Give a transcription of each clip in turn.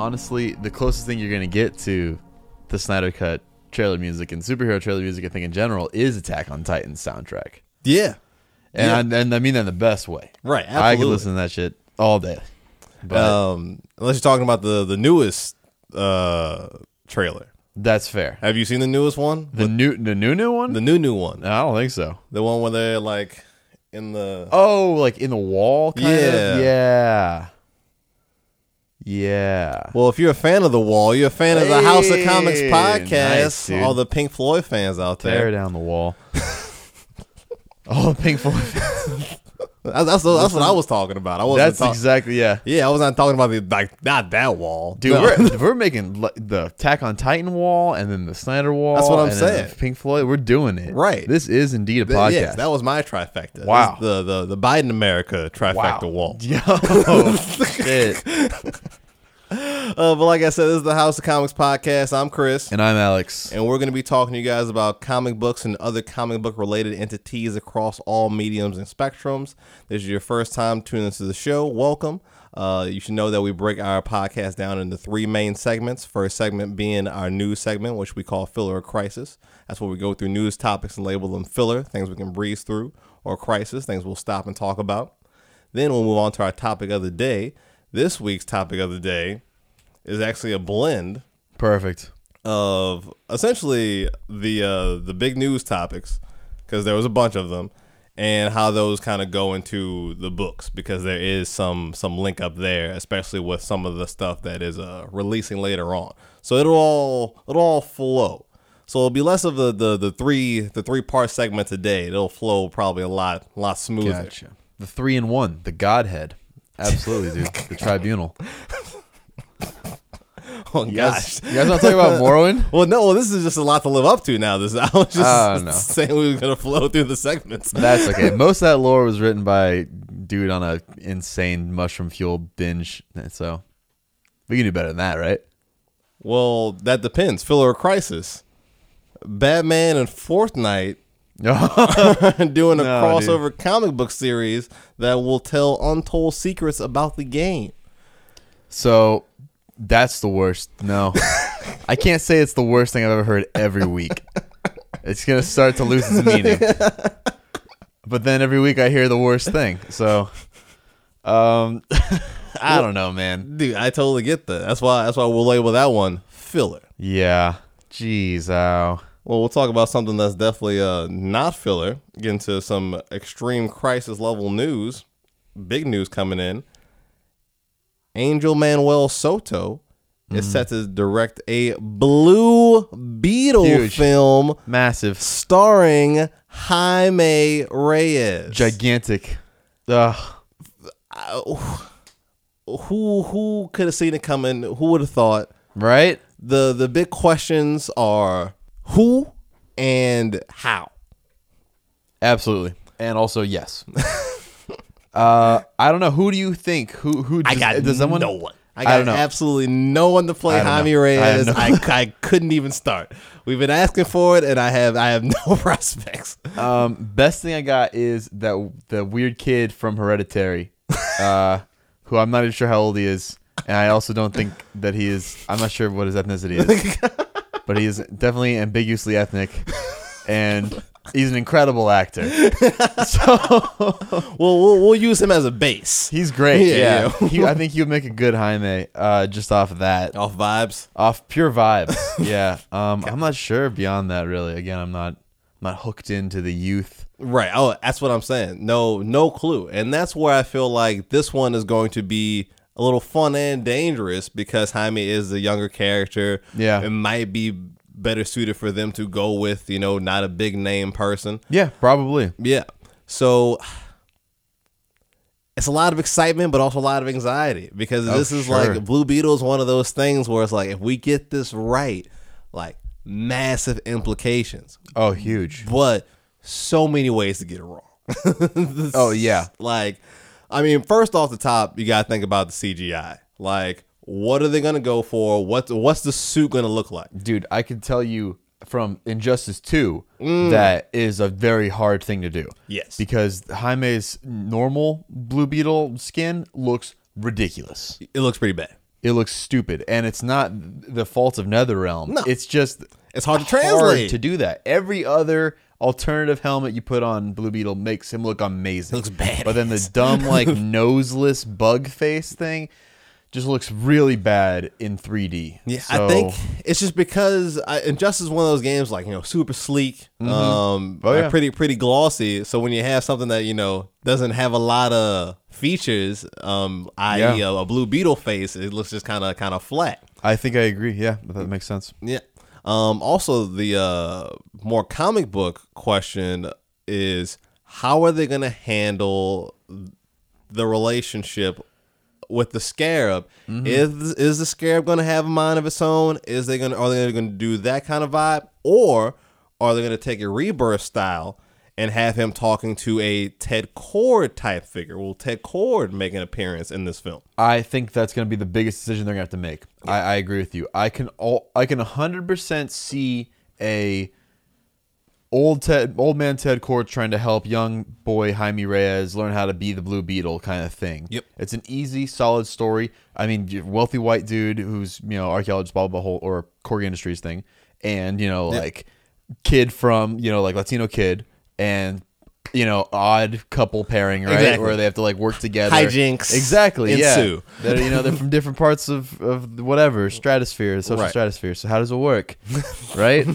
honestly, the closest thing you're going to get to the Snyder Cut trailer music and superhero trailer music, I think, in general, is Attack on Titan soundtrack. Yeah. And, I mean that in the best way. Right, absolutely. I could listen to that shit all day. But, unless you're talking about the newest trailer. That's fair. Have you seen the newest one? The new one? The new one. I don't think so. The one where they're like in the... Oh, like in the wall kind of? Yeah. Yeah. Well, if you're a fan of The Wall, you're a fan of the House of Comics podcast. Nice, all the Pink Floyd fans out there. Tear down the wall. All the Pink Floyd fans. That's what I was talking about. Yeah, I was not talking about the not that wall, dude. No. We're making the Attack on Titan wall and then the Snyder wall. That's what I'm saying. Pink Floyd, we're doing it right. This is indeed a podcast. Yes, that was my trifecta. Wow, the Biden America trifecta wall. Yo, shit. But like I said, this is the House of Comics podcast. I'm Chris. And I'm Alex. And we're going to be talking to you guys about comic books and other comic book related entities across all mediums and spectrums. This is your first time tuning into the show. Welcome. You should know that we break our podcast down into three main segments. First segment being our news segment, which we call Filler or Crisis. That's where we go through news topics and label them filler, things we can breeze through, or crisis, things we'll stop and talk about. Then we'll move on to our topic of the day. This week's topic of the day is actually a blend, perfect, of essentially the big news topics, because there was a bunch of them, and how those kind of go into the books, because there is some link up there, especially with some of the stuff that is releasing later on. So it'll all flow. So it'll be less of the three part segment today. It'll flow probably a lot smoother. Gotcha. The 3-in-1, the Godhead. Absolutely, dude. The Tribunal. Oh, you guys want to talk about Morrowind? Well, no. Well, this is just a lot to live up to now. I was just saying we were going to flow through the segments. That's okay. Most of that lore was written by dude on an insane mushroom fuel binge. So we can do better than that, right? Well, that depends. Filler or crisis. Batman and Fortnite doing a crossover comic book series that will tell untold secrets about the game. So that's the worst. No, I can't say it's the worst thing I've ever heard every week. It's going to start to lose its meaning. But then every week I hear the worst thing. So I don't know, man. Dude, I totally get that. That's why we'll label that one filler. Yeah. Jeez. Ow. Well, we'll talk about something that's definitely not filler. Get into some extreme crisis level news. Big news coming in. Angel Manuel Soto is set to direct a Blue Beetle film. Massive. Starring Jaime Reyes. Gigantic. Who could have seen it coming? Who would have thought? Right? The big questions are who and how. Absolutely. And also, yes. I don't know. Who do you think? Who? No one. I got absolutely no one to play Jaime Reyes. I couldn't even start. We've been asking for it, and I have no prospects. Best thing I got is that the weird kid from Hereditary, who I'm not even sure how old he is, and I also don't think that he is. I'm not sure what his ethnicity is, but he is definitely ambiguously ethnic, and he's an incredible actor. So we'll use him as a base. He's great. Yeah. I think he would make a good Jaime just off of that. Off vibes. Off pure vibes. Yeah. I'm not sure beyond that really. Again, I'm not hooked into the youth. Right. Oh, that's what I'm saying. No clue. And that's where I feel like this one is going to be a little fun and dangerous, because Jaime is a younger character. Yeah. It might be better suited for them to go with, not a big name person. Yeah, probably. Yeah. So it's a lot of excitement, but also a lot of anxiety, because this is like Blue Beetle is one of those things where it's like, if we get this right, like massive implications. Oh, huge. But so many ways to get it wrong. Oh, yeah. Like, I mean, first off the top, you got to think about the CGI. Like, what are they going to go for? What's the suit going to look like? Dude, I can tell you from Injustice 2, that is a very hard thing to do. Yes. Because Jaime's normal Blue Beetle skin looks ridiculous. It looks pretty bad. it looks stupid. And it's not the fault of NetherRealm. No. It's just... It's hard to translate. Hard to do that. Every other alternative helmet you put on Blue Beetle makes him look amazing. It looks bad. But then the dumb, like, noseless bug face thing just looks really bad in 3D. Yeah, so, I think it's just because Injustice is one of those games, like, you know, super sleek, pretty glossy. So when you have something that, you know, doesn't have a lot of features, i.e. a Blue Beetle face, it looks just kind of flat. I think I agree. Yeah, but that makes sense. Yeah. Also, the more comic book question is, how are they going to handle the relationship with the Scarab? Mm-hmm. Is the Scarab going to have a mind of its own? Are they going to do that kind of vibe, or are they going to take a Rebirth style and have him talking to a Ted Kord type figure? Will Ted Kord make an appearance in this film? I think that's going to be the biggest decision they're going to have to make. Yeah. I agree with you. I can 100% see a old man Ted Kord trying to help young boy Jaime Reyes learn how to be the Blue Beetle kind of thing. Yep. It's an easy, solid story. I mean, wealthy white dude who's, you know, archaeologist, blah, blah, blah, or Korg Industries thing. And, you know, like kid from, you know, like Latino kid. And, you know, odd couple pairing, right? Exactly. Where they have to, like, work together. Hijinks. Exactly, ensue. Yeah. That, you know, they're from different parts of whatever, stratosphere, social stratosphere. So how does it work? Right?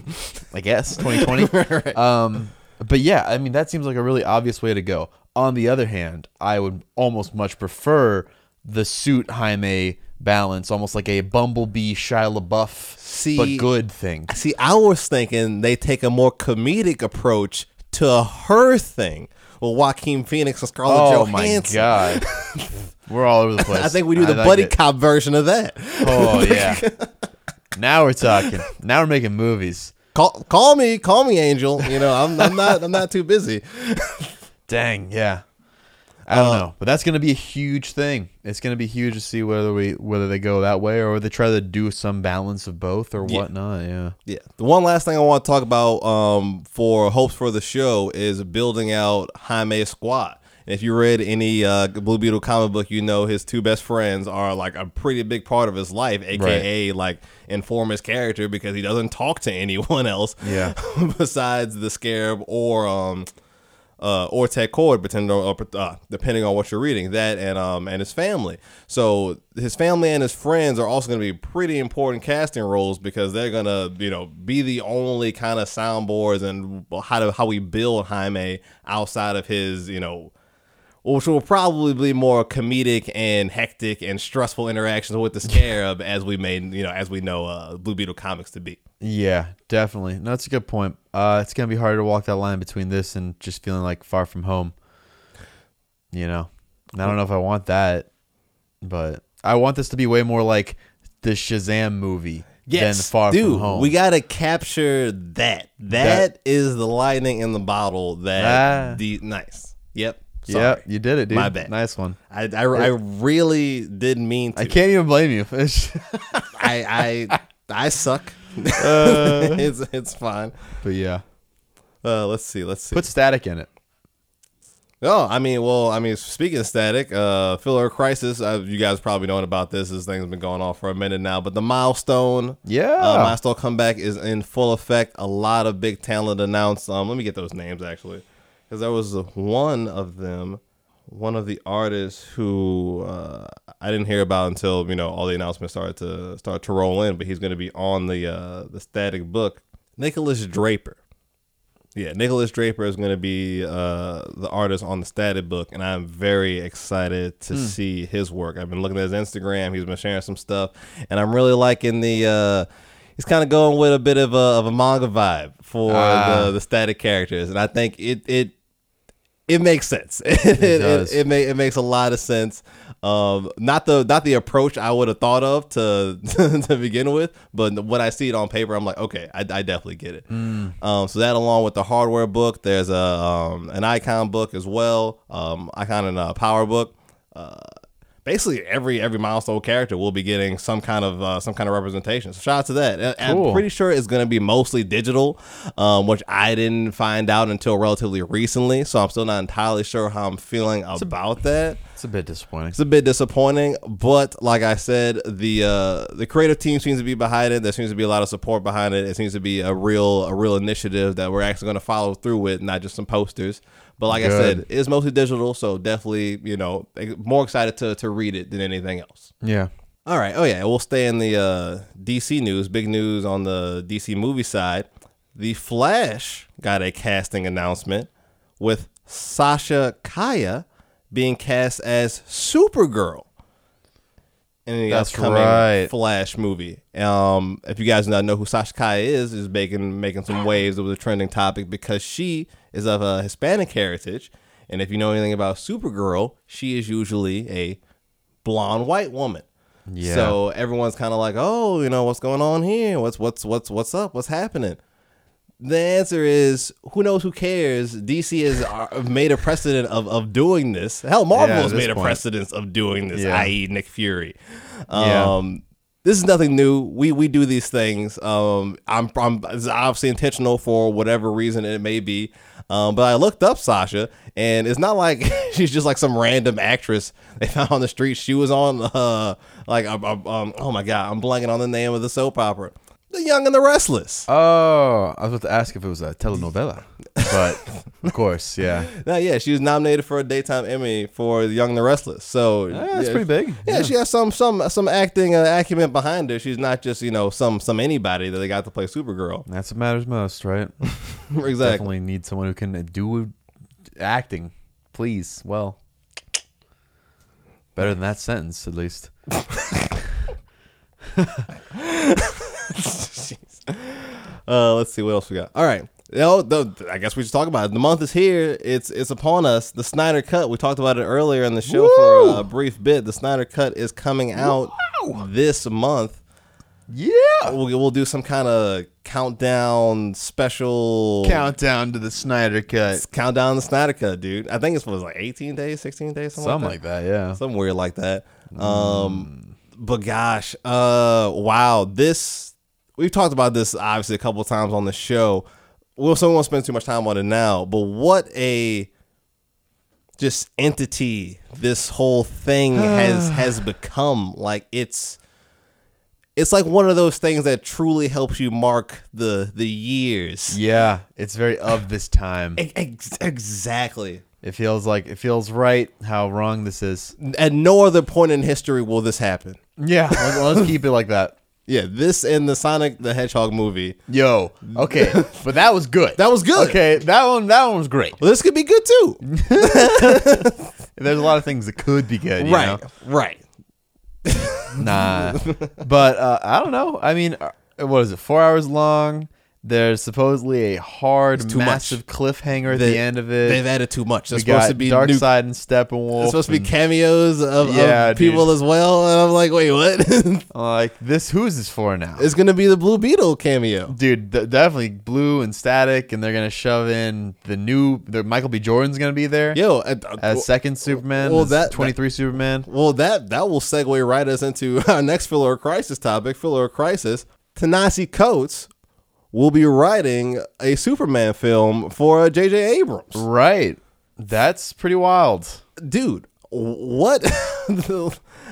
I guess, 2020. Right. But, yeah, I mean, that seems like a really obvious way to go. On the other hand, I would almost much prefer the suit Jaime balance, almost like a Bumblebee, Shia LaBeouf, but good thing. See, I was thinking they take a more comedic approach to her thing. Well, Joaquin Phoenix and Scarlett Johansson. Oh, my God. We're all over the place. I think we do the buddy cop version of that. Oh, yeah. Now we're talking. Now we're making movies. Call me, Angel. You know, I'm not too busy. Dang, yeah. I don't know. But that's going to be a huge thing. It's going to be huge to see whether they go that way or they try to do some balance of both or whatnot. Yeah. Yeah. The one last thing I want to talk about for hopes for the show is building out Jaime's squad. And if you read any Blue Beetle comic book, you know his two best friends are like a pretty big part of his life, a.k.a. like inform his character because he doesn't talk to anyone else besides the Scarab or Ted Kord, depending on what you're reading, that and his family. So his family and his friends are also going to be pretty important casting roles because they're going to, you know, be the only kind of soundboards and how we build Jaime outside of his, you know, which will probably be more comedic and hectic and stressful interactions with the Scarab as we know Blue Beetle comics to be. Yeah, definitely. No, that's a good point. It's going to be harder to walk that line between this and just feeling like Far From Home. You know, and I don't know if I want that, but I want this to be way more like the Shazam movie than Far From Home. We got to capture that. That is the lightning in the bottle. Nice. Yep. Yeah, you did it, dude. My bad. Nice one. I really didn't mean to. I can't even blame you. I suck. It's fine. But yeah. Let's see. Put Static in it. Oh, I mean, speaking of Static, Filler Crisis, you guys probably knowing about this. This thing's been going on for a minute now. But the Milestone. Yeah. Milestone comeback is in full effect. A lot of big talent announced. Let me get those names, actually. Because there was one of the artists who I didn't hear about until, you know, all the announcements started to roll in. But he's going to be on the Static book. Nicholas Draper. Yeah, Nicholas Draper is going to be the artist on the Static book. And I'm very excited to see his work. I've been looking at his Instagram. He's been sharing some stuff. And I'm really liking the... He's kind of going with a bit of a manga vibe for the Static characters, and I think it makes sense. It makes a lot of sense. Not the approach I would have thought of to begin with, but when I see it on paper, I'm like, okay, I definitely get it. So that along with the hardware book, there's an Icon book as well, Icon and a Power book. basically every Milestone character will be getting some kind of representation. So shout out to that. And cool. I'm pretty sure it's going to be mostly digital, which I didn't find out until relatively recently. So I'm still not entirely sure how I'm feeling about that. It's a bit disappointing. But like I said, the creative team seems to be behind it. There seems to be a lot of support behind it. It seems to be a real initiative that we're actually going to follow through with, not just some posters. But like I said, it's mostly digital, so definitely, more excited to read it than anything else. Yeah. All right. Oh, yeah. We'll stay in the DC news. Big news on the DC movie side. The Flash got a casting announcement with Sasha Kaya being cast as Supergirl in the upcoming Flash movie. If you guys do not know who Sasha Kaya is making some waves. It was a trending topic because she is of a Hispanic heritage, and if you know anything about Supergirl, she is usually a blonde white woman. Yeah. So everyone's kind of like, oh, what's going on here? What's up? What's happening? The answer is, who knows, who cares? DC has made a precedent of doing this. Hell, Marvel has made a precedent of doing this, i.e. Nick Fury. This is nothing new. We do these things. It's obviously intentional for whatever reason it may be. But I looked up Sasha, and it's not like she's just like some random actress they found on the street. She was on, oh my God, I'm blanking on the name of the soap opera. The Young and the Restless. Oh, I was about to ask if it was a telenovela, but of course, yeah. No, yeah, she was nominated for a daytime Emmy for The Young and the Restless, so that's pretty big. Yeah, she has some acting acumen behind her. She's not just some anybody that they got to play Supergirl. That's what matters most, right? Exactly. Definitely need someone who can do acting, please. Well, better than that sentence, at least. Let's see what else we got. All right, I guess we should talk about it. The month is here. It's upon us. The Snyder Cut. We talked about it earlier in the show. Woo! For a brief bit. The Snyder Cut is coming out this month. Yeah, we'll do some kind of countdown to the Snyder Cut. Countdown to the Snyder Cut, dude. I think it was like 18 days, 16 days, something like that. Yeah, something weird like that. But gosh, wow, we've talked about this obviously a couple of times on the show. So we won't spend too much time on it now, but what a just entity this whole thing has become. Like it's like one of those things that truly helps you mark the years. Yeah, it's very of this time. Exactly. It feels right how wrong this is. At no other point in history will this happen. Yeah, let's keep it like that. Yeah, this and the Sonic the Hedgehog movie. Yo, okay, but that was good. That was good. Okay, that one was great. Well, this could be good too. There's a lot of things that could be good. Right. Nah, but I don't know. I mean, what is it? 4 hours long. There's supposedly a massive cliffhanger at the end of it. They've added too much. There's supposed to be Darkseid and Steppenwolf. There's supposed to be cameos of people as well. And I'm like, wait, what? Like, who is this for now? It's going to be the Blue Beetle cameo. Dude, definitely Blue and Static, and they're going to shove in the Michael B. Jordan's going to be there. Yo, as second Superman, well, that 23 Superman. Well, that will segue right us into our next Filler or Crisis topic, Filler or Crisis. Ta-Nehisi Coates will be writing a Superman film for J.J. Abrams. Right. That's pretty wild. Dude, what?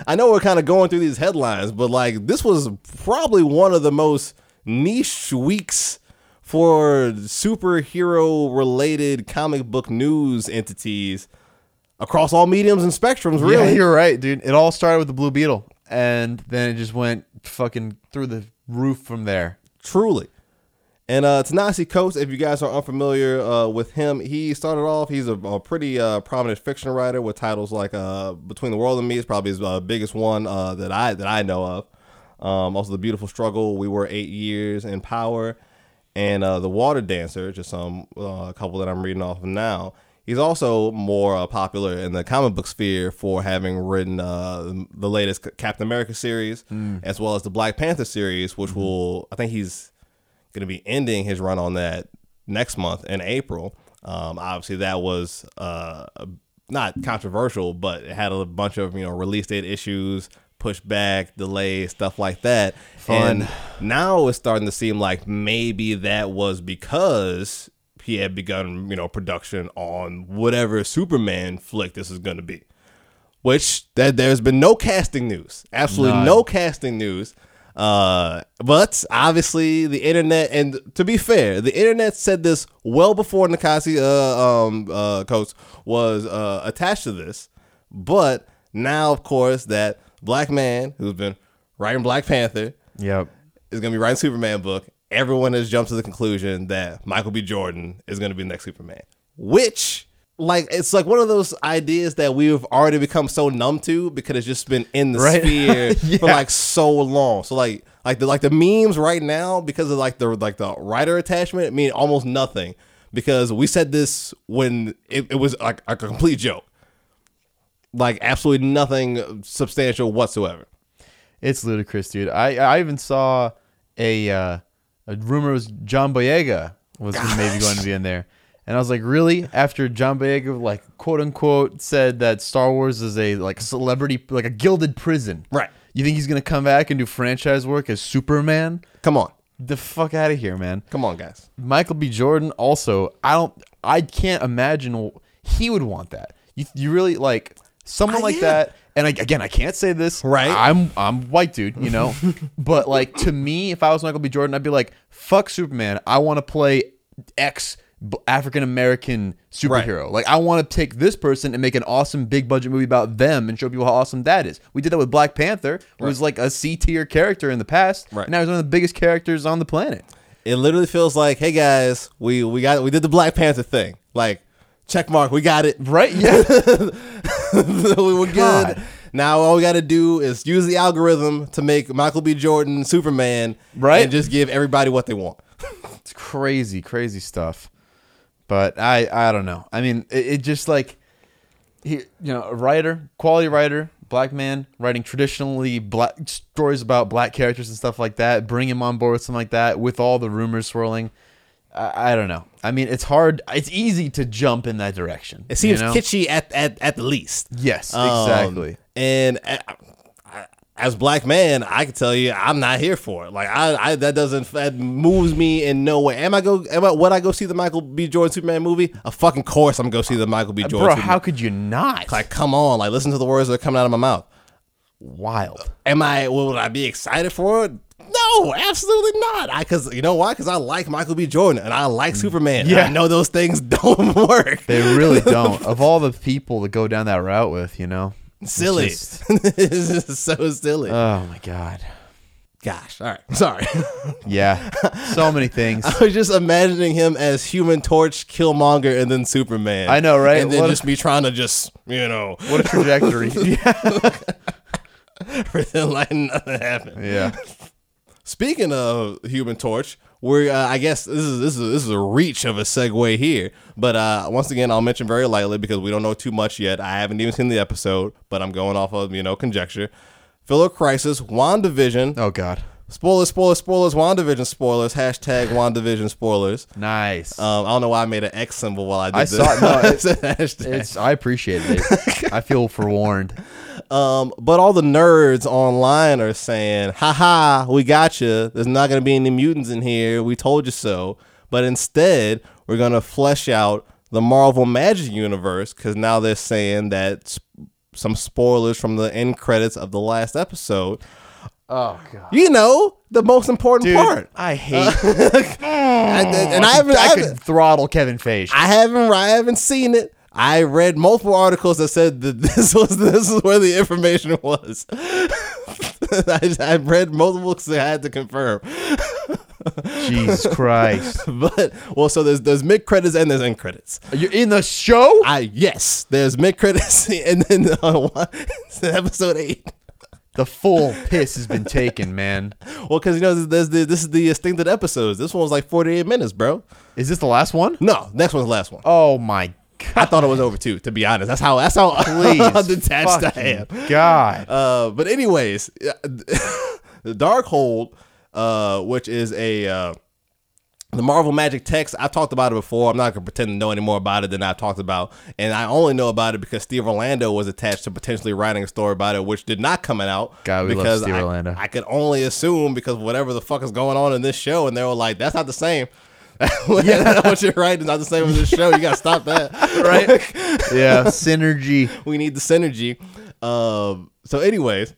I know we're kind of going through these headlines, but like this was probably one of the most niche weeks for superhero-related comic book news entities across all mediums and spectrums, really. Yeah, you're right, dude. It all started with the Blue Beetle, and then it just went fucking through the roof from there. Truly. And Ta-Nehisi Coates, if you guys are unfamiliar with him, he started off, he's a pretty prominent fiction writer with titles like Between the World and Me is probably his biggest one that I know of. Also, The Beautiful Struggle, We Were 8 Years in Power, and The Water Dancer, just a couple that I'm reading off of now. He's also more popular in the comic book sphere for having written the latest Captain America series, as well as the Black Panther series, which I think he's going to be ending his run on that next month in April. Obviously, that was not controversial, but it had a bunch of, you know, release date issues, pushback, delays, stuff like that. Fun. And now it's starting to seem like maybe that was because he had begun, you know, production on whatever Superman flick this is going to be. Which that there's been no casting news, absolutely no casting news. But obviously the internet, and to be fair, the internet said this well before Nikasi Coates was attached to this. But now, of course, that black man who's been writing Black Panther, is gonna be writing Superman book. Everyone has jumped to the conclusion that Michael B. Jordan is gonna be the next Superman, which. Like, it's like one of those ideas that we've already become so numb to because it's just been in the sphere for like so long. So like the memes right now, because of like the writer attachment, mean almost nothing, because we said this when it was like a complete joke, like absolutely nothing substantial whatsoever. It's ludicrous, dude. I even saw a rumor was John Boyega was maybe going to be in there. And I was like, really? After John Boyega, like, quote unquote, said that Star Wars is a like celebrity, like a gilded prison. Right. You think he's going to come back and do franchise work as Superman? Come on. The fuck out of here, man. Come on, guys. Michael B. Jordan also, I can't imagine he would want that. You really, like, someone like that. And again, I can't say this. Right. I'm white, dude, you know. But, like, to me, if I was Michael B. Jordan, I'd be like, fuck Superman. I want to play X African American superhero. Right. Like, I want to take this person and make an awesome big budget movie about them and show people how awesome that is. We did that with Black Panther, who was like a C tier character in the past. Right. And now he's one of the biggest characters on the planet. It literally feels like, hey guys, we did the Black Panther thing. Like, check mark, we got it. Right? Yeah. We were good. Now all we got to do is use the algorithm to make Michael B. Jordan Superman, and just give everybody what they want. It's crazy, crazy stuff. But I don't know. I mean, it just like, a writer, quality writer, black man, writing traditionally black stories about black characters and stuff like that. Bring him on board with something like that with all the rumors swirling. I don't know. I mean, it's hard. It's easy to jump in that direction. It seems kitschy at the least. Yes, exactly. And as black man, I can tell you, I'm not here for it. Like, that moves me in no way. Would I go see the Michael B. Jordan Superman movie? Of fucking course I'm going to go see the Michael B. Jordan Superman. Bro, how could you not? Like, come on. Like, listen to the words that are coming out of my mouth. Wild. Would I be excited for it? No, absolutely not. Because you know why? Because I like Michael B. Jordan and I like Superman. Yeah. I know those things don't work. They really don't. Of all the people to go down that route with, you know. Silly. It's just so silly. Oh my god. Gosh. All right. Sorry. Yeah. So many things. I was just imagining him as Human Torch, Killmonger, and then Superman. I know, right? And then me trying to what a trajectory. Pretend like nothing happened. Yeah. Speaking of Human Torch, we're I guess this is a reach of a segue here, but once again I'll mention very lightly because we don't know too much yet. I haven't even seen the episode, but I'm going off of conjecture. Filler crisis, WandaVision. Oh God! Spoilers. WandaVision spoilers. # WandaVision spoilers. Nice. I don't know why I made an X symbol while I did this. I saw it. No, I appreciate it. I feel forewarned. But all the nerds online are saying, haha, we got you. There's not going to be any mutants in here. We told you so. But instead, we're going to flesh out the Marvel Magic Universe, because now they're saying that some spoilers from the end credits of the last episode. Oh, God. The most important part. I hate it. I could throttle Kevin Feige. I haven't seen it. I read multiple articles that said that this is where the information was. I read multiple because I had to confirm. Jesus Christ! So there's mid credits and there's end credits. Are you in the show? Yes, there's mid credits and then episode 8. The full piss has been taken, man. Well, because this is the extended episodes. This one was like 48 minutes, bro. Is this the last one? No, next one's the last one. Oh my God. I thought it was over too, to be honest. That's how detached I am. God. But anyways, the Darkhold, which is a The Marvel Magic Text, I talked about it before. I'm not going to pretend to know any more about it than I've talked about. And I only know about it because Steve Orlando was attached to potentially writing a story about it, which did not come out. God, we love Steve Orlando. I could only assume because whatever the fuck is going on in this show. And they were like, that's not the same. What you're writing is not the same as this show. You got to stop that. Right? Yeah. Synergy. We need the synergy. So anyways.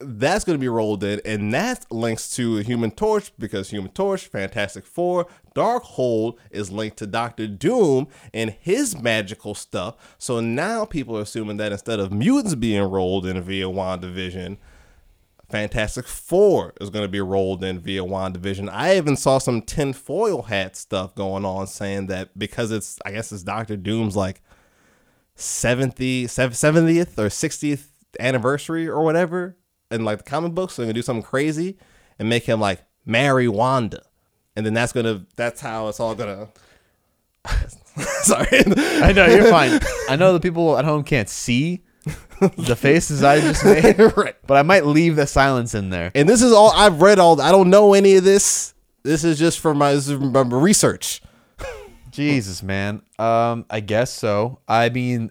That's going to be rolled in, and that links to Human Torch because Human Torch, Fantastic Four, Darkhold is linked to Doctor Doom and his magical stuff. So now people are assuming that instead of mutants being rolled in via WandaVision, Fantastic Four is going to be rolled in via WandaVision. I even saw some tinfoil hat stuff going on saying that because it's, I guess it's Doctor Doom's like 70th or 60th anniversary or whatever. In like the comic books, so they're gonna do something crazy and make him like marry Wanda, and then that's how it's all gonna. Sorry, I know you're fine. I know the people at home can't see the faces I just made, right. But I might leave the silence in there. And this is all I've read. I don't know any of this. This is just from my research. Jesus, man. I guess so. I mean.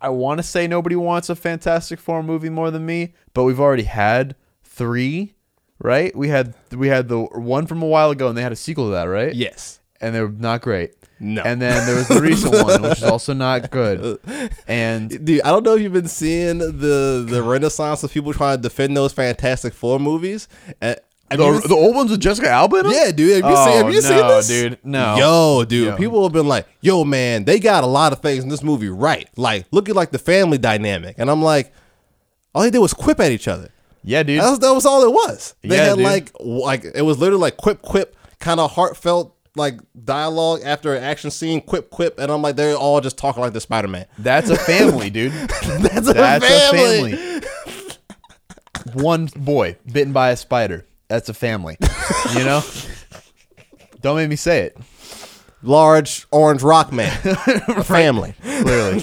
I want to say nobody wants a Fantastic Four movie more than me, but we've already had three, right? We had the one from a while ago, and they had a sequel to that, right? Yes. And they were not great. No. And then there was the recent one, which is also not good. And dude, I don't know if you've been seeing the renaissance of people trying to defend those Fantastic Four movies. The old ones with Jessica Alba in them? Yeah, dude. Have you seen this? Dude. No. Yo, dude. Yo. People have been like, yo, man, they got a lot of things in this movie right. Like, look at like the family dynamic. And I'm like, all they did was quip at each other. Yeah, dude. That was all it was. They had dude. like it was literally like quip, kind of heartfelt like dialogue after an action scene, quip. And I'm like, they're all just talking like the Spider-Man. That's a family, dude. That's a family. One boy bitten by a spider. That's a family, you know? Don't make me say it. Large orange rock man. A family. Clearly.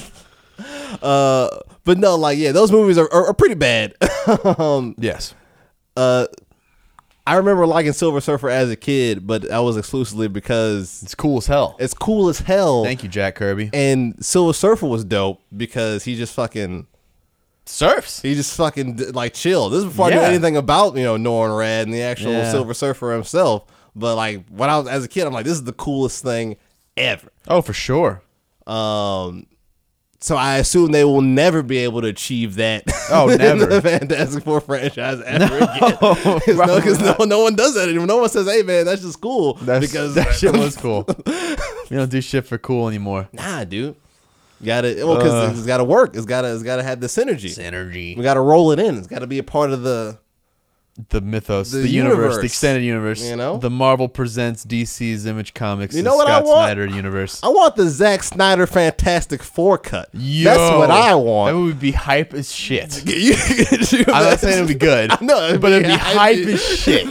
But no, like, yeah, those movies are pretty bad. Yes. I remember liking Silver Surfer as a kid, but that was exclusively because... It's cool as hell. Thank you, Jack Kirby. And Silver Surfer was dope because he just fucking... surfs. He just fucking like chill. This is before I knew anything about Norrin Red and the actual Silver Surfer himself. But like when I was as a kid, I'm like, this is the coolest thing ever. Oh, for sure. So I assume they will never be able to achieve that. Oh, never. The Fantastic Four franchise ever again. Because no one does that anymore. No one says, "Hey, man, that's just cool." Because that shit was cool. We don't do shit for cool anymore. Nah, dude. Because it's gotta work. It's gotta have the synergy. We gotta roll it in. It's gotta be a part of the mythos, the universe, the extended universe. You know, the Marvel presents DC's Image Comics. You know what I want? Snyder universe. I want the Zack Snyder Fantastic Four cut. Yo, that's what I want. That would be hype as shit. I'm not saying it'd be good. No, but it'd be hype as shit.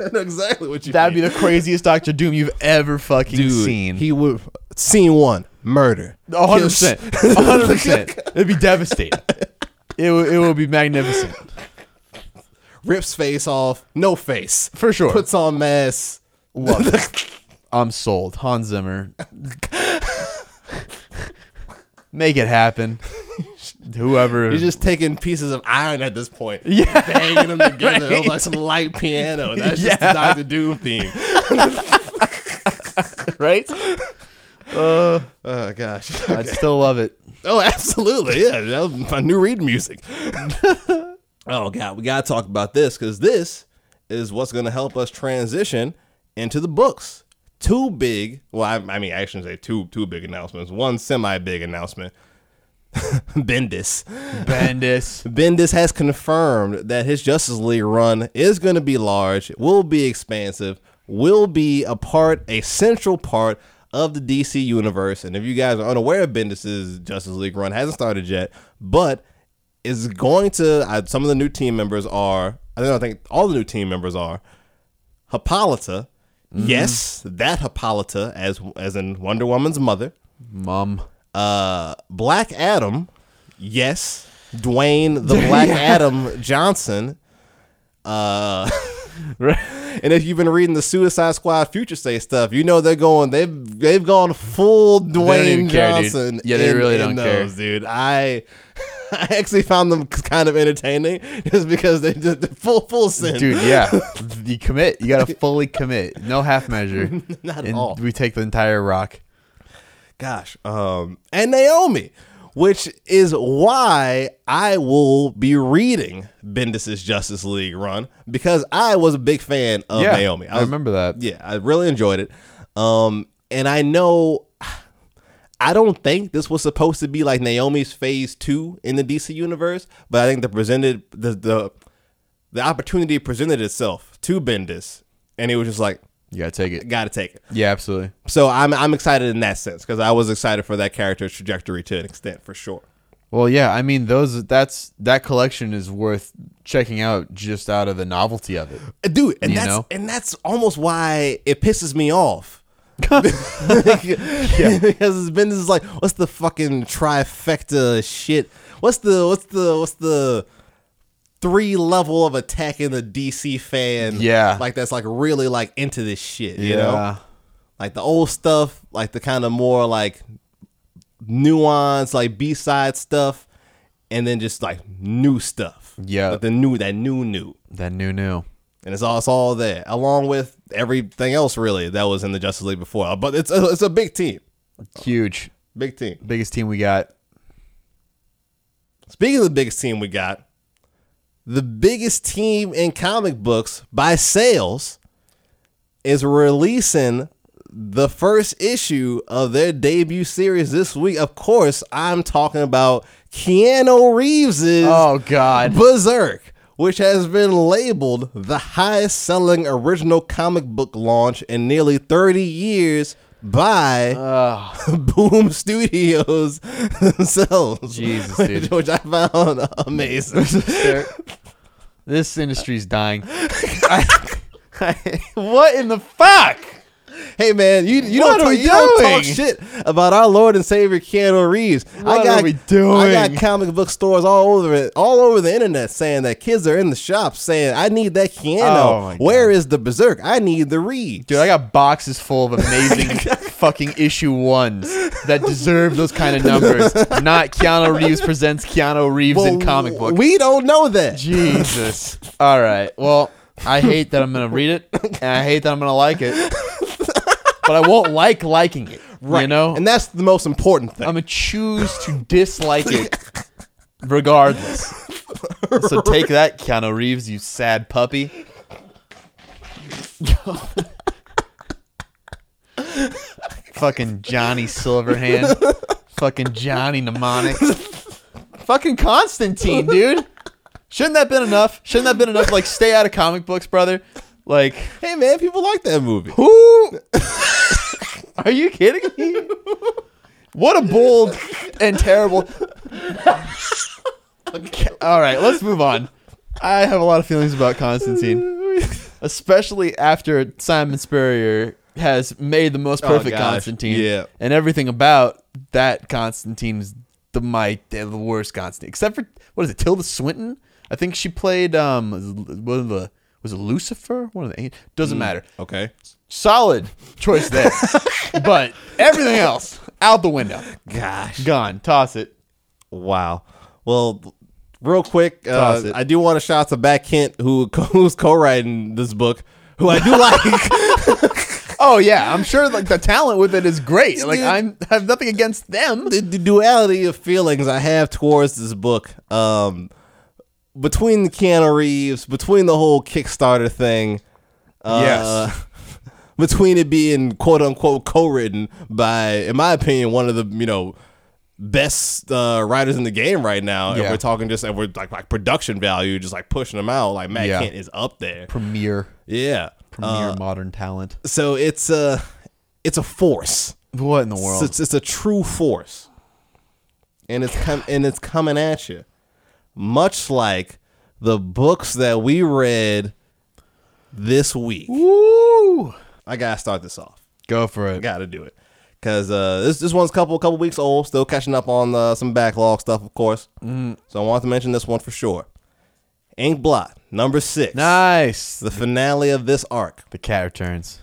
I know exactly what you. That'd mean. Be the craziest Doctor Doom you've ever fucking seen. He would. Scene one. Murder. 100%. 100%. It'd be devastating. It would be magnificent. Rips face off. No face. For sure. Puts on mask. Love it. I'm sold. Hans Zimmer. Make it happen. Whoever. You're just taking pieces of iron at this point. Yeah. Banging them together. Right. Like some light piano. That's just the Doctor Doom theme. Right? Oh gosh. Okay. I'd still love it. Oh, absolutely. Yeah, that was my new read music. Oh god, we gotta talk about this because this is what's gonna help us transition into the books. Two big, well, I shouldn't say two big announcements. One semi-big announcement. Bendis has confirmed that his Justice League run is gonna be large, will be expansive, will be a central part of the DC universe. And if you guys are unaware, Bendis's Justice League run hasn't started yet, but is going to. Some of the new team members are. I think all the new team members are. Hippolyta, yes, that Hippolyta, as in Wonder Woman's mother, mom. Black Adam, yes, Dwayne the Black Adam Johnson. Right. And if you've been reading the Suicide Squad Future State stuff, you know they're going, they've gone full Dwayne Johnson. Care, yeah, they really don't those, care, dude. I actually found them kind of entertaining just because they did the full sin. Dude, yeah. You commit. You got to fully commit. No half measure. Not at all. We take the entire rock. Gosh. And Naomi, which is why I will be reading Bendis' Justice League run, because I was a big fan of Naomi. I remember that. Yeah, I really enjoyed it. And I know... I don't think this was supposed to be like Naomi's phase two in the DC universe, but I think the opportunity presented itself to Bendis, and he was just like, "You gotta take it, gotta take it." Yeah, absolutely. So I'm excited in that sense, because I was excited for that character's trajectory to an extent, for sure. Well, yeah, I mean that collection is worth checking out just out of the novelty of it, dude. And that's almost why it pisses me off. Because it's been this like, what's the fucking trifecta shit? What's the three level of attack in the DC fan? Yeah, like that's like really like into this shit, you know? Like the old stuff, like the kind of more like nuanced, like B-side stuff, and then just like new stuff. Yeah, like the new. And it's all there, along with everything else, really, that was in the Justice League before. But it's a big team. Huge. Big team. Biggest team we got. Speaking of the biggest team we got, the biggest team in comic books by sales is releasing the first issue of their debut series this week. Of course, I'm talking about Keanu Reeves' Berserk, which has been labeled the highest-selling original comic book launch in nearly 30 years by Boom Studios themselves. Jesus, dude. Which I found amazing. This industry's dying. What in the fuck? Hey, man, you don't talk shit about our Lord and Savior Keanu Reeves. I got comic book stores all over the internet saying that kids are in the shop saying, I need that Keanu. Where is the Berserk? I need the Reeves. Dude, I got boxes full of amazing fucking issue ones that deserve those kind of numbers. Not Keanu Reeves presents Keanu Reeves in comic book. We don't know that. Jesus. All right. Well, I hate that I'm going to read it, and I hate that I'm going to like it. But I won't like liking it, right? You know? And that's the most important thing. I'm going to choose to dislike it regardless. So take that, Keanu Reeves, you sad puppy. Fucking Johnny Silverhand. Fucking Johnny Mnemonic. Fucking Constantine, dude. Shouldn't that have been enough? Shouldn't that have been enough? Like, stay out of comic books, brother. Like, hey, man, people like that movie. Who? Are you kidding me? What a bold and terrible. Okay. All right, let's move on. I have a lot of feelings about Constantine, especially after Simon Spurrier has made the most perfect Constantine. Yeah. And everything about that Constantine is the worst Constantine. Except for, what is it, Tilda Swinton? I think she played one of the... Was it Lucifer? One of the angels? Doesn't matter. Okay. Solid choice there. But everything else, out the window. Gosh. Gone. Toss it. Wow. Well, real quick, I do want to shout out to Bat Kent, who's co-writing this book, who I do like. Oh, yeah. I'm sure like the talent with it is great. Like, I have nothing against them. The duality of feelings I have towards this book. Between Keanu Reeves, between the whole Kickstarter thing, between it being quote unquote co-written by, in my opinion, one of the best writers in the game right now, and we're talking just, and we're like production value, just like pushing them out. Like Matt Kent is up there, premier modern talent. So it's a force. What in the world? It's a true force, and it's coming at you. Much like the books that we read this week. Woo! I gotta start this off. Go for it. Gotta do it. Because this one's a couple weeks old, still catching up on some backlog stuff, of course. So I wanted to mention this one for sure. Inkblot number 6. Nice. The finale of this arc. The cat returns.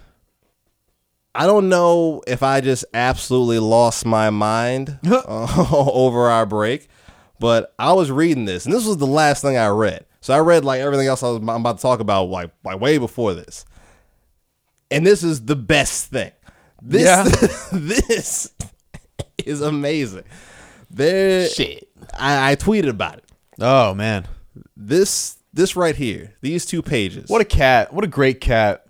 I don't know if I just absolutely lost my mind over our break, but I was reading this, and this was the last thing I read. So I read like everything else I'm about to talk about like way before this. And this is the best thing. This is amazing. I tweeted about it. Oh man. This right here, these two pages. What a cat. What a great cat.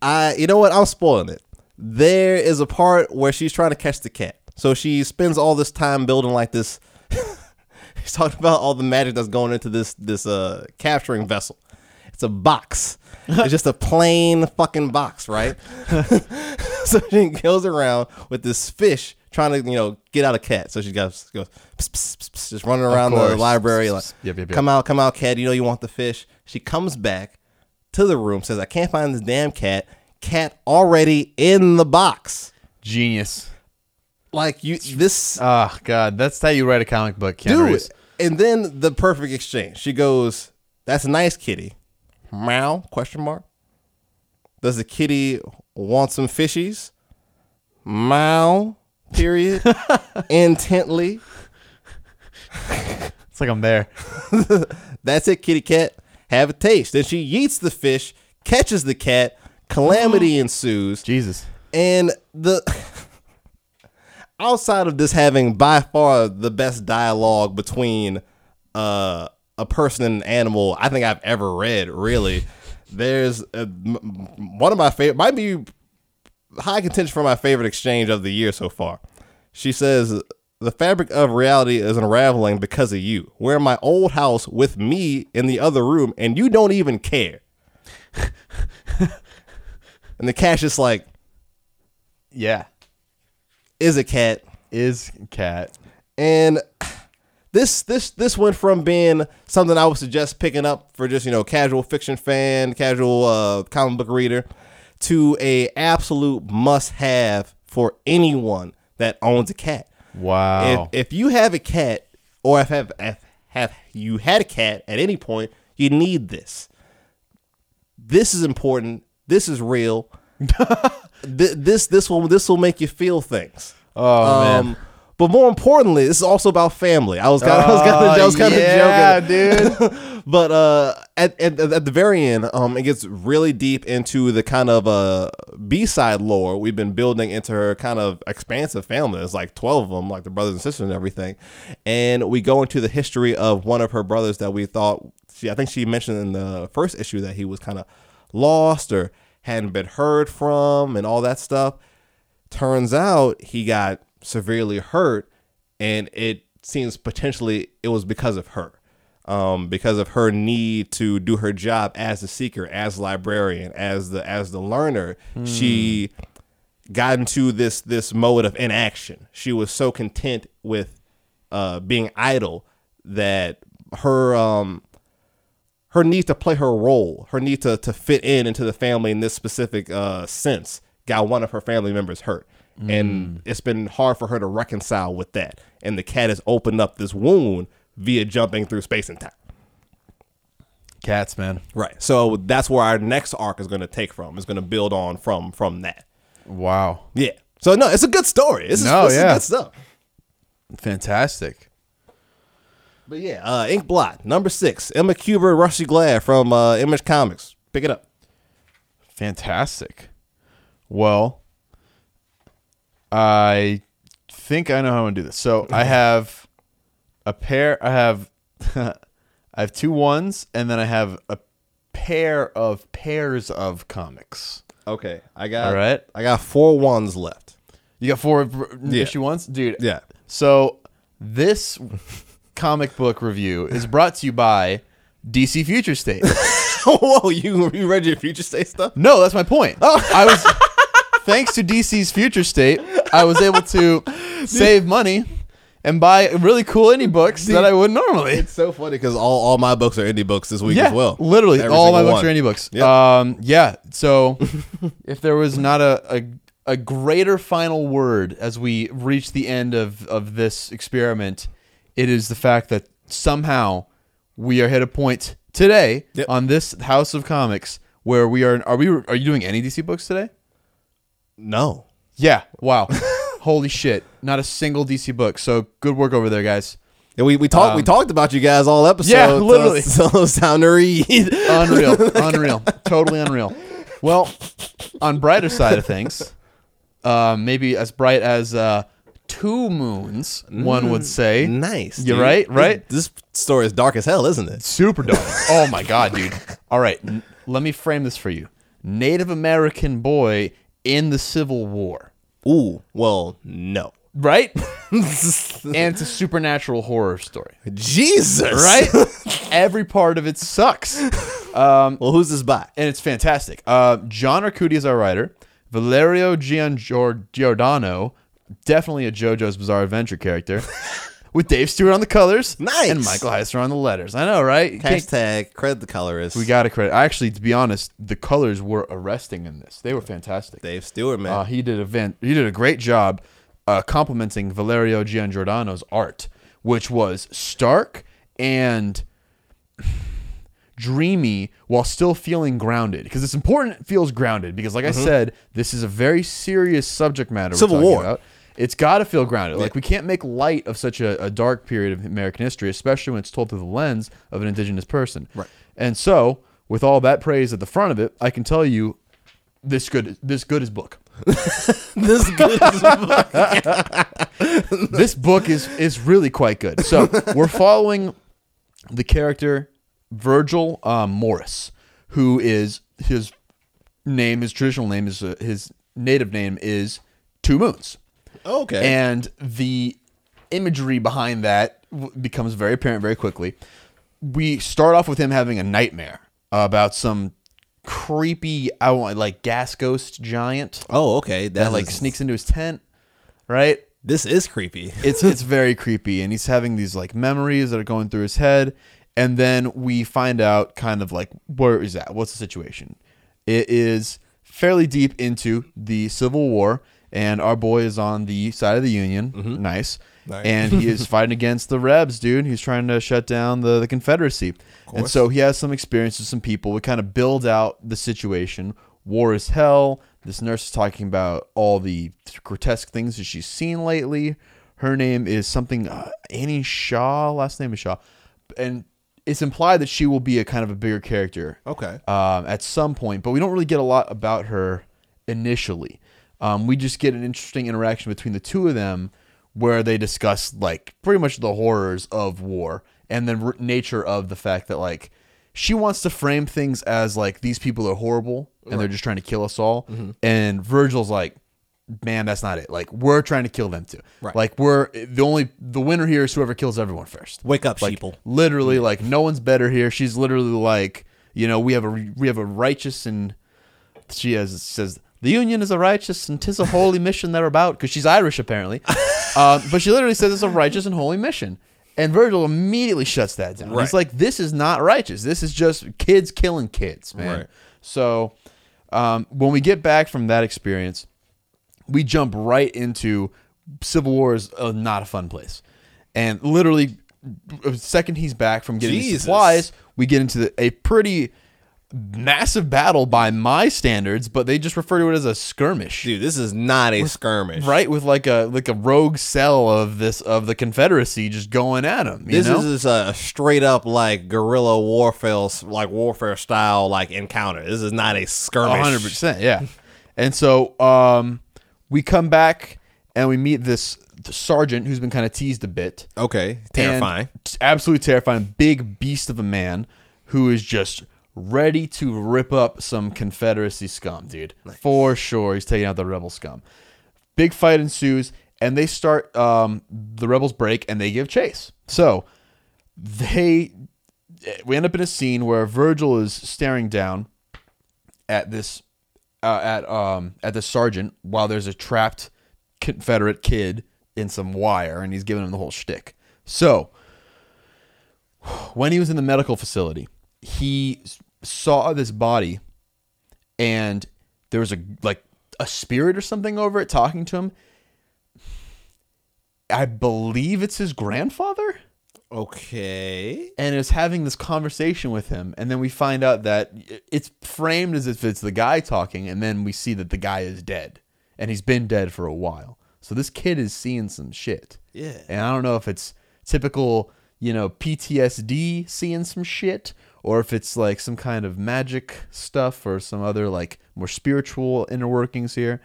You know what? I'm spoiling it. There is a part where she's trying to catch the cat. So she spends all this time building like this. She's talking about all the magic that's going into this capturing vessel. It's a box. It's just a plain fucking box, right? So she goes around with this fish trying to, get out a cat. So she goes pss, pss, pss, pss, just running around the library like, yep. Come out, cat. You know you want the fish. She comes back to the room, says, I can't find this damn cat. Cat already in the box. Genius. Like you, this. Oh God, that's how you write a comic book, Keanu Reeves. Do it. And then the perfect exchange. She goes, "That's nice, kitty." Meow? Question mark. Does the kitty want some fishies? Meow. Period. Intently. It's like I'm there. That's it, kitty cat. Have a taste. Then she yeets the fish, catches the cat. Calamity ensues. Jesus. And the. Outside of this having by far the best dialogue between a person and an animal I think I've ever read, really, there's one of my favorite, might be high contention for my favorite exchange of the year so far. She says, the fabric of reality is unraveling because of you. We're in my old house with me in the other room and you don't even care. And the cat's just like, yeah. Is a cat. And this went from being something I would suggest picking up for just, casual fiction fan, casual comic book reader, to a absolute must-have for anyone that owns a cat. Wow. If you have a cat, or have you had a cat at any point, you need this. This is important. This is real. This will make you feel things. Oh man! But more importantly, this is also about family. I was kind of joking, dude. But at the very end, it gets really deep into the kind of B-side lore we've been building into her kind of expansive family. There's like 12 of them, like the brothers and sisters and everything. And we go into the history of one of her brothers that we thought I think she mentioned in the first issue that he was kind of lost or hadn't been heard from and all that stuff. Turns out he got severely hurt, and it seems potentially it was because of her need to do her job as the seeker, as librarian, as the learner. She got into this mode of inaction. She was so content with being idle that her need to play her role, her need to fit into the family in this specific sense, got one of her family members hurt. And it's been hard for her to reconcile with that. And the cat has opened up this wound via jumping through space and time. Cats, man. Right. So that's where our next arc is going to take from. It's going to build on from that. Wow. Yeah. So, no, it's a good story. It's good stuff. Fantastic. But yeah, Ink Blot, number 6, Emma Cuber, Rusty Glad from Image Comics. Pick it up. Fantastic. Well, I think I know how I'm going to do this. So I have 2 ones, and then I have a pair of pairs of comics. Okay. I got 4 ones left. You got 4 issue ones? Dude. Yeah. So this... comic book review is brought to you by DC Future State. Whoa, you read your Future State stuff? No, that's my point. Oh. I was thanks to DC's Future State, I was able to save money and buy really cool indie books that I would normally. It's so funny because all my books are indie books this week as well. Literally, all my books are indie books. Yep. So if there was not a greater final word as we reach the end of this experiment. It is the fact that somehow we are at a point today on this House of Comics, where we are. Are you doing any DC books today? No. Yeah. Wow. Holy shit! Not a single DC book. So good work over there, guys. And we talked about you guys all episode. Yeah, literally. So sound to read. Unreal. Totally unreal. Well, on brighter side of things, maybe as bright as Two Moons, one would say. Nice. You're right, right? This story is dark as hell, isn't it? Super dark. Oh, my God, dude. All right. Let me frame this for you. Native American boy in the Civil War. Ooh. Well, no. Right? And it's a supernatural horror story. Jesus. Right? Every part of it sucks. Well, who's this by? And it's fantastic. John Arcudi is our writer. Valerio Giordano, definitely a JoJo's Bizarre Adventure character, with Dave Stewart on the colors. Nice. And Michael Heiser on the letters. I know, right? Hashtag credit the colorist. We got to credit. Actually, to be honest, the colors were arresting in this. They were fantastic. Dave Stewart, man. He did a great job complimenting Valerio Giangiordano's art, which was stark and dreamy while still feeling grounded, because it's important it feels grounded, because like I said, this is a very serious subject matter. Civil War. About. It's got to feel grounded. Yeah. Like, we can't make light of such a dark period of American history, especially when it's told through the lens of an indigenous person. Right. And so, with all that praise at the front of it, I can tell you, this good is book. This good is book. This book is really quite good. So we're following the character Virgil Morris, who is his native name is Two Moons. Okay. And the imagery behind that becomes very apparent very quickly. We start off with him having a nightmare about some creepy, gas ghost giant. Oh, okay. That sneaks into his tent, right? This is creepy. It's very creepy, and he's having these memories that are going through his head. And then we find out where is that? What's the situation? It is fairly deep into the Civil War, and our boy is on the side of the Union. Mm-hmm. Nice. And he is fighting against the Rebs, dude. He's trying to shut down the Confederacy. And so he has some experience with some people. We kind of build out the situation. War is hell. This nurse is talking about all the grotesque things that she's seen lately. Her name is something, Annie Shaw. Last name is Shaw. And it's implied that she will be a kind of a bigger character, at some point, but we don't really get a lot about her initially. We just get an interesting interaction between the two of them, where they discuss pretty much the horrors of war and the nature of the fact that she wants to frame things as these people are horrible and they're just trying to kill us all, and Virgil's man, that's not it. We're trying to kill them too. Right. We're the winner here is whoever kills everyone first. Wake up, sheeple. Literally, no one's better here. She's literally we have a righteous, and she says the Union is a righteous and 'tis a holy mission they're about, because she's Irish apparently. But she literally says it's a righteous and holy mission, and Virgil immediately shuts that down. Right. He's like, this is not righteous. This is just kids killing kids, man. Right. So when we get back from that experience, we jump right into Civil War is not a fun place. And literally, the second he's back from getting his supplies, we get into a pretty massive battle by my standards, but they just refer to it as a skirmish. Dude, this is not a skirmish. Right, with like a rogue cell of the Confederacy just going at him. This is a straight up guerrilla warfare, warfare style encounter. This is not a skirmish. 100%, yeah. And so we come back and we meet the sergeant who's been kind of teased a bit. Okay, terrifying. Absolutely terrifying. Big beast of a man who is just ready to rip up some Confederacy scum, dude. Nice. For sure, he's taking out the rebel scum. Big fight ensues, and they start, the rebels break, and they give chase. So we end up in a scene where Virgil is staring down at this at the sergeant while there's a trapped Confederate kid in some wire, and he's giving him the whole shtick. So when he was in the medical facility, he saw this body, and there was a spirit or something over it talking to him. I believe it's his grandfather. Okay. And is having this conversation with him, and then we find out that it's framed as if it's the guy talking, and then we see that the guy is dead, and he's been dead for a while. So this kid is seeing some shit. Yeah. And I don't know if it's typical, you know, PTSD seeing some shit, or if it's like some kind of magic stuff or some other like more spiritual inner workings here,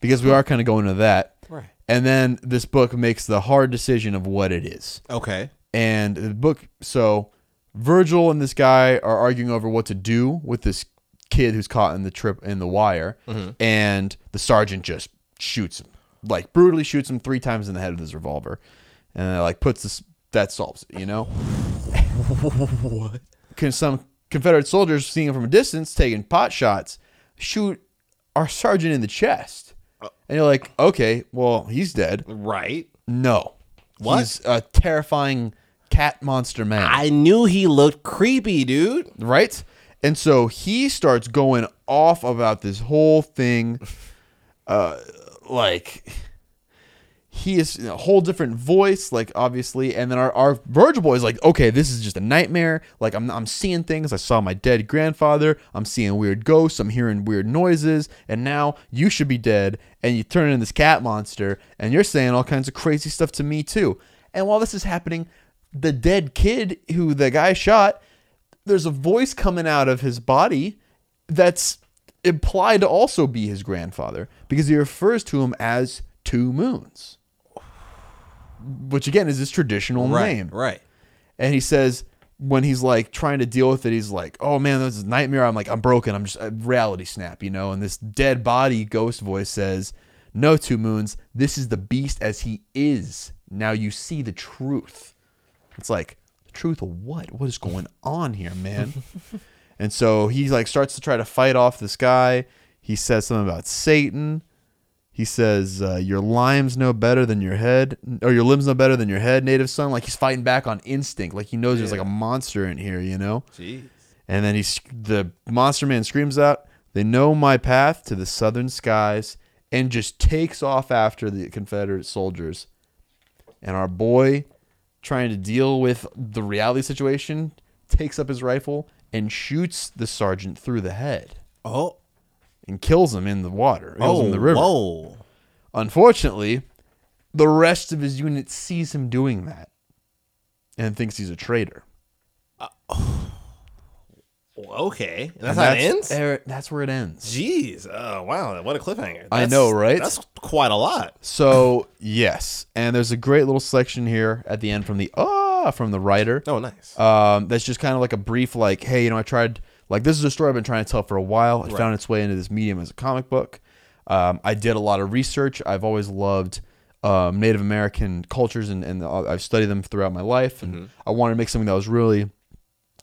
because we are kind of going to that. Right. And then this book makes the hard decision of what it is. Okay. And the book, so Virgil and this guy are arguing over what to do with this kid who's caught in the trip in the wire, mm-hmm. and the sergeant just shoots him, like brutally shoots him 3 times in the head with his revolver, and like puts this that solves it, you know. What? Some Confederate soldiers seeing him from a distance, taking pot shots, shoot our sergeant in the chest, and you're like, okay, well he's dead, right? No. What? He's a terrifying cat monster man. I knew he looked creepy, dude. Right? And so he starts going off about this whole thing. Like, he is in a whole different voice, like, obviously. And then our Virgil boy is like, okay, this is just a nightmare. Like, I'm seeing things. I saw my dead grandfather. I'm seeing weird ghosts. I'm hearing weird noises. And now you should be dead. And you turn into this cat monster. And you're saying all kinds of crazy stuff to me, too. And while this is happening, the dead kid who the guy shot, there's a voice coming out of his body that's implied to also be his grandfather, because he refers to him as Two Moons, which again is his traditional name. Right. And he says, when he's like trying to deal with it, he's like, oh man, this is a nightmare. I'm like, I'm broken. I'm just a reality snap, you know? And this dead body ghost voice says, no, Two Moons, this is the beast as he is. Now you see the truth. It's like, the truth of what? What is going on here, man? And so he like starts to try to fight off this guy. He says something about Satan. He says, your limbs know better than your head, or your limbs know better than your head, native son. Like, he's fighting back on instinct. Like, he knows there's like a monster in here, you know? Jeez. And then the monster man screams out, they know my path to the southern skies, and just takes off after the Confederate soldiers. And our boy, trying to deal with the reality situation, takes up his rifle and shoots the sergeant through the head. Oh. And kills him in the water. Kills him in the river. Whoa. Unfortunately, the rest of his unit sees him doing that and thinks he's a traitor. Okay. That's how it ends? That's where it ends. Jeez. Oh, wow. What a cliffhanger. I know, right? That's quite a lot. So, yes. And there's a great little section here at the end from the writer. Oh, nice. That's just kind of like a brief, like, hey, you know, I tried... Like, this is a story I've been trying to tell for a while. It found its way into this medium as a comic book. I did a lot of research. I've always loved Native American cultures, and I've studied them throughout my life. And I wanted to make something that was really,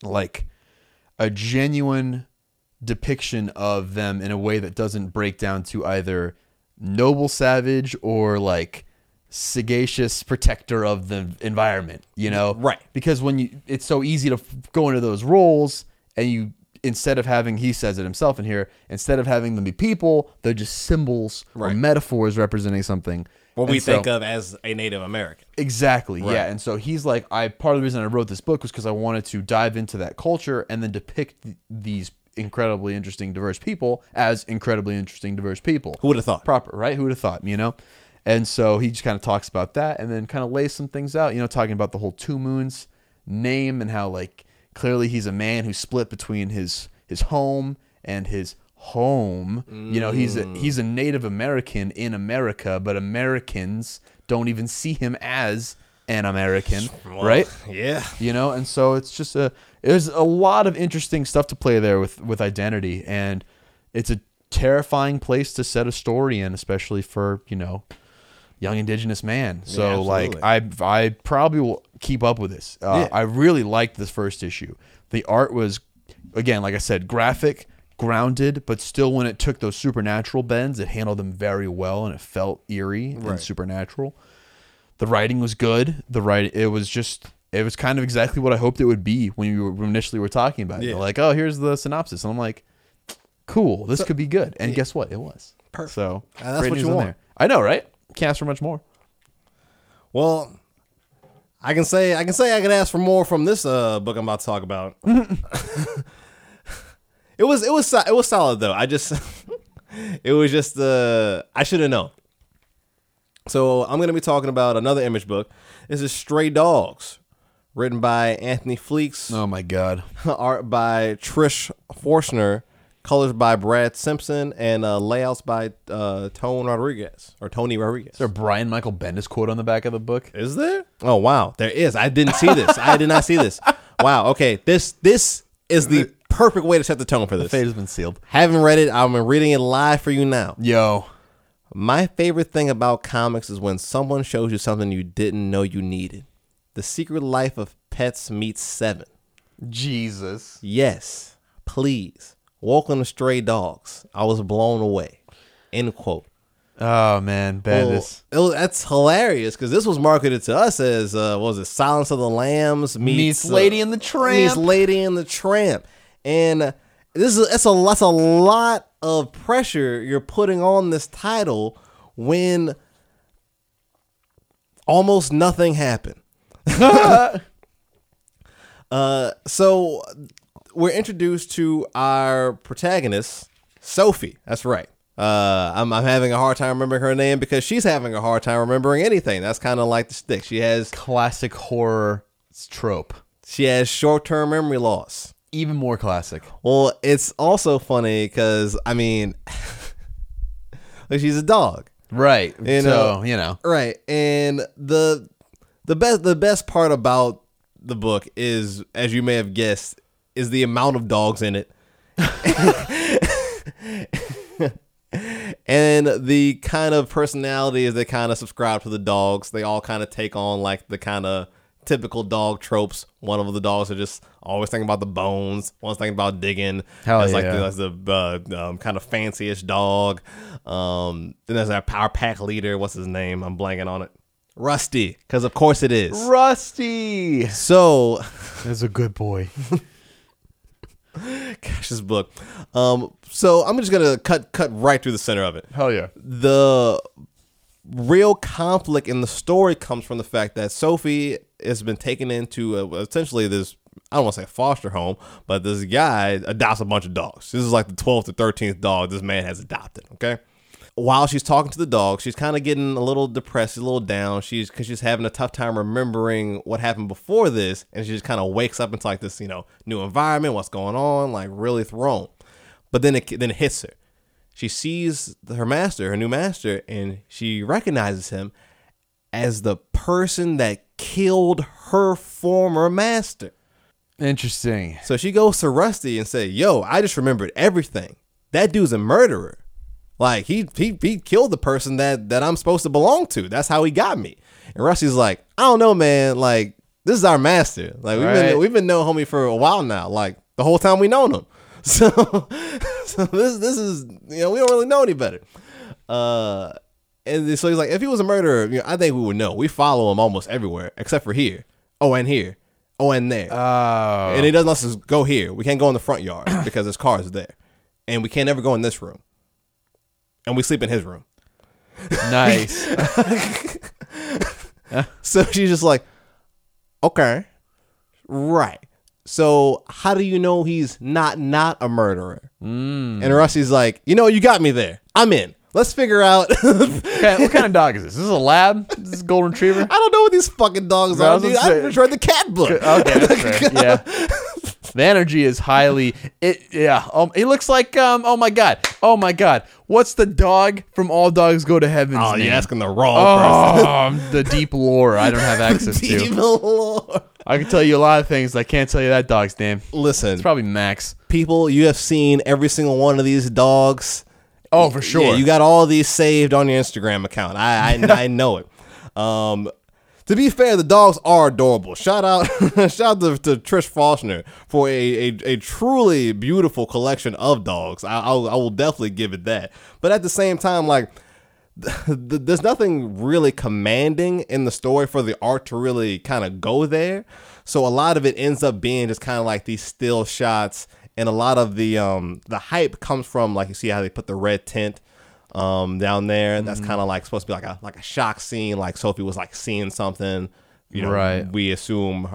like, a genuine depiction of them in a way that doesn't break down to either noble savage or, like, sagacious protector of the environment, you know? Right. Because when it's so easy to go into those roles, and you... Instead of having, he says it himself in here, instead of having them be people, they're just symbols or metaphors representing something. What we think of as a Native American. Exactly, yeah. And so he's like, part of the reason I wrote this book was because I wanted to dive into that culture and then depict these incredibly interesting, diverse people as incredibly interesting, diverse people. Who would have thought? Proper, right? Who would have thought, you know? And so he just kind of talks about that and then kind of lays some things out, you know, talking about the whole Two Moons name and how, like, clearly, he's a man who's split between his home and his home. Mm. You know, he's a Native American in America, but Americans don't even see him as an American, right? Yeah. You know, and so it's just there's a lot of interesting stuff to play there with identity, and it's a terrifying place to set a story in, especially for, you know, young indigenous man. So, yeah, like, I probably will keep up with this. I really liked this first issue. The art was, again, like I said, graphic, grounded, but still when it took those supernatural bends, it handled them very well, and it felt eerie and supernatural. The writing was good. It was kind of exactly what I hoped it would be when we initially were talking about it. Yeah. Like, oh, here's the synopsis. And I'm like, cool, this could be good. And guess what? It was. Perfect. So, that's what you want. There. I know, right? Can't ask for much more. Well, I can say I can ask for more from this book I'm about to talk about. It was solid though. I should have known. So I'm gonna be talking about another Image book. This is Stray Dogs, written by Anthony Fleeks. Oh my God. Art by Trish Forstner, colors by Brad Simpson, and layouts by Tony Rodriguez. Is there a Brian Michael Bendis quote on the back of the book? Is there? Oh wow, there is. I didn't see this. I did not see this. Wow. Okay. This is the perfect way to set the tone for this. The fate has been sealed. Haven't read it. I'm reading it live for you now. Yo. My favorite thing about comics is when someone shows you something you didn't know you needed. The Secret Life of Pets meets Seven. Jesus. Yes. Please. Welcome to Stray Dogs. I was blown away. End quote. Oh, man. Bendis. Well, that's hilarious because this was marketed to us as, Silence of the Lambs meets Lady and the Tramp. And that's a lot of pressure you're putting on this title when almost nothing happened. So we're introduced to our protagonist, Sophie. That's right. I'm having a hard time remembering her name because she's having a hard time remembering anything. That's kind of like the shtick. She has classic horror trope. She has short-term memory loss. Even more classic. Well, it's also funny because, I mean, like she's a dog. Right. You know. Right. And the best part about the book is, as you may have guessed, is the amount of dogs in it. And the kind of personalities that kind of subscribe to the dogs. They all kind of take on like the kind of typical dog tropes. One of the dogs are just always thinking about the bones. One's thinking about digging. That's the kind of fanciest dog. Then there's our pack leader. What's his name? I'm blanking on it. Rusty, because of course it is. Rusty. So that's a good boy. Gosh, this book. So I'm just gonna cut right through the center of it. Hell yeah. The real conflict in the story comes from the fact that Sophie has been taken into essentially this, I don't want to say foster home, but this guy adopts a bunch of dogs. This is like the 12th to 13th dog this man has adopted, okay? While she's talking to the dog, she's kind of getting a little depressed, a little down. She's having a tough time remembering what happened before this, and she just kind of wakes up into like this, you know, new environment, what's going on, like really thrown. But then it hits her. She sees her new master, and she recognizes him as the person that killed her former master. Interesting. So she goes to Rusty and says, yo, I just remembered everything. That dude's a murderer. Like, he killed the person that I'm supposed to belong to. That's how he got me. And Rusty's like, I don't know, man. Like, this is our master. Like, we've been knowing homie for a while now. Like, the whole time we known him. So this is, you know, we don't really know any better. And so he's like, if he was a murderer, you know, I think we would know. We follow him almost everywhere except for here. Oh, and here. Oh, and there. Oh. And he doesn't let us go here. We can't go in the front yard because his car is there. And we can't ever go in this room. And we sleep in his room. Nice. So she's just like, okay. Right. So how do you know he's not a murderer? Mm. And Rusty's like, you know, you got me there. I'm in. Let's figure out. What kind of dog is this? Is this a lab? Is this a golden retriever? I don't know what these fucking dogs are, dude. I just read the cat book. Okay, that's fair. Yeah. The energy is highly. It looks like. Oh my god. What's the dog from All Dogs Go to Heaven's name? Oh, you're asking the wrong person. The deep lore I don't have access to. Deep lore. I can tell you a lot of things. I can't tell you that dog's name. Listen, it's probably Max. People, you have seen every single one of these dogs. Oh, for sure. Yeah, you got all these saved on your Instagram account. I know it. To be fair, the dogs are adorable. Shout out to Trish Faulkner for a truly beautiful collection of dogs. I will definitely give it that. But at the same time, like, there's nothing really commanding in the story for the art to really kind of go there. So a lot of it ends up being just kind of like these still shots, and a lot of the hype comes from, like, you see how they put the red tint down there. That's kind of like supposed to be like a shock scene, like Sophie was like seeing something you know, right. we assume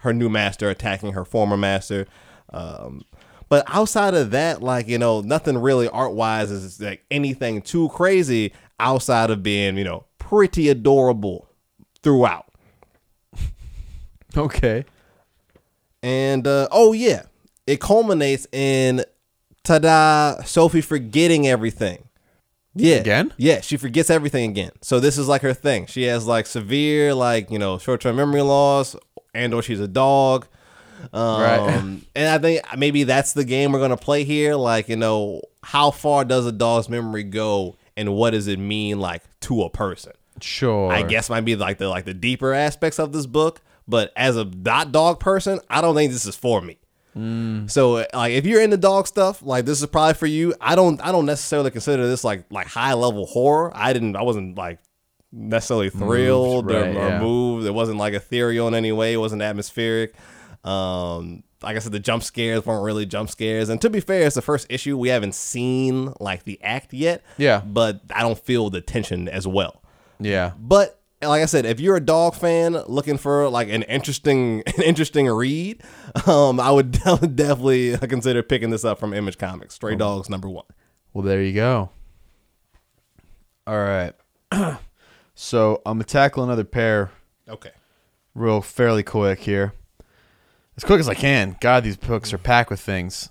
her new master attacking her former master. But outside of that, like, you know, nothing really art-wise is like anything too crazy outside of being, you know, pretty adorable throughout. Okay. And, oh, yeah. It culminates in, ta-da, Sophie forgetting everything. Yeah. Again? Yeah, she forgets everything again. So this is like her thing. She has like severe, like, you know, short-term memory loss, and or she's a dog. Right. And I think maybe that's the game we're going to play here. Like, you know, how far does a dog's memory go and what does it mean, like, to a person? Sure. I guess might be like the deeper aspects of this book. But as a dog person, I don't think this is for me. Mm. So, like, if you're into dog stuff, like, this is probably for you. I don't necessarily consider this like high level horror. I wasn't like necessarily thrilled or moved. It wasn't like ethereal in any way. It wasn't atmospheric. Like I said, the jump scares weren't really jump scares. And to be fair, it's the first issue. We haven't seen like the act yet. Yeah. But I don't feel the tension as well. Yeah. But. And like I said, if you're a dog fan looking for like an interesting read, I would definitely consider picking this up from Image Comics. Stray Dogs #1. Well, there you go. All right. So I'm going to tackle another pair. Okay. Fairly quick here. As quick as I can. God, these books are packed with things.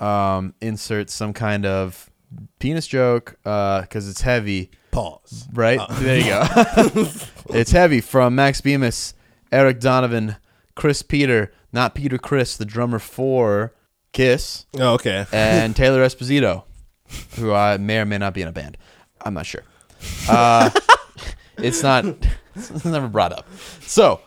Insert some kind of penis joke because it's heavy. Pause. Right? There you go. It's heavy from Max Bemis, Eric Donovan, Chris Peter, not Peter Chris, the drummer for Kiss. Oh, okay. And Taylor Esposito, who I may or may not be in a band. I'm not sure. It's never brought up. So,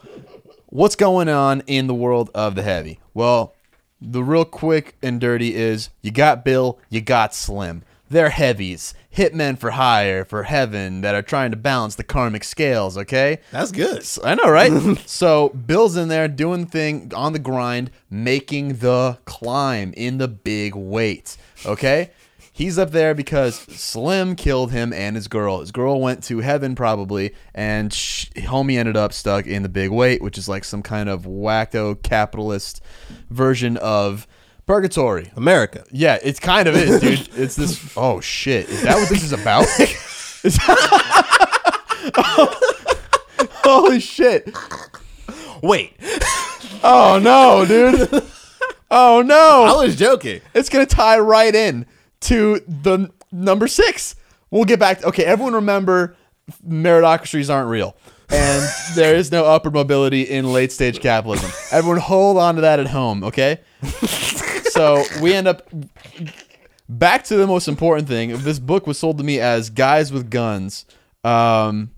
what's going on in the world of the heavy? Well, the real quick and dirty is you got Bill, you got Slim. They're heavies, hitmen for hire, for heaven, that are trying to balance the karmic scales, okay? That's good. I know, right? So Bill's in there doing thing on the grind, making the climb in the big weight, okay? He's up there because Slim killed him and his girl. His girl went to heaven probably, and homie ended up stuck in the big weight, which is like some kind of wacko capitalist version of Purgatory. America. Yeah, it kind of is, dude. It's this... Oh, shit. Is that what this is about? Holy shit. Wait. Oh, no, dude. Oh, no. I was joking. It's going to tie right in to the number 6. We'll get back... Okay, everyone remember meritocracies aren't real. And there is no upward mobility in late-stage capitalism. Everyone hold on to that at home, okay? So we end up back to the most important thing. This book was sold to me as Guys with Guns. You know,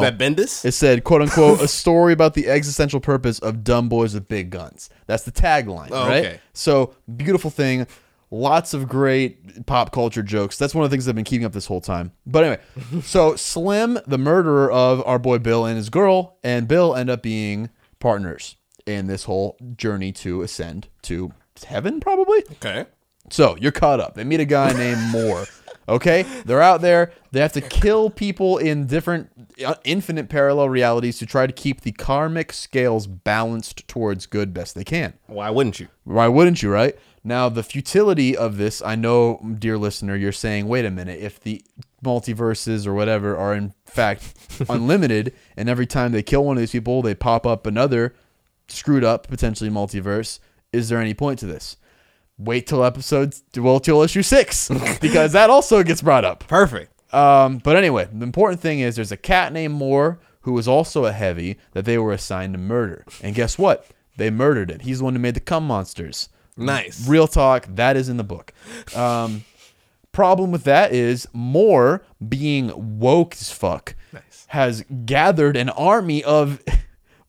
that Bendis? It said, quote unquote, a story about the existential purpose of dumb boys with big guns. That's the tagline, right? Okay. So beautiful thing. Lots of great pop culture jokes. That's one of the things I've been keeping up this whole time. But anyway, so Slim, the murderer of our boy Bill and his girl, and Bill end up being partners in this whole journey to ascend to heaven, probably. Okay. So you're caught up. They meet a guy named Moore. Okay. They're out there. They have to kill people in different infinite parallel realities to try to keep the karmic scales balanced towards good best they can. Why wouldn't you? Why wouldn't you, right? Now, the futility of this, I know, dear listener, you're saying, wait a minute, if the multiverses or whatever are in fact unlimited, and every time they kill one of these people, they pop up another screwed up, potentially multiverse, is there any point to this? Wait till issue 6, because that also gets brought up. Perfect. But anyway, the important thing is there's a cat named Moore who was also a heavy that they were assigned to murder. And guess what? They murdered it. He's the one who made the cum monsters. Nice. Real talk. That is in the book. Problem with that is Moore, being woke as fuck, has gathered an army of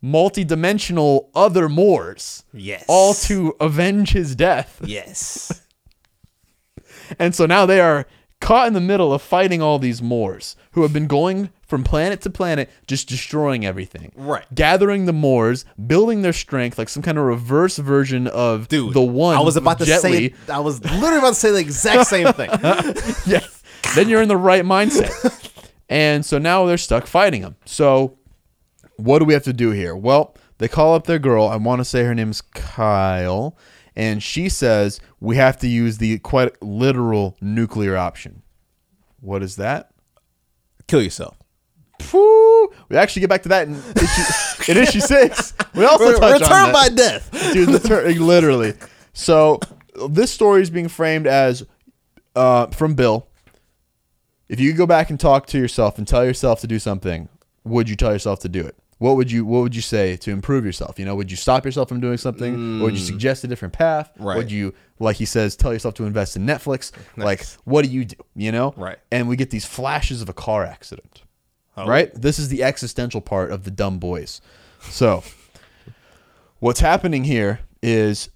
multidimensional other Moors. Yes. All to avenge his death. Yes. And so now they are caught in the middle of fighting all these Moors who have been going from planet to planet, just destroying everything. Right. Gathering the Moors, building their strength, like some kind of reverse version of the one. I was literally about to say the exact same thing. Yes. Then you're in the right mindset. And so now they're stuck fighting them. So what do we have to do here? Well, they call up their girl. I want to say her name's Kyle. And she says, we have to use the quite literal nuclear option. What is that? Kill yourself. Phew. We actually get back to that in issue, in issue 6. We also touch on that. Return by death. Dude, literally. So this story is being framed as, from Bill, if you could go back and talk to yourself and tell yourself to do something, would you tell yourself to do it? What would you say to improve yourself? You know, would you stop yourself from doing something? Or would you suggest a different path? Right. Would you, like he says, tell yourself to invest in Netflix? Nice. Like, what do you do? You know? Right. And we get these flashes of a car accident. Oh. Right? This is the existential part of the dumb boys. So what's happening here is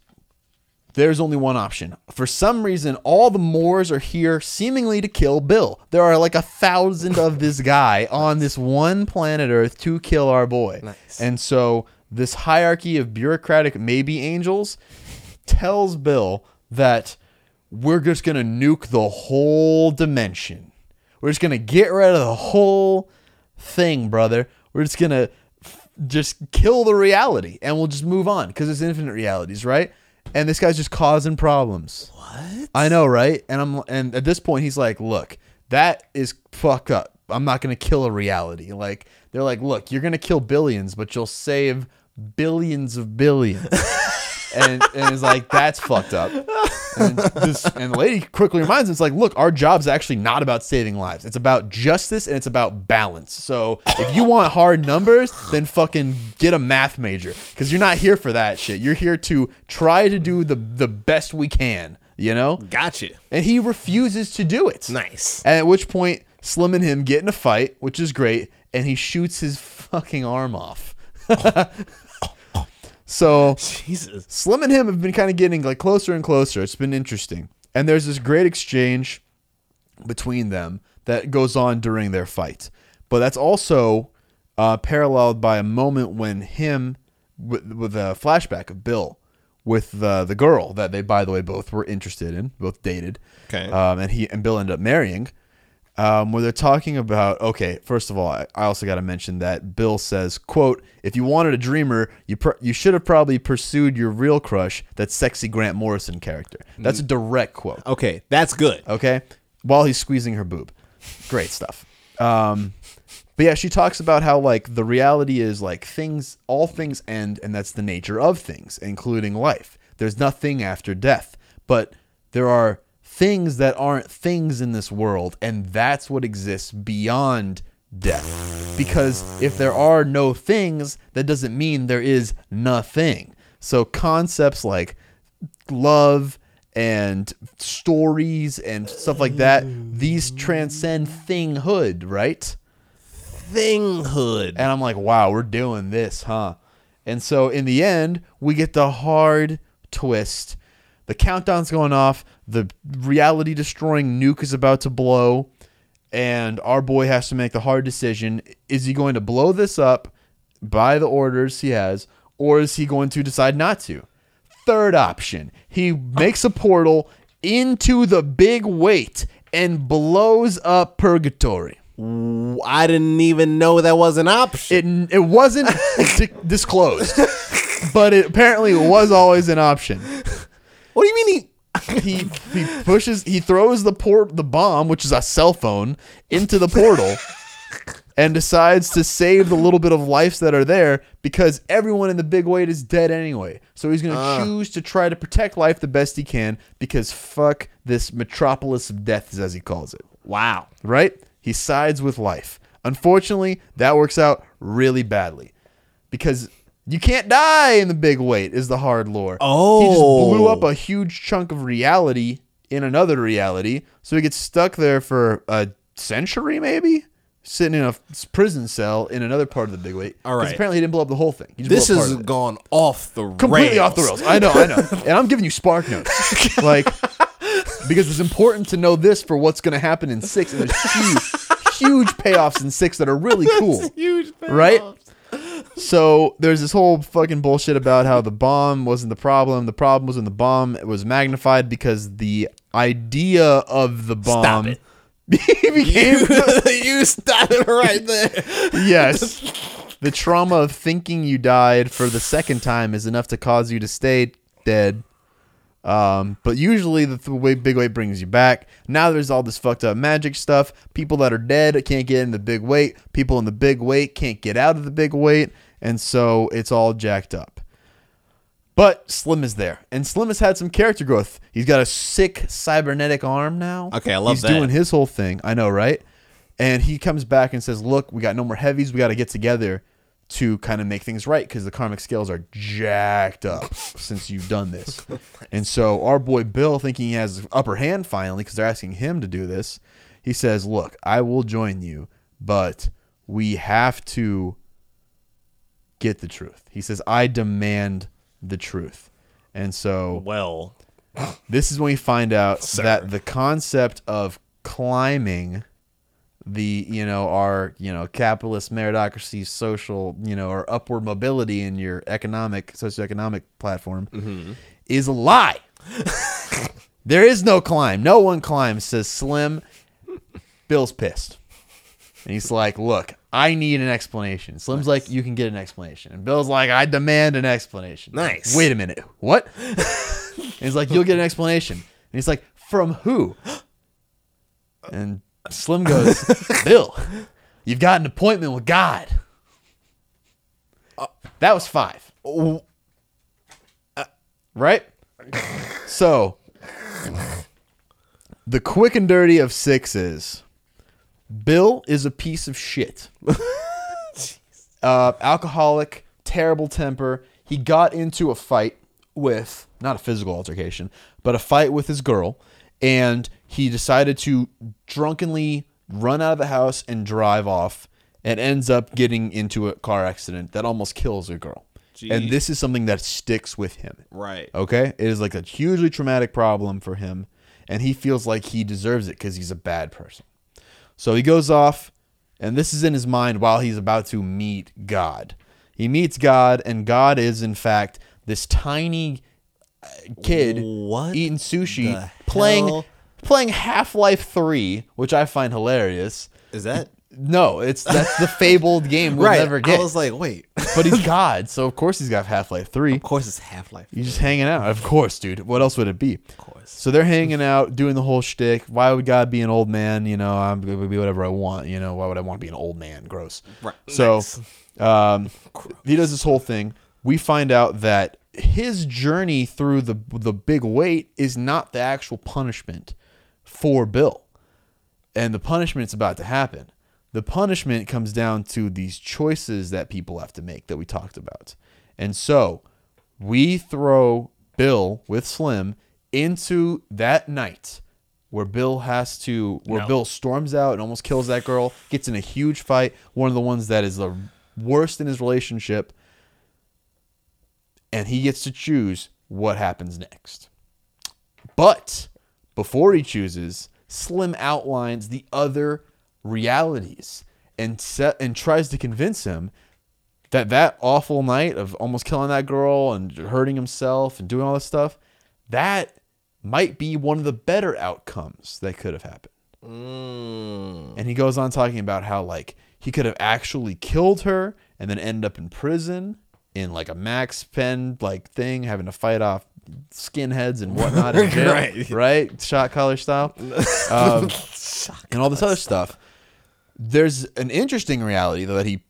there's only one option. For some reason, all the Moors are here seemingly to kill Bill. There are like 1,000 of this guy on this one planet Earth to kill our boy. Nice. And so this hierarchy of bureaucratic maybe angels tells Bill that we're just going to nuke the whole dimension. We're just going to get rid of the whole thing, brother. We're just going to just kill the reality and we'll just move on because it's infinite realities, right? And this guy's just causing problems. What? I know, right? And at this point, he's like, look, that is fucked up. I'm not going to kill a reality. Like, they're like, look, you're going to kill billions, but you'll save billions of billions. and it's like, that's fucked up. And the lady quickly reminds him, it's like, look, our job's actually not about saving lives. It's about justice and it's about balance. So if you want hard numbers, then fucking get a math major because you're not here for that shit. You're here to try to do the best we can, you know? Gotcha. And he refuses to do it. Nice. And at which point, Slim and him get in a fight, which is great, and he shoots his fucking arm off. So Jesus. Slim and him have been kind of getting like closer and closer. It's been interesting. And there's this great exchange between them that goes on during their fight. But that's also paralleled by a moment when him with a flashback of Bill with the girl that they, by the way, both were interested in, both dated. Okay. And he and Bill ended up marrying. Where they're talking about, okay, first of all, I also got to mention that Bill says, quote, if you wanted a dreamer, you should have probably pursued your real crush, that sexy Grant Morrison character. That's a direct quote. Okay, that's good. Okay, while he's squeezing her boob. Great stuff. But yeah, she talks about how like the reality is like things, all things end, and that's the nature of things, including life. There's nothing after death, but there are things that aren't things in this world, and that's what exists beyond death. Because if there are no things, that doesn't mean there is nothing. So concepts like love and stories and stuff like that, these transcend thinghood, right? Thinghood. And I'm like, wow, we're doing this, huh? And so in the end, we get the hard twist. The countdown's going off. The reality-destroying nuke is about to blow, and our boy has to make the hard decision. Is he going to blow this up by the orders he has, or is he going to decide not to? Third option. He makes a portal into the big weight and blows up Purgatory. I didn't even know that was an option. It wasn't disclosed, but it apparently was always an option. What do you mean he... he pushes, he throws the bomb, which is a cell phone, into the portal and decides to save the little bit of lives that are there because everyone in the big weight is dead anyway. So he's going to choose to try to protect life the best he can because fuck this metropolis of death, as he calls it. Wow. Right? He sides with life. Unfortunately, that works out really badly because... You can't die in the big weight is the hard lore. Oh. He just blew up a huge chunk of reality in another reality. So he gets stuck there for a century maybe? Sitting in a prison cell in another part of the big weight. All right. Because apparently he didn't blow up the whole thing. This has gone off the rails. Completely off the rails. I know. And I'm giving you spark notes. Like, because it's important to know this for what's going to happen in 6. And there's huge payoffs in 6 that are really cool. That's huge payoffs. Right? So there's this whole fucking bullshit about how the bomb wasn't the problem. The problem was when the bomb was magnified because the idea of the bomb. Stop it. Became... you stopped it right there. Yes. The trauma of thinking you died for the second time is enough to cause you to stay dead. But usually the way big weight brings you back. Now there's all this fucked up magic stuff. People that are dead can't get in the big weight. People in the big weight can't get out of the big weight. And so it's all jacked up. But Slim is there. And Slim has had some character growth. He's got a sick cybernetic arm now. Okay, I love that. He's doing his whole thing. I know, right? And he comes back and says, look, we got no more heavies. We got to get together to kind of make things right, because the karmic scales are jacked up since you've done this. And so our boy Bill, thinking he has the upper hand finally, because they're asking him to do this, he says, look, I will join you, but we have to get the truth. He says, I demand the truth. And so this is when we find out that the concept of climbing the, you know, our, you know, capitalist meritocracy, social, you know, or upward mobility in your economic, socioeconomic platform is a lie. There is no climb. No one climbs, says Slim. Bill's pissed. And he's like, look, I need an explanation. Slim's like, you can get an explanation. And Bill's like, I demand an explanation. Nice. Wait a minute. What? And he's like, you'll get an explanation. And he's like, from who? And Slim goes, Bill, you've got an appointment with God. That was 5. Right? So, the quick and dirty of 6 is Bill is a piece of shit. Alcoholic, terrible temper. He got into a fight with, not a physical altercation, but a fight with his girl. And he decided to drunkenly run out of the house and drive off, and ends up getting into a car accident that almost kills a girl. Jeez. And this is something that sticks with him. Right. Okay? It is like a hugely traumatic problem for him, and he feels like he deserves it because he's a bad person. So he goes off, and this is in his mind while he's about to meet God. He meets God, and God is, in fact, this tiny kid eating sushi, playing Half-Life 3, which I find hilarious. Is that? No, that's the fabled game we'll never get. I was like, wait. But he's God, so of course he's got Half-Life 3. Of course it's Half-Life 3. He's just hanging out. Of course, dude. What else would it be? Of course. So they're hanging out, doing the whole shtick. Why would God be an old man? You know, I'm going to be whatever I want. You know, why would I want to be an old man? Gross. Right. So gross. He does this whole thing. We find out that his journey through the big weight is not the actual punishment for Bill. And the punishment's about to happen. The punishment comes down to these choices that people have to make that we talked about. And so we throw Bill with Slim into that night where Bill has to, Bill storms out and almost kills that girl, gets in a huge fight, one of the ones that is the worst in his relationship. And he gets to choose what happens next. But before he chooses, Slim outlines the other realities and tries to convince him that awful night of almost killing that girl and hurting himself and doing all this stuff, that might be one of the better outcomes that could have happened. And he goes on talking about how, like, he could have actually killed her and then ended up in prison in like a Max Pen like thing, having to fight off skinheads and whatnot, in jail, right? Shot collar style, and all this other stuff. There's an interesting reality though that he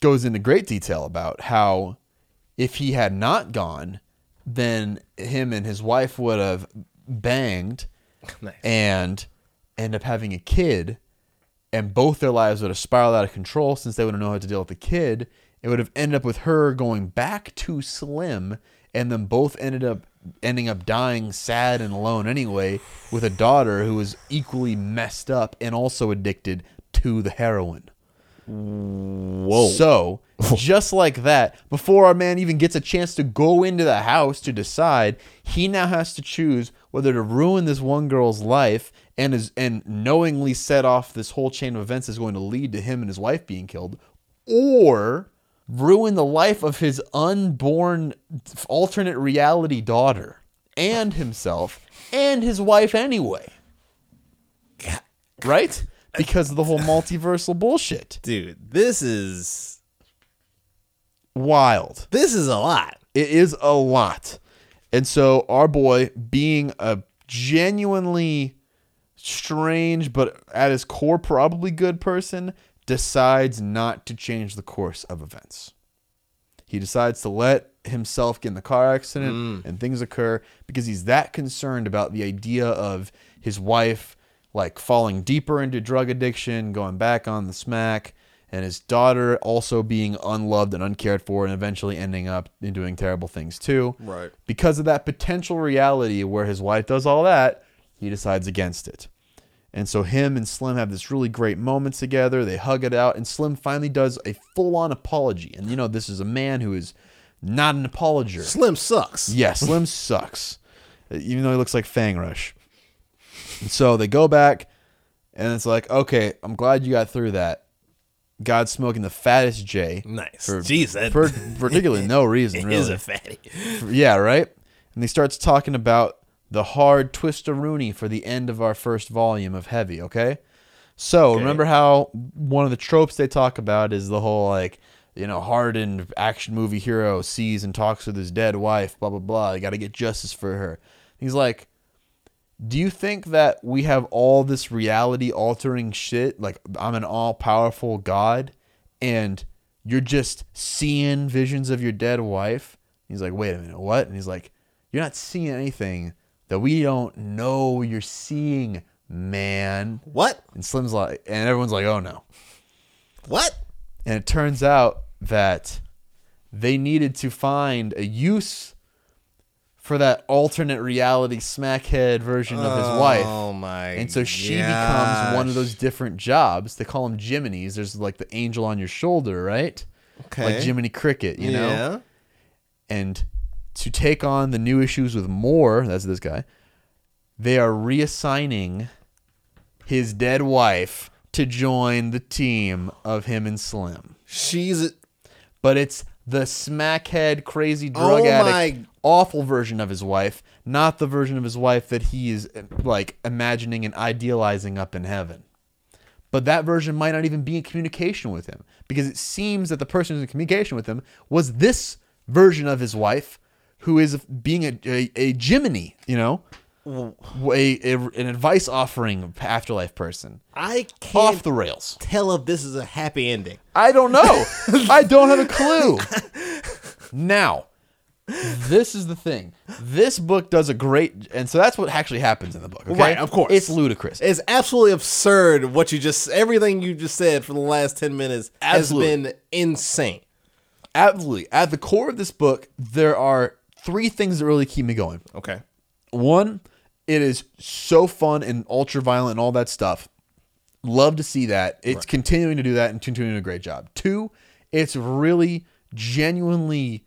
goes into great detail about how if he had not gone, then him and his wife would have banged and end up having a kid, and both their lives would have spiraled out of control since they wouldn't know how to deal with the kid. It would have ended up with her going back to Slim, and then both ending up dying sad and alone anyway, with a daughter who was equally messed up and also addicted to the heroin. Whoa. So, just like that, before our man even gets a chance to go into the house to decide, he now has to choose whether to ruin this one girl's life and knowingly set off this whole chain of events that's going to lead to him and his wife being killed, or ruin the life of his unborn alternate reality daughter and himself and his wife anyway. Right? Because of the whole multiversal bullshit. Dude, this is wild. This is a lot. It is a lot. And so our boy, being a genuinely strange, but at his core probably good person, decides not to change the course of events. He decides to let himself get in the car accident and things occur because he's that concerned about the idea of his wife like falling deeper into drug addiction, going back on the smack, and his daughter also being unloved and uncared for and eventually ending up in doing terrible things too. Right. Because of that potential reality where his wife does all that, he decides against it. And so him and Slim have this really great moment together. They hug it out, and Slim finally does a full-on apology. And, you know, this is a man who is not an apologer. Slim sucks. Yeah, Slim sucks, even though he looks like Fang Rush. And so they go back, and it's like, okay, I'm glad you got through that. God's smoking the fattest J. Nice. For particularly no reason, really. He is a fatty. Yeah, right? And he starts talking about the hard twist-a-rooney for the end of our first volume of Heavy, okay? So remember how one of the tropes they talk about is the whole, like, you know, hardened action movie hero sees and talks with his dead wife, blah, blah, blah. You got to get justice for her. He's like, do you think that we have all this reality-altering shit? Like, I'm an all-powerful god, and you're just seeing visions of your dead wife? He's like, wait a minute, what? And he's like, you're not seeing anything that we don't know you're seeing, man. What? And Slim's like, and everyone's like, oh no. What? And it turns out that they needed to find a use for that alternate reality smackhead version of his wife. Oh my God. And so she becomes one of those different jobs. They call them Jiminy's. There's like the angel on your shoulder, right? Okay. Like Jiminy Cricket, you know? Yeah. And to take on the new issues with Moore, that's this guy, they are reassigning his dead wife to join the team of him and Slim. But it's the smackhead, crazy drug addict, awful version of his wife, not the version of his wife that he is like imagining and idealizing up in heaven. But that version might not even be in communication with him, because it seems that the person who's in communication with him was this version of his wife, who is being a Jiminy, you know, an advice offering afterlife person. I can't off the rails. Tell if this is a happy ending. I don't know. I don't have a clue. Now, this is the thing. This book does a great, and so that's what actually happens in the book. Okay? Right, of course. It's ludicrous. It's absolutely absurd what you just, everything you just said for the last 10 minutes has been insane. Absolutely. At the core of this book, there are three things that really keep me going. Okay. One, it is so fun and ultra violent and all that stuff. Love to see that. It's continuing to do that and continuing to do a great job. Two, it's really genuinely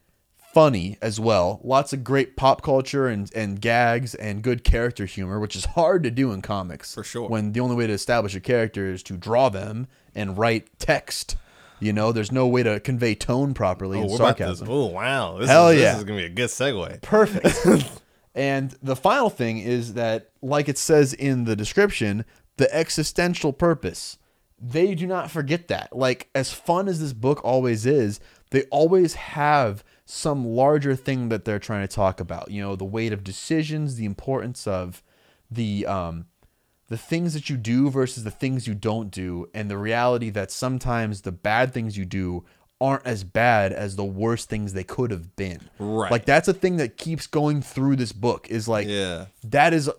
funny as well. Lots of great pop culture and gags and good character humor, which is hard to do in comics. For sure. When the only way to establish a character is to draw them and write text. You know, there's no way to convey tone properly in sarcasm. Oh, wow. This is going to be a good segue. Perfect. And the final thing is that, like it says in the description, the existential purpose. They do not forget that. Like, as fun as this book always is, they always have some larger thing that they're trying to talk about. You know, the weight of decisions, the importance of the things that you do versus the things you don't do, and the reality that sometimes the bad things you do aren't as bad as the worst things they could have been. Right. Like, that's a thing that keeps going through this book is like, that is,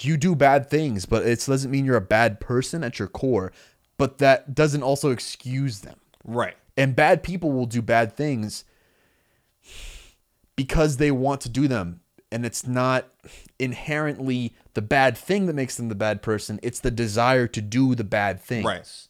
you do bad things, but it doesn't mean you're a bad person at your core, but that doesn't also excuse them. Right. And bad people will do bad things because they want to do them. And it's not inherently the bad thing that makes them the bad person. It's the desire to do the bad things. Right.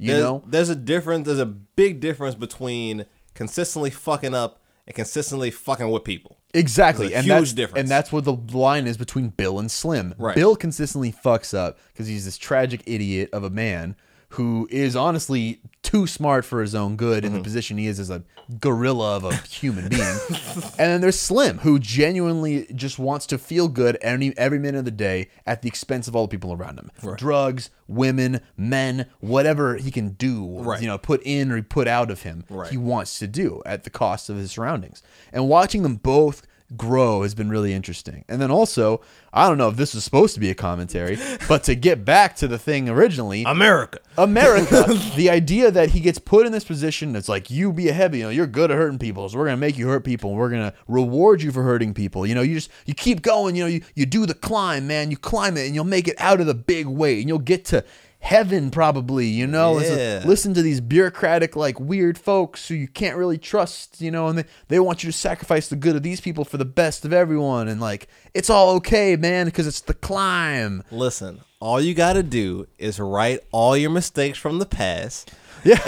You know? There's a difference. There's a big difference between consistently fucking up and consistently fucking with people. Exactly. There's a huge difference. And that's what the line is between Bill and Slim. Right. Bill consistently fucks up because he's this tragic idiot of a man who is honestly too smart for his own good in the position he is as a gorilla of a human being. And then there's Slim, who genuinely just wants to feel good every minute of the day at the expense of all the people around him. Right. Drugs, women, men, whatever he can do, right, you know, put in or put out of him, right, he wants to do at the cost of his surroundings. And watching them both grow has been really interesting. And then also, I don't know if this was supposed to be a commentary, but to get back to the thing originally, America, the idea that he gets put in this position, it's like, you be a heavy, you know, you're good at hurting people, so we're gonna make you hurt people, and we're gonna reward you for hurting people. You know, you keep going, you know, you do the climb, man, you climb it, and you'll make it out of the big weight, and you'll get to heaven probably, you know. Yeah. Listen to these bureaucratic, like, weird folks who you can't really trust, you know, and they want you to sacrifice the good of these people for the best of everyone, and like, it's all okay, man, because it's the climb. Listen, all you gotta do is write all your mistakes from the past. Yeah.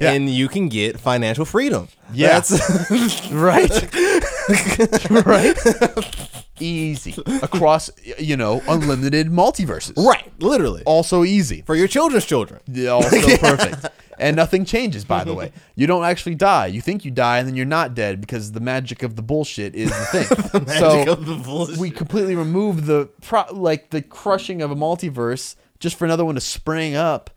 And you can get financial freedom. Yeah. That's right. Right. Easy. Across, you know, unlimited multiverses. Right. Literally. Also easy. For your children's children. Yeah, also perfect. And nothing changes, by the way. You don't actually die. You think you die, and then you're not dead, because the magic of the bullshit is the thing. We completely remove the crushing of a multiverse just for another one to spring up.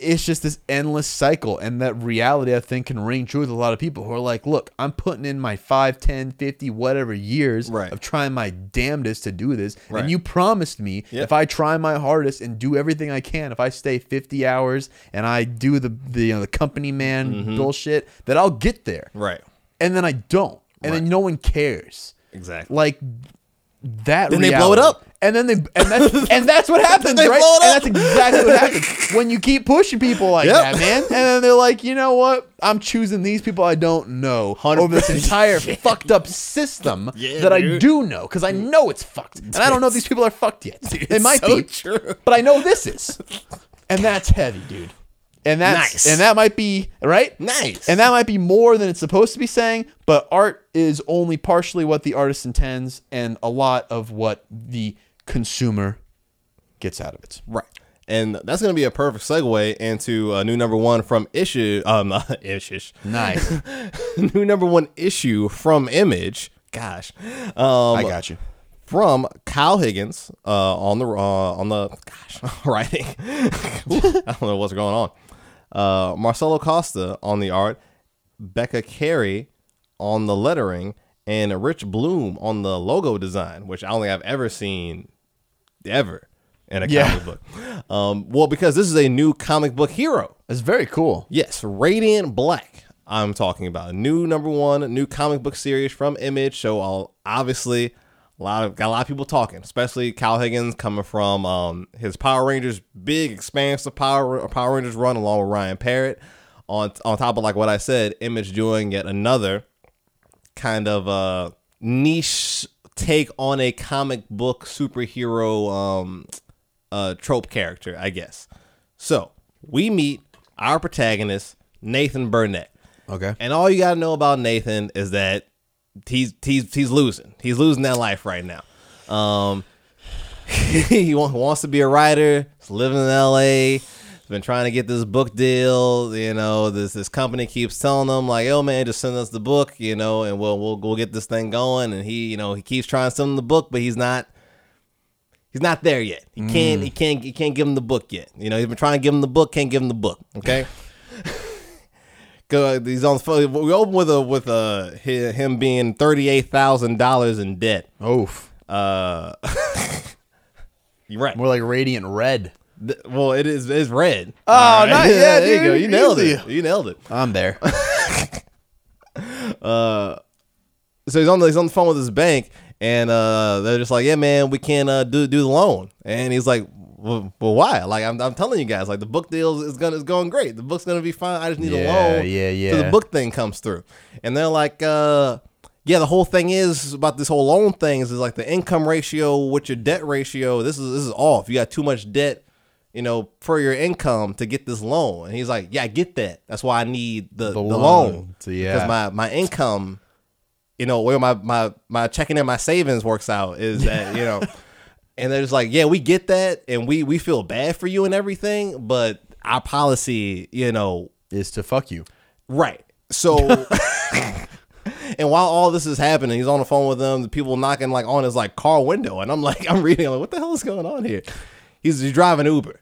It's just this endless cycle, and that reality, I think, can ring true with a lot of people who are like, look, I'm putting in my 5, 10, 50, whatever years, right, of trying my damnedest to do this, right, and you promised me, yep, if I try my hardest and do everything I can, if I stay 50 hours and I do the you know, the company man bullshit, that I'll get there. Right. And then I don't. And then no one cares. Exactly. Like, that then reality. They blow it up. And then that's what happens, right? And that's exactly what happens when you keep pushing people like that, man. And then they're like, you know what? I'm choosing these people I don't know over this entire fucked up system that I do know, because I know it's fucked, and I don't know if these people are fucked yet. Dude, they might be, true, but I know this is, and that's heavy, dude. And that's nice. And that might be right. Nice. And that might be more than it's supposed to be saying, but art is only partially what the artist intends, and a lot of what the consumer gets out of it. Right. And that's going to be a perfect segue into new number one from issue. Nice. New number one issue from Image. Gosh. I got you. From Kyle Higgins on the writing. I don't know what's going on. Marcelo Costa on the art, Becca Carey on the lettering, and Rich Bloom on the logo design, which I don't think I've ever seen ever in a comic book. Well, because this is a new comic book hero. It's very cool. Yes, Radiant Black, I'm talking about. New number one, new comic book series from Image. So I'll obviously got a lot of people talking, especially Kyle Higgins coming from his Power Rangers, big expansive Power Rangers run along with Ryan Parrott. On top of, like what I said, Image doing yet another kind of niche take on a comic book superhero trope character, I guess. So we meet our protagonist, Nathan Burnett. Okay. And all you gotta know about Nathan is that he's losing. He's losing that life right now. He wants to be a writer. He's living in L.A. Been trying to get this book deal, you know. This company keeps telling them like, "Oh man, just send us the book, you know, and we'll get this thing going." And he, you know, he keeps trying to send them the book, but he's not there yet. He can't give him the book yet. You know, he's been trying to give him the book, can't give him the book. Okay, he's on the phone. We open with him being $38,000 in debt. Oof. You're right. More like Radiant Red. Well, it's red. Oh, right. Nice. Yeah, there you go. You nailed it. You nailed it. I'm there. So he's on the phone with his bank, and they're just like, "Yeah, man, we can't do the loan." And he's like, "Well, why? Like, I'm telling you guys, like, the book deal is going great. The book's gonna be fine. I just need a loan. Yeah. So the book thing comes through." And they're like, "Yeah, the whole thing is about this whole loan thing is like the income ratio with your debt ratio. This is off. You got too much debt, you know, for your income to get this loan." And he's like, "Yeah, I get that. That's why I need the loan. So, yeah. Because my income, you know, where my checking and my savings works out is that, you know." And they're just like, "Yeah, we get that. And we feel bad for you and everything. But our policy, you know, is to fuck you. Right. So, and while all this is happening, he's on the phone with them. The people knocking like on his like car window, and I'm reading, I'm like, what the hell is going on here? He's driving Uber.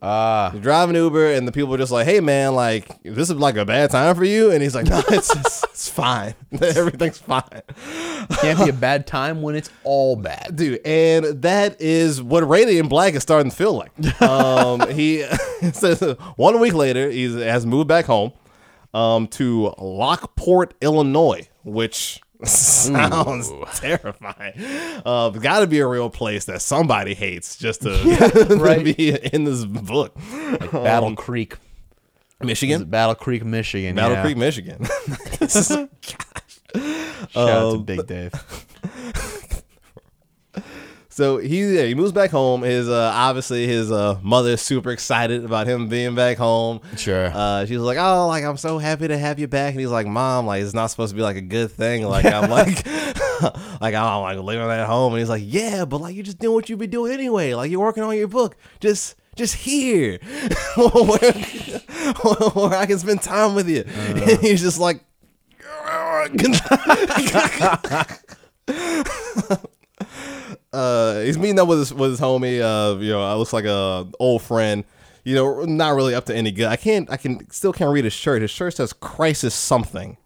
He's driving Uber, and the people are just like, hey man, like this is like a bad time for you, and he's like, no, it's fine. Everything's fine. Can't be a bad time when it's all bad, dude. And that is what Radiant Black is starting to feel like. He says 1 week later he has moved back home to Lockport, Illinois, which sounds terrifying. Got to be a real place that somebody hates just to, to be in this book. Like Battle Creek, Michigan. Battle Creek, Michigan. Battle Creek, Michigan. Shout out to Big Dave. So he moves back home. His obviously his mother is super excited about him being back home. Sure. She's like, oh, like I'm so happy to have you back. And he's like, Mom, like it's not supposed to be like a good thing. Like I'm like, like I'm like living at home. And he's like, yeah, but like you're just doing what you've been doing anyway. Like you're working on your book. Just here, where I can spend time with you. And he's just like. He's meeting up with his homie. You know, it looks like a old friend. You know, not really up to any good. I still can't read his shirt. His shirt says "Crisis Something."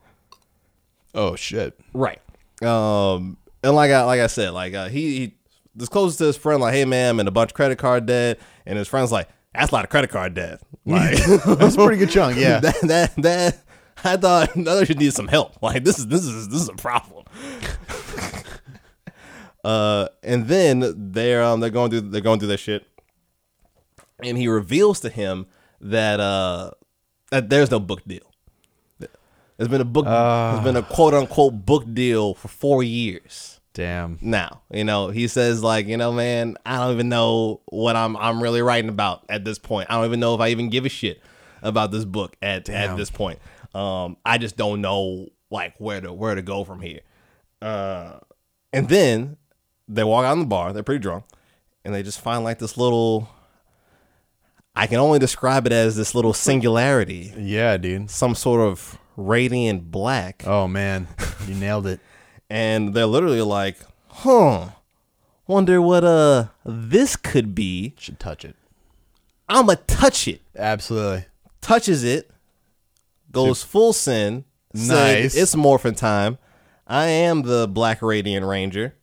Oh shit! Right. And like I said, like he discloses to his friend, like, "Hey man, I'm in a bunch of credit card debt," and his friend's like, "That's a lot of credit card debt. Like, that's a pretty good chunk." Yeah. that I thought you need some help. Like this is a problem. And then they're going through their shit, and he reveals to him that there's no book deal. There's been a book, there's been a quote unquote book deal for 4 years. Damn. Now you know he says like you know man I don't even know what I'm really writing about at this point. I don't even know if I even give a shit about this book at this point. I just don't know like where to go from here. And then they walk out in the bar. They're pretty drunk, and they just find like this little. I can only describe it as this little singularity. Yeah, dude. Some sort of radiant black. Oh man, you nailed it. And they're literally like, "Huh? Wonder what this could be." Should touch it. I'ma touch it. Absolutely. Touches it. Goes full sin. Nice. It's morphin' time. I am the Black Radiant Ranger.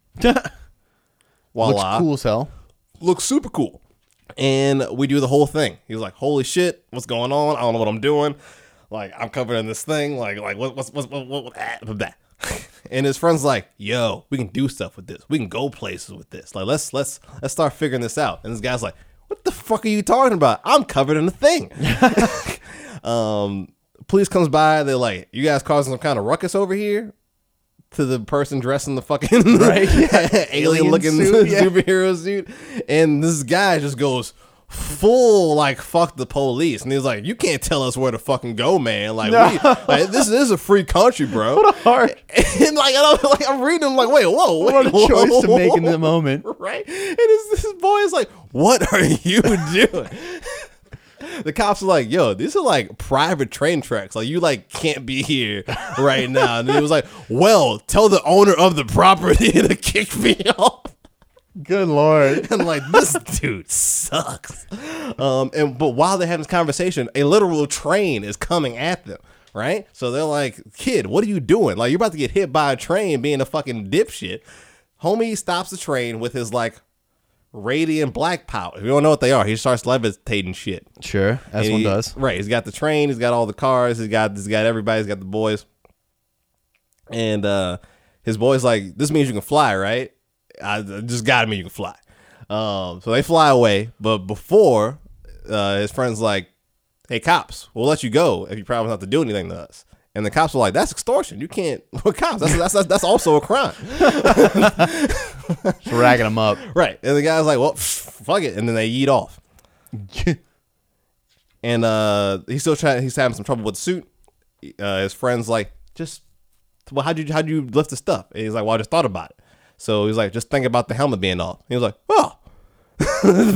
Voila. Looks cool as hell. Looks super cool. And we do the whole thing. He was like, holy shit, what's going on? I don't know what I'm doing. Like, I'm covered in this thing. Like what? And his friend's like, yo, we can do stuff with this. We can go places with this. Like, let's start figuring this out. And this guy's like, what the fuck are you talking about? I'm covered in a thing. Police comes by. They're like, you guys causing some kind of ruckus over here? To the person dressed in the fucking alien-looking superhero suit. And this guy just goes full, like, fuck the police. And he's like, you can't tell us where to fucking go, man. Like, this is a free country, bro. What a heart. And, like, I'm reading him like, wait, whoa. What a choice to make in the moment. Right? And this boy is like, what are you doing? The cops are like, yo, these are like private train tracks. Like, you like can't be here right now. And he was like, well, tell the owner of the property to kick me off. Good Lord. And like, this dude sucks. But while they're having this conversation, a literal train is coming at them. Right. So they're like, kid, what are you doing? Like, you're about to get hit by a train being a fucking dipshit. Homie stops the train with his like, radiant black power. If you don't know what they are, he starts levitating shit. Sure, as one does. Right, he's got the train, he's got all the cars, he's got everybody, he's got the boys. And his boy's like, this means you can fly, right? I just gotta mean you can fly. So they fly away, but before his friend's like, hey cops, we'll let you go if you promise not to do anything to us. And the cops were like, that's extortion. You can't, well, cops, that's also a crime. Just ragging them up. Right. And the guy's like, well, fuck it. And then they yeet off. And he's having some trouble with the suit. His friend's like, how'd you lift the stuff? And he's like, well, I just thought about it. So he's like, just think about the helmet being off. And he was like, well.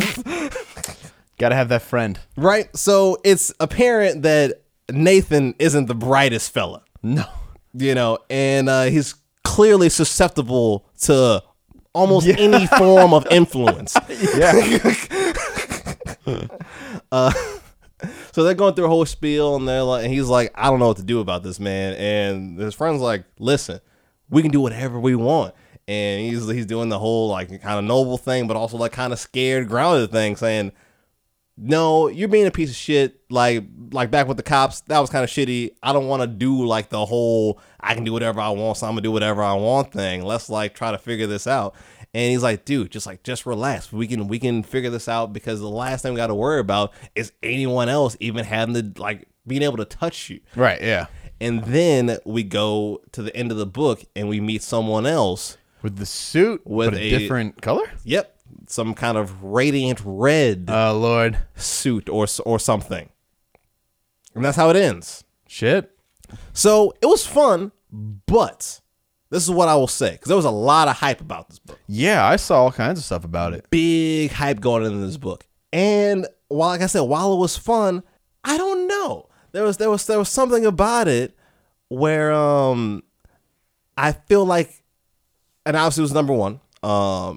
Gotta have that friend. Right? So it's apparent that Nathan isn't the brightest fella. No. You know, and he's clearly susceptible to almost any form of influence. So they're going through a whole spiel, and they're like, and he's like, I don't know what to do about this, man. And his friend's like, listen, we can do whatever we want. And he's doing the whole like kind of noble thing, but also like kind of scared, grounded thing, saying, no, you're being a piece of shit. Like back with the cops, that was kind of shitty. I don't want to do like the whole I can do whatever I want, so I'm gonna do whatever I want thing. Let's like try to figure this out. And he's like, dude, just relax. We can figure this out, because the last thing we got to worry about is anyone else even having to like being able to touch you. Right. Yeah. And then we go to the end of the book and we meet someone else with the suit with a different color. Yep. Some kind of radiant red suit or something. And that's how it ends. Shit. So it was fun, but this is what I will say, because there was a lot of hype about this book. Yeah, I saw all kinds of stuff about it. Big hype going into this book. And while, like I said, while it was fun, I don't know. There was something about it where I feel like, and obviously it was number one, I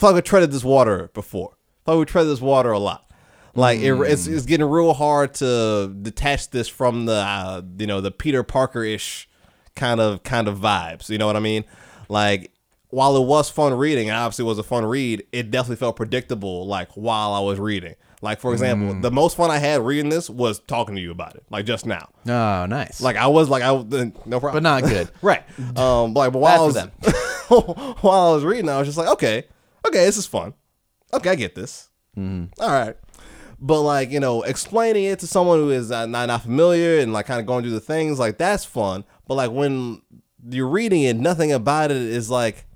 feel like we treaded this water before. I feel like we treaded this water a lot. Like it's getting real hard to detach this from the the Peter Parker-ish kind of vibes. You know what I mean? Like while it was fun reading, and obviously it was a fun read, it definitely felt predictable. Like while I was reading, like for example, the most fun I had reading this was talking to you about it, like just now. Oh, nice. Like I was no problem, but not good, right? But while I was reading, I was just like, okay, this is fun. Okay, I get this. All right. But, like, you know, explaining it to someone who is not familiar and, like, kind of going through the things, like, that's fun. But, like, when you're reading it, nothing about it is, like,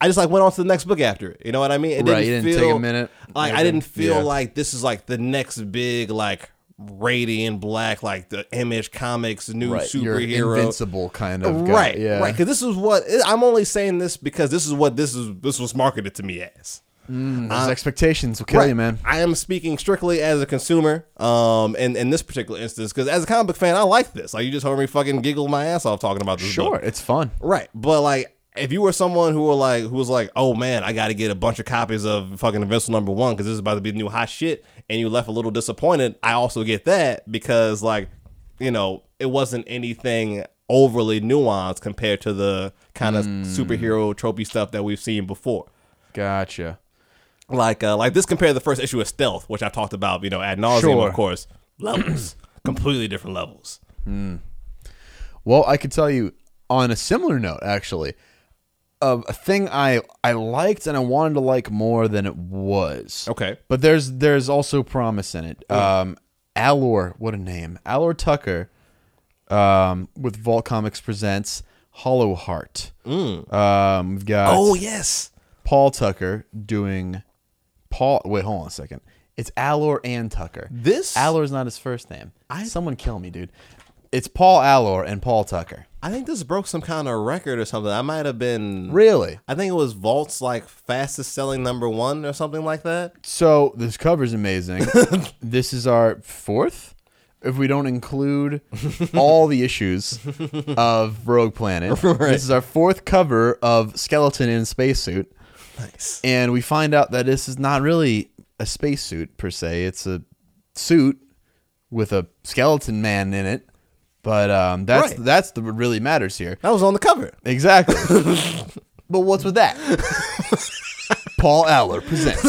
I just, like, went on to the next book after it. You know what I mean? You didn't take a minute. Like, I didn't feel like this is, like, the next big, like, radiant black, like the Image Comics new superhero, your invincible kind of guy. Right. Because this is what I'm only saying this because this is what this was marketed to me as. Those expectations will kill you, man. I am speaking strictly as a consumer, and in this particular instance, because as a comic book fan, I like this. Like you just heard me fucking giggle my ass off talking about this. Sure, book. It's fun, right? But like, if you were someone who was like, oh man, I got to get a bunch of copies of fucking Invincible number 1 because this is about to be new hot shit, and you left a little disappointed, I also get that because, like, you know, it wasn't anything overly nuanced compared to the kind of superhero tropey stuff that we've seen before. Gotcha. Like this compared to the first issue of Stealth, which I talked about, you know, ad nauseum, of course. Levels. Completely different levels. Well, I could tell you on a similar note, actually, a thing I liked and I wanted to like more than it was. Okay. But there's also promise in it. Alor, what a name. Alor Tucker with Vault Comics presents Hollow Heart. We've got Paul Tucker doing Paul. Wait, hold on a second. It's Alor and Tucker. This Alor is not his first name. Someone kill me, dude. It's Paul Alor and Paul Tucker. I think this broke some kind of record or something. I might have been... Really? I think it was Vault's like fastest selling number 1 or something like that. So this cover's amazing. This is our 4th, if we don't include all the issues of Rogue Planet. Right. This is our 4th cover of Skeleton in Spacesuit. Nice. And we find out that this is not really a spacesuit per se. It's a suit with a skeleton man in it. But that's the what really matters here. That was on the cover. Exactly. But what's with that? Paul Alor presents.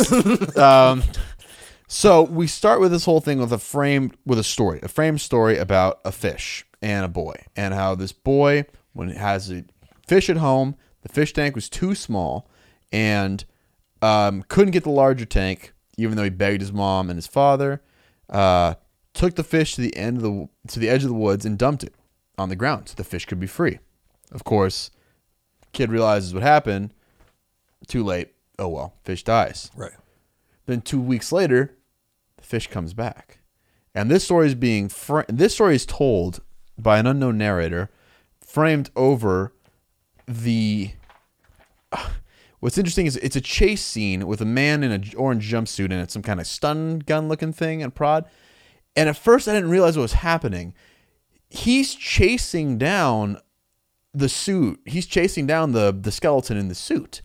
So we start with this whole thing with a framed story about a fish and a boy, and how this boy, when it has a fish at home, the fish tank was too small and couldn't get the larger tank, even though he begged his mom and his father. Took the fish to the edge of the woods and dumped it on the ground so the fish could be free. Of course, kid realizes what happened. Too late. Oh well, fish dies. Right. Then 2 weeks later, the fish comes back, and this story is told by an unknown narrator, framed over the What's interesting is it's a chase scene with a man in an orange jumpsuit, and it's some kind of stun gun looking thing and prod. And at first I didn't realize what was happening. He's chasing down the suit. He's chasing down the skeleton in the suit.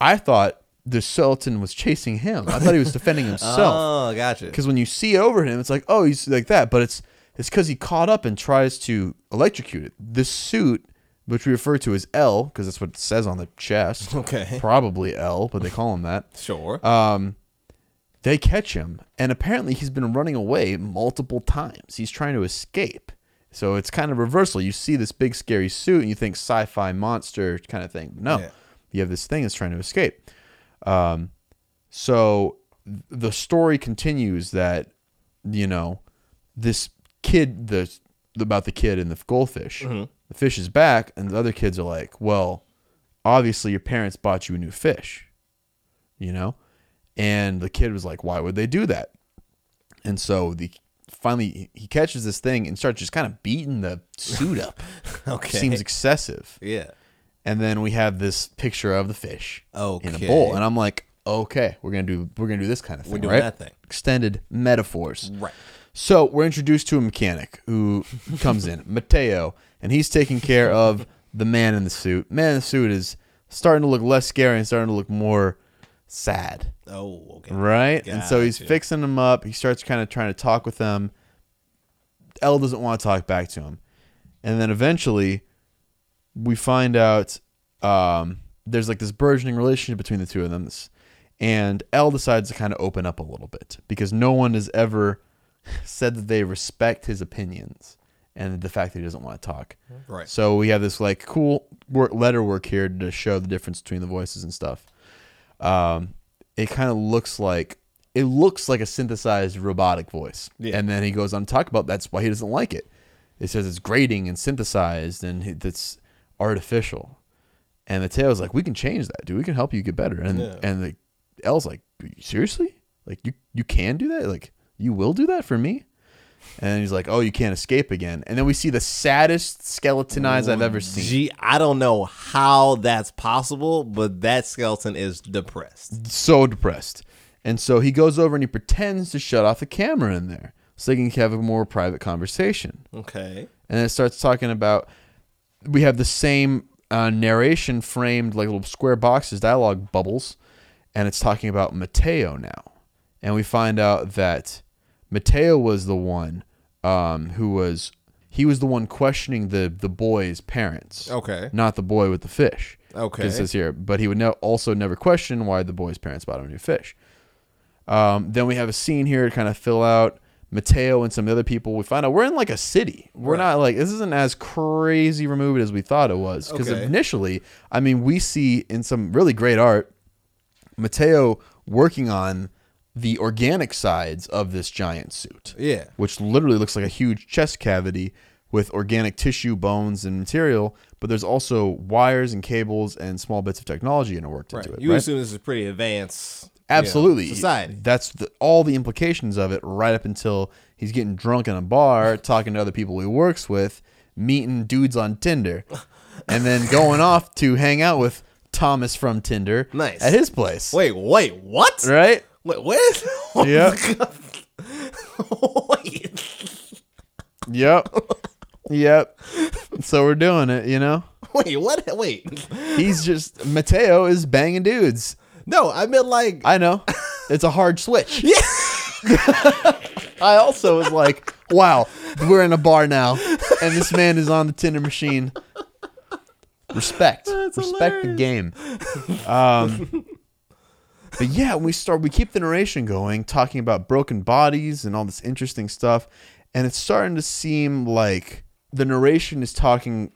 I thought the skeleton was chasing him. I thought he was defending himself. Oh, gotcha. Because when you see over him, it's like, oh, he's like that. But it's because he caught up and tries to electrocute it. This suit, which we refer to as L, because that's what it says on the chest. Okay. Probably L, but they call him that. Sure. They catch him, and apparently he's been running away multiple times. He's trying to escape. So it's kind of reversal. You see this big scary suit, and you think sci-fi monster kind of thing. No. Yeah. You have this thing that's trying to escape. So the story continues that, you know, this kid, about the kid and the goldfish. Mm-hmm. The fish is back, and the other kids are like, well, obviously your parents bought you a new fish, you know? And the kid was like, why would they do that? And so finally he catches this thing and starts just kind of beating the suit up. Okay. Seems excessive. Yeah. And then we have this picture of the fish in a bowl. And I'm like, okay, we're gonna do this kind of thing. We're doing that thing. Extended metaphors. Right. So we're introduced to a mechanic who comes in, Mateo, and he's taking care of the man in the suit. Man in the suit is starting to look less scary and starting to look more sad. Oh, okay. Right? Gotcha. And so he's fixing him up. He starts kind of trying to talk with them. Elle doesn't want to talk back to him. And then eventually we find out there's like this burgeoning relationship between the two of them. And Elle decides to kind of open up a little bit because no one has ever said that they respect his opinions and the fact that he doesn't want to talk. Right. So we have this like cool letter work here to show the difference between the voices and stuff. It kind of looks like a synthesized robotic voice. Yeah. And then he goes on to talk about that's why he doesn't like it. It says it's grating and synthesized and it's artificial. And Mateo's like, we can change that, dude. We can help you get better. And and Elle's like, seriously? Like you can do that? Like you will do that for me? And he's like, oh, you can't escape again. And then we see the saddest skeleton eyes I've ever seen. Gee, I don't know how that's possible, but that skeleton is depressed. So depressed. And so he goes over and he pretends to shut off the camera in there so they can have a more private conversation. Okay. And it starts talking about, we have the same narration framed like little square boxes, dialogue bubbles. And it's talking about Mateo now. And we find out that Mateo was the one who was the one questioning the boy's parents. Okay. Not the boy with the fish. Okay. It says here, but he would also never question why the boy's parents bought him a new fish. Then we have a scene here to kind of fill out Mateo and some other people. We find out we're in like a city. We're not like, this isn't as crazy removed as we thought it was. Because initially, I mean, we see in some really great art, Mateo working on the organic sides of this giant suit. Yeah. Which literally looks like a huge chest cavity with organic tissue, bones, and material, but there's also wires and cables and small bits of technology and worked into it. You assume this is pretty advanced. Absolutely. You know, society. That's all the implications of it right up until he's getting drunk in a bar, talking to other people he works with, meeting dudes on Tinder, and then going off to hang out with Thomas from Tinder at his place. Wait, what? Right? Wait, what? Oh, yep. Yep. So we're doing it, you know? Wait, what? Wait. Mateo is banging dudes. No, I meant like... I know. It's a hard switch. Yeah. I also was like, wow, we're in a bar now, and this man is on the Tinder machine. Respect. That's Respect hilarious. The game. But yeah, we keep the narration going, talking about broken bodies and all this interesting stuff, and it's starting to seem like the narration is talking.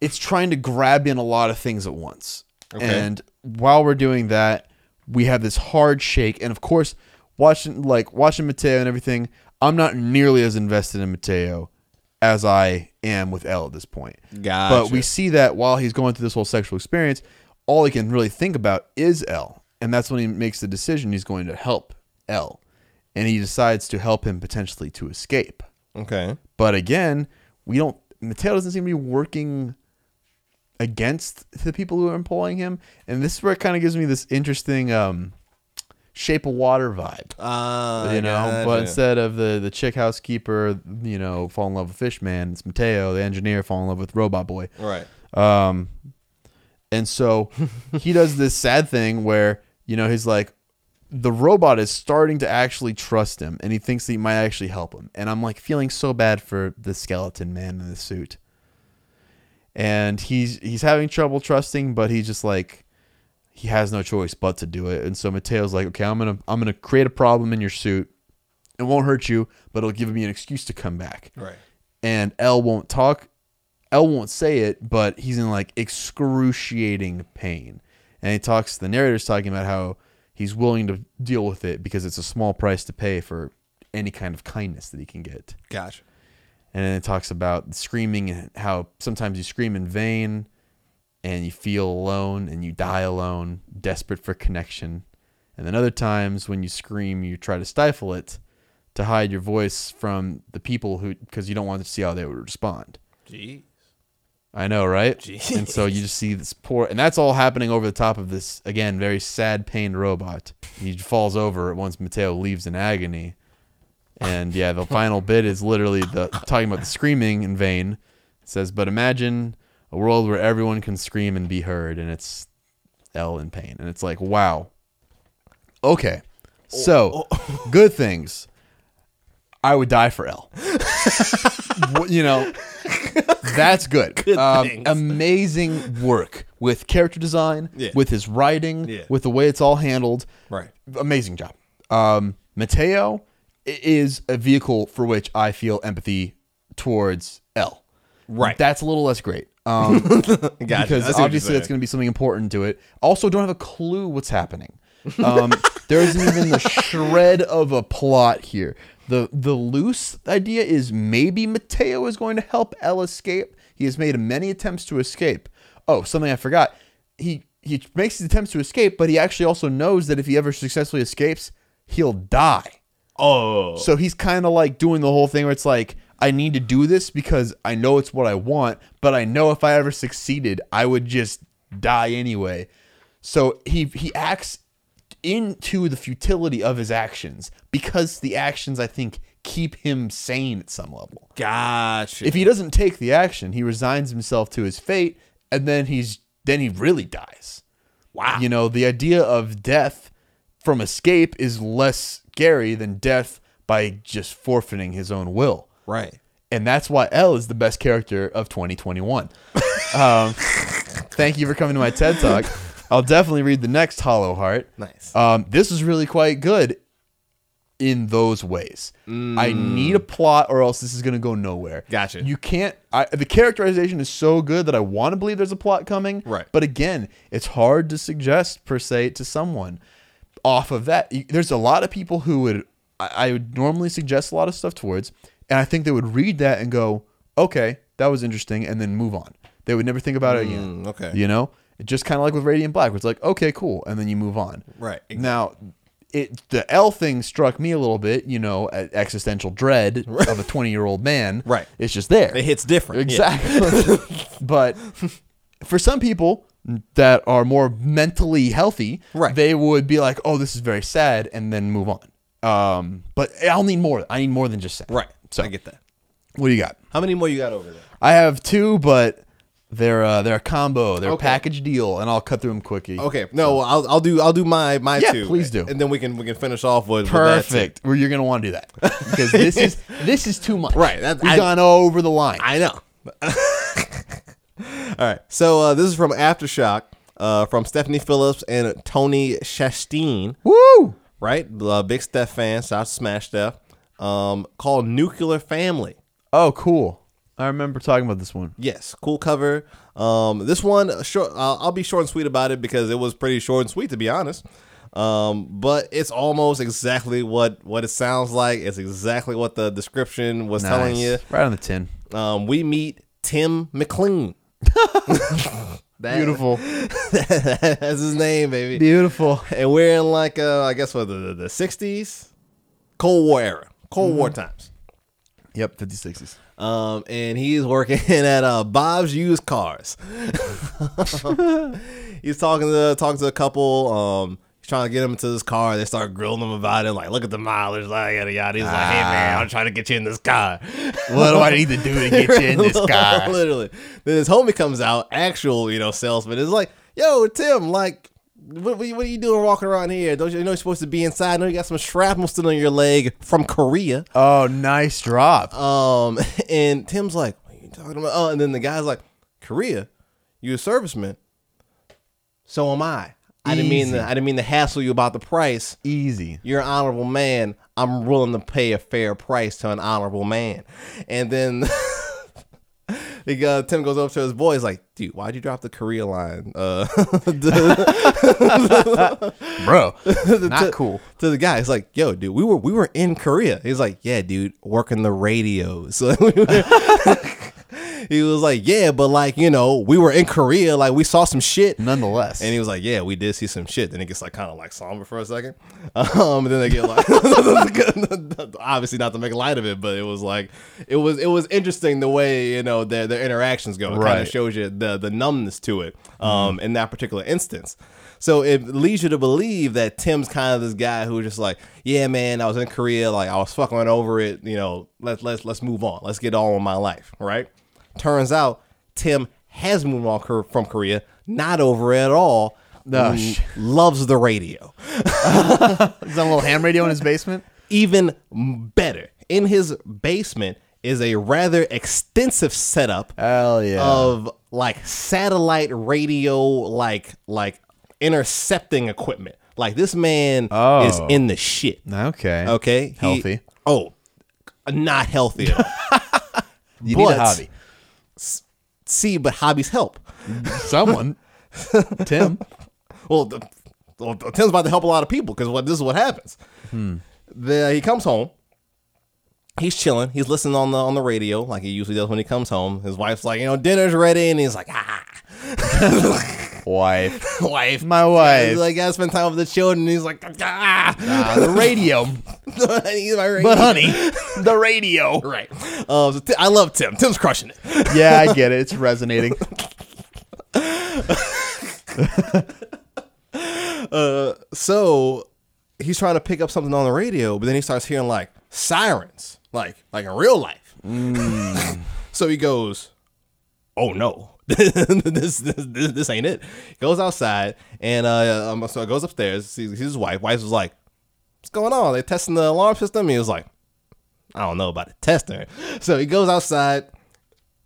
It's trying to grab in a lot of things at once. Okay. And while we're doing that, we have this hard shake, and of course, watching Mateo and everything, I'm not nearly as invested in Mateo as I am with Elle at this point. Gotcha. But we see that while he's going through this whole sexual experience, all he can really think about is Elle. And that's when he makes the decision he's going to help Elle. And he decides to help him potentially to escape. Okay. But again, Mateo doesn't seem to be working against the people who are employing him. And this is where it kind of gives me this interesting Shape of Water vibe, but instead of the chick housekeeper, you know, fall in love with fish man, it's Mateo the engineer fall in love with robot boy, right? And so he does this sad thing where, you know, he's like, the robot is starting to actually trust him, and he thinks that he might actually help him. And I'm like feeling so bad for the skeleton man in the suit. And he's having trouble trusting, but he's just like, he has no choice but to do it. And so Mateo's like, okay, I'm gonna create a problem in your suit. It won't hurt you, but it'll give me an excuse to come back. Right. And Elle won't talk. Elle won't say it, but he's in like excruciating pain. And the narrator's talking about how he's willing to deal with it because it's a small price to pay for any kind of kindness that he can get. Gotcha. And then it talks about screaming and how sometimes you scream in vain and you feel alone and you die alone, desperate for connection. And then other times when you scream, you try to stifle it to hide your voice from the people because you don't want to see how they would respond. Jeez. I know, right? Jeez. And so you just see this poor... And that's all happening over the top of this, again, very sad, pained robot. He falls over once Mateo leaves in agony. And yeah, the final bit is literally talking about the screaming in vain. It says, but imagine a world where everyone can scream and be heard, and it's Elle in pain. And it's like, wow. Okay. So, good things. I would die for Elle. You know, that's good. Amazing work with character design, with his writing, with the way it's all handled. Right. Amazing job. Mateo is a vehicle for which I feel empathy towards Elle. Right. That's a little less great. Gotcha. Because that's obviously that's going to be something important to it. Also, don't have a clue what's happening. There isn't even the shred of a plot here. The loose idea is maybe Mateo is going to help Elle escape. He has made many attempts to escape. Oh, something I forgot. He makes his attempts to escape, but he actually also knows that if he ever successfully escapes, he'll die. Oh. So he's kind of like doing the whole thing where it's like, I need to do this because I know it's what I want, but I know if I ever succeeded, I would just die anyway. So he acts into the futility of his actions because the actions, I think, keep him sane at some level. Gotcha. If he doesn't take the action, he resigns himself to his fate, and then he really dies. Wow. You know, the idea of death from escape is less scary than death by just forfeiting his own will. Right. And that's why Elle is the best character of 2021. Thank you for coming to my TED Talk. I'll definitely read the next Hollow Heart. Nice. This is really quite good in those ways. Mm. I need a plot or else this is going to go nowhere. Gotcha. You can't... the characterization is so good that I want to believe there's a plot coming. Right. But again, it's hard to suggest, per se, to someone. Off of that, there's a lot of people who I would normally suggest a lot of stuff towards, and I think they would read that and go, okay, that was interesting, and then move on. They would never think about it again. Okay. You know? It just kind of like with Radiant Black, where it's like, okay, cool, and then you move on. Right. Exactly. Now, the Elle thing struck me a little bit, you know, existential dread of a 20-year-old man. Right. It's just there. It hits different. Exactly. Yeah. But for some people that are more mentally healthy, right, they would be like, oh, this is very sad, and then move on. But I'll need more. I need more than just sad. Right. So I get that. What do you got? How many more you got over there? I have two, but... They're a combo. They're a package deal, and I'll cut through them quickly. Okay. No, I'll do my two. Yeah, please do. And then we can finish off with perfect. Well, you're gonna want to do that because this is too much. Right. We've gone over the line. I know. All right. So this is from Aftershock, from Stephanie Phillips and Tony Shasteen. Woo! Right. Big Steph fan. So I smashed Steph. Called Nuclear Family. Oh, cool. I remember talking about this one. Yes, cool cover. This one, short, I'll be short and sweet about it because it was pretty short and sweet, to be honest. But it's almost exactly what it sounds like. It's exactly what the description was telling you. Right on the tin. We meet Tim McLean. Beautiful. That's his name, baby. Beautiful. And we're in like, I guess, the 60s? Cold War era. Cold War times. Yep, 5060s. And he is working at Bob's Used Cars. He's talking to a couple. He's trying to get him into this car. They start grilling him about it. Like, look at the mileage, like, yada, yada. He's like, hey, man, I'm trying to get you in this car. What do I need to do to get you in this car? Literally. Then his homie comes out, actual, salesman. It's like, yo, Tim, like, what are you doing walking around here? Don't you know you're supposed to be inside? I know you got some shrapnel still on your leg from Korea. Oh, nice drop. And Tim's like, what are you talking about? Oh, and then the guy's like, Korea, you a serviceman? So am I. I didn't mean to hassle you about the price. Easy. You're an honorable man. I'm willing to pay a fair price to an honorable man. And then Tim goes over to his boy. He's like, dude, why'd you drop the Korea line? Bro, not cool. To the guy, he's like, yo, dude, we were in Korea. He's like, yeah, dude, working the radios. He was like, yeah, but like, we were in Korea. Like, we saw some shit. Nonetheless. And he was like, yeah, we did see some shit. Then it gets like kind of like somber for a second. And then they get like, obviously not to make light of it, but it was like, it was interesting the way, their interactions go. It kind of shows you the numbness to it in that particular instance. So it leads you to believe that Tim's kind of this guy who's just like, yeah, man, I was in Korea. Like, I was fucking over it. Let's move on. Let's get on with my life. Right. Turns out Tim has moved on from Korea, not over it at all. Loves the radio. Is that a little ham radio in his basement? Even better. In his basement is a rather extensive setup of like satellite radio, like intercepting equipment. Like this man is in the shit. Okay. Healthy. Not healthy at all. You need a hobby. See, but hobbies help. Someone. Tim. Well, Tim's about to help a lot of people because this is what happens. He comes home. He's chilling. He's listening on the radio like he usually does when he comes home. His wife's like, dinner's ready. And he's like, Wife. My wife. He's like, I spend time with the children. And he's like, the radio. But honey, the radio. Right. So I love Tim. Tim's crushing it. Yeah, I get it. It's resonating. So he's trying to pick up something on the radio, but then he starts hearing like sirens, like in real life. So he goes, oh no. this ain't it. Goes outside and so goes upstairs. Sees his wife. Wife was like, "What's going on? They testing the alarm system." He was like, "I don't know about the tester." So he goes outside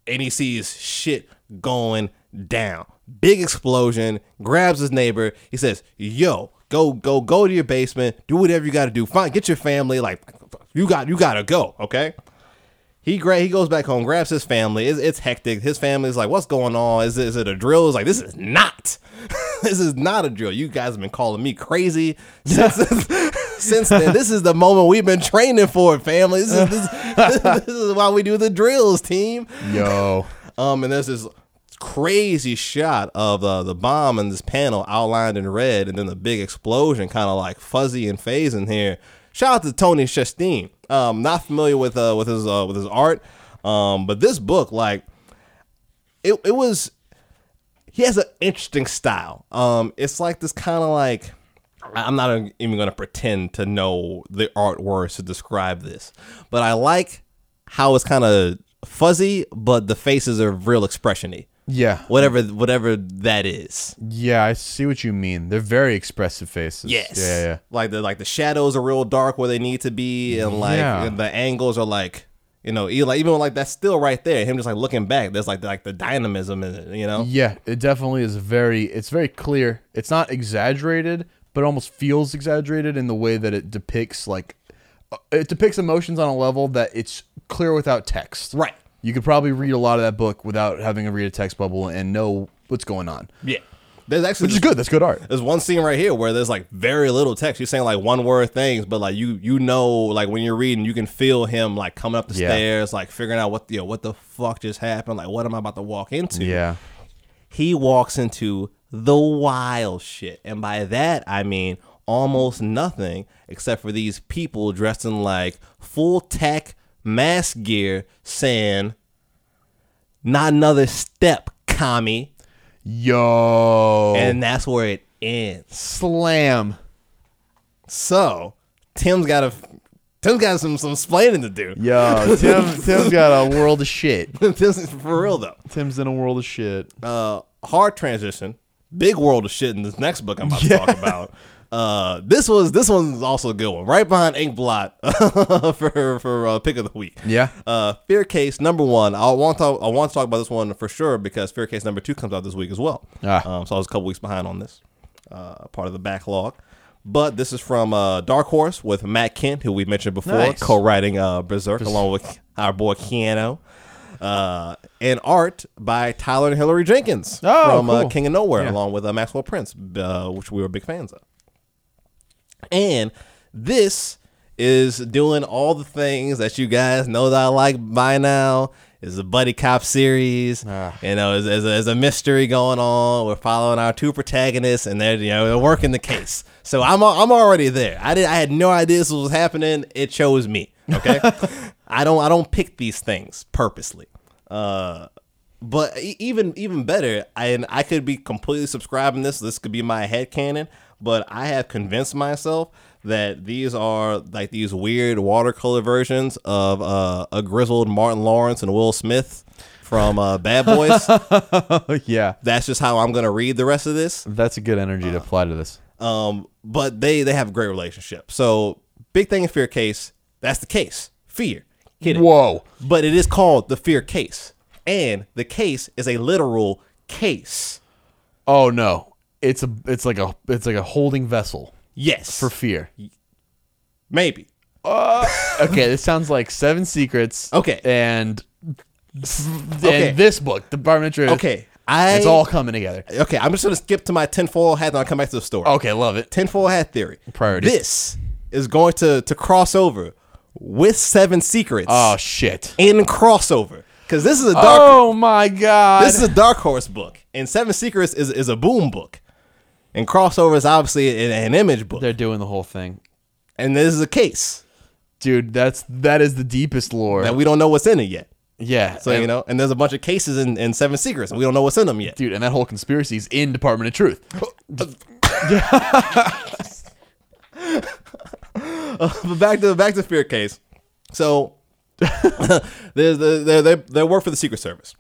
and he sees shit going down. Big explosion. Grabs his neighbor. He says, "Yo, go to your basement. Do whatever you got to do. Fine, get your family. Like you gotta go. Okay." He goes back home, grabs his family. It's hectic. His family's like, what's going on? Is it a drill? It's like, this is not a drill. You guys have been calling me crazy since then. This is the moment we've been training for, family. This is why we do the drills, team. Yo. And there's this crazy shot of the bomb in this panel outlined in red, and then the big explosion kind of like fuzzy and phasing here. Shout out to Tony Chastain. Not familiar with his art, but this book, like, it was. He has an interesting style. It's like this kind of like, I'm not even going to pretend to know the art words to describe this, but I like how it's kind of fuzzy, but the faces are real expressiony. Yeah, whatever that is. Yeah, I see what you mean. They're very expressive faces. Yes, yeah. Like the shadows are real dark where they need to be, and and the angles are like, even like that's still right there. Him just like looking back, there's like the dynamism in it, Yeah, it definitely is very. It's very clear. It's not exaggerated, but almost feels exaggerated in the way that it depicts emotions on a level that it's clear without text. Right. You could probably read a lot of that book without having to read a text bubble and know what's going on. Yeah. There's actually which is good. That's good art. There's one scene right here where there's like very little text. You're saying like one word things, but like you when you're reading, you can feel him like coming up the stairs, like figuring out what the fuck just happened. Like, what am I about to walk into? Yeah. He walks into the wild shit. And by that, I mean almost nothing except for these people dressed in like full tech mask gear saying, "Not another step, commie." Yo. And that's where it ends. Slam. So, Tim's got some explaining to do. Yo, Tim's got a world of shit. Tim's, for real, though. Tim's in a world of shit. Hard transition. Big world of shit in this next book I'm about to talk about. This one's also a good one. Right behind Inkblot for pick of the week. Yeah. Fear Case number 1. I want to talk about this one for sure because Fear Case number 2 comes out this week as well. So I was a couple weeks behind on this. Part of the backlog. But this is from Dark Horse with Matt Kent, who we mentioned before, co-writing Berserk along with our boy Keanu. And art by Tyler and Hillary Jenkins from King of Nowhere, along with Maxwell Prince, which we were big fans of. And this is doing all the things that you guys know that I like by now. It's a buddy cop series. You know, there's a mystery going on. We're following our two protagonists, and they're working the case. So I'm already there. I had no idea this was happening. It chose me. Okay, I don't pick these things purposely. But even better, I could be completely subscribing this. This could be my headcanon. But I have convinced myself that these are like these weird watercolor versions of a grizzled Martin Lawrence and Will Smith from Bad Boys. Yeah. That's just how I'm going to read the rest of this. That's a good energy to apply to this. But they have a great relationship. So big thing in Fear Case, that's the case. Fear. Hit it. Whoa. But it is called the Fear Case. And the case is a literal case. Oh, no. It's like a holding vessel. Yes. For fear. Maybe. Okay, this sounds like Seven Secrets. Okay. And this book, Department of Truth. Okay. It's all coming together. Okay, I'm just going to skip to my tinfoil hat and I'll come back to the story. Okay, love it. Tinfoil hat theory. Priority. This is going to cross over with Seven Secrets. Oh, shit. In crossover. Because this is a dark... Oh, my God. This is a Dark Horse book. And Seven Secrets is a Boom book. And crossover is obviously an Image book. They're doing the whole thing. And this is a case. Dude, that is the deepest lore. That we don't know what's in it yet. Yeah. So, and there's a bunch of cases in Seven Secrets, and we don't know what's in them yet. Dude, and that whole conspiracy is in Department of Truth. But back to Fear Case. So, they work for the Secret Service.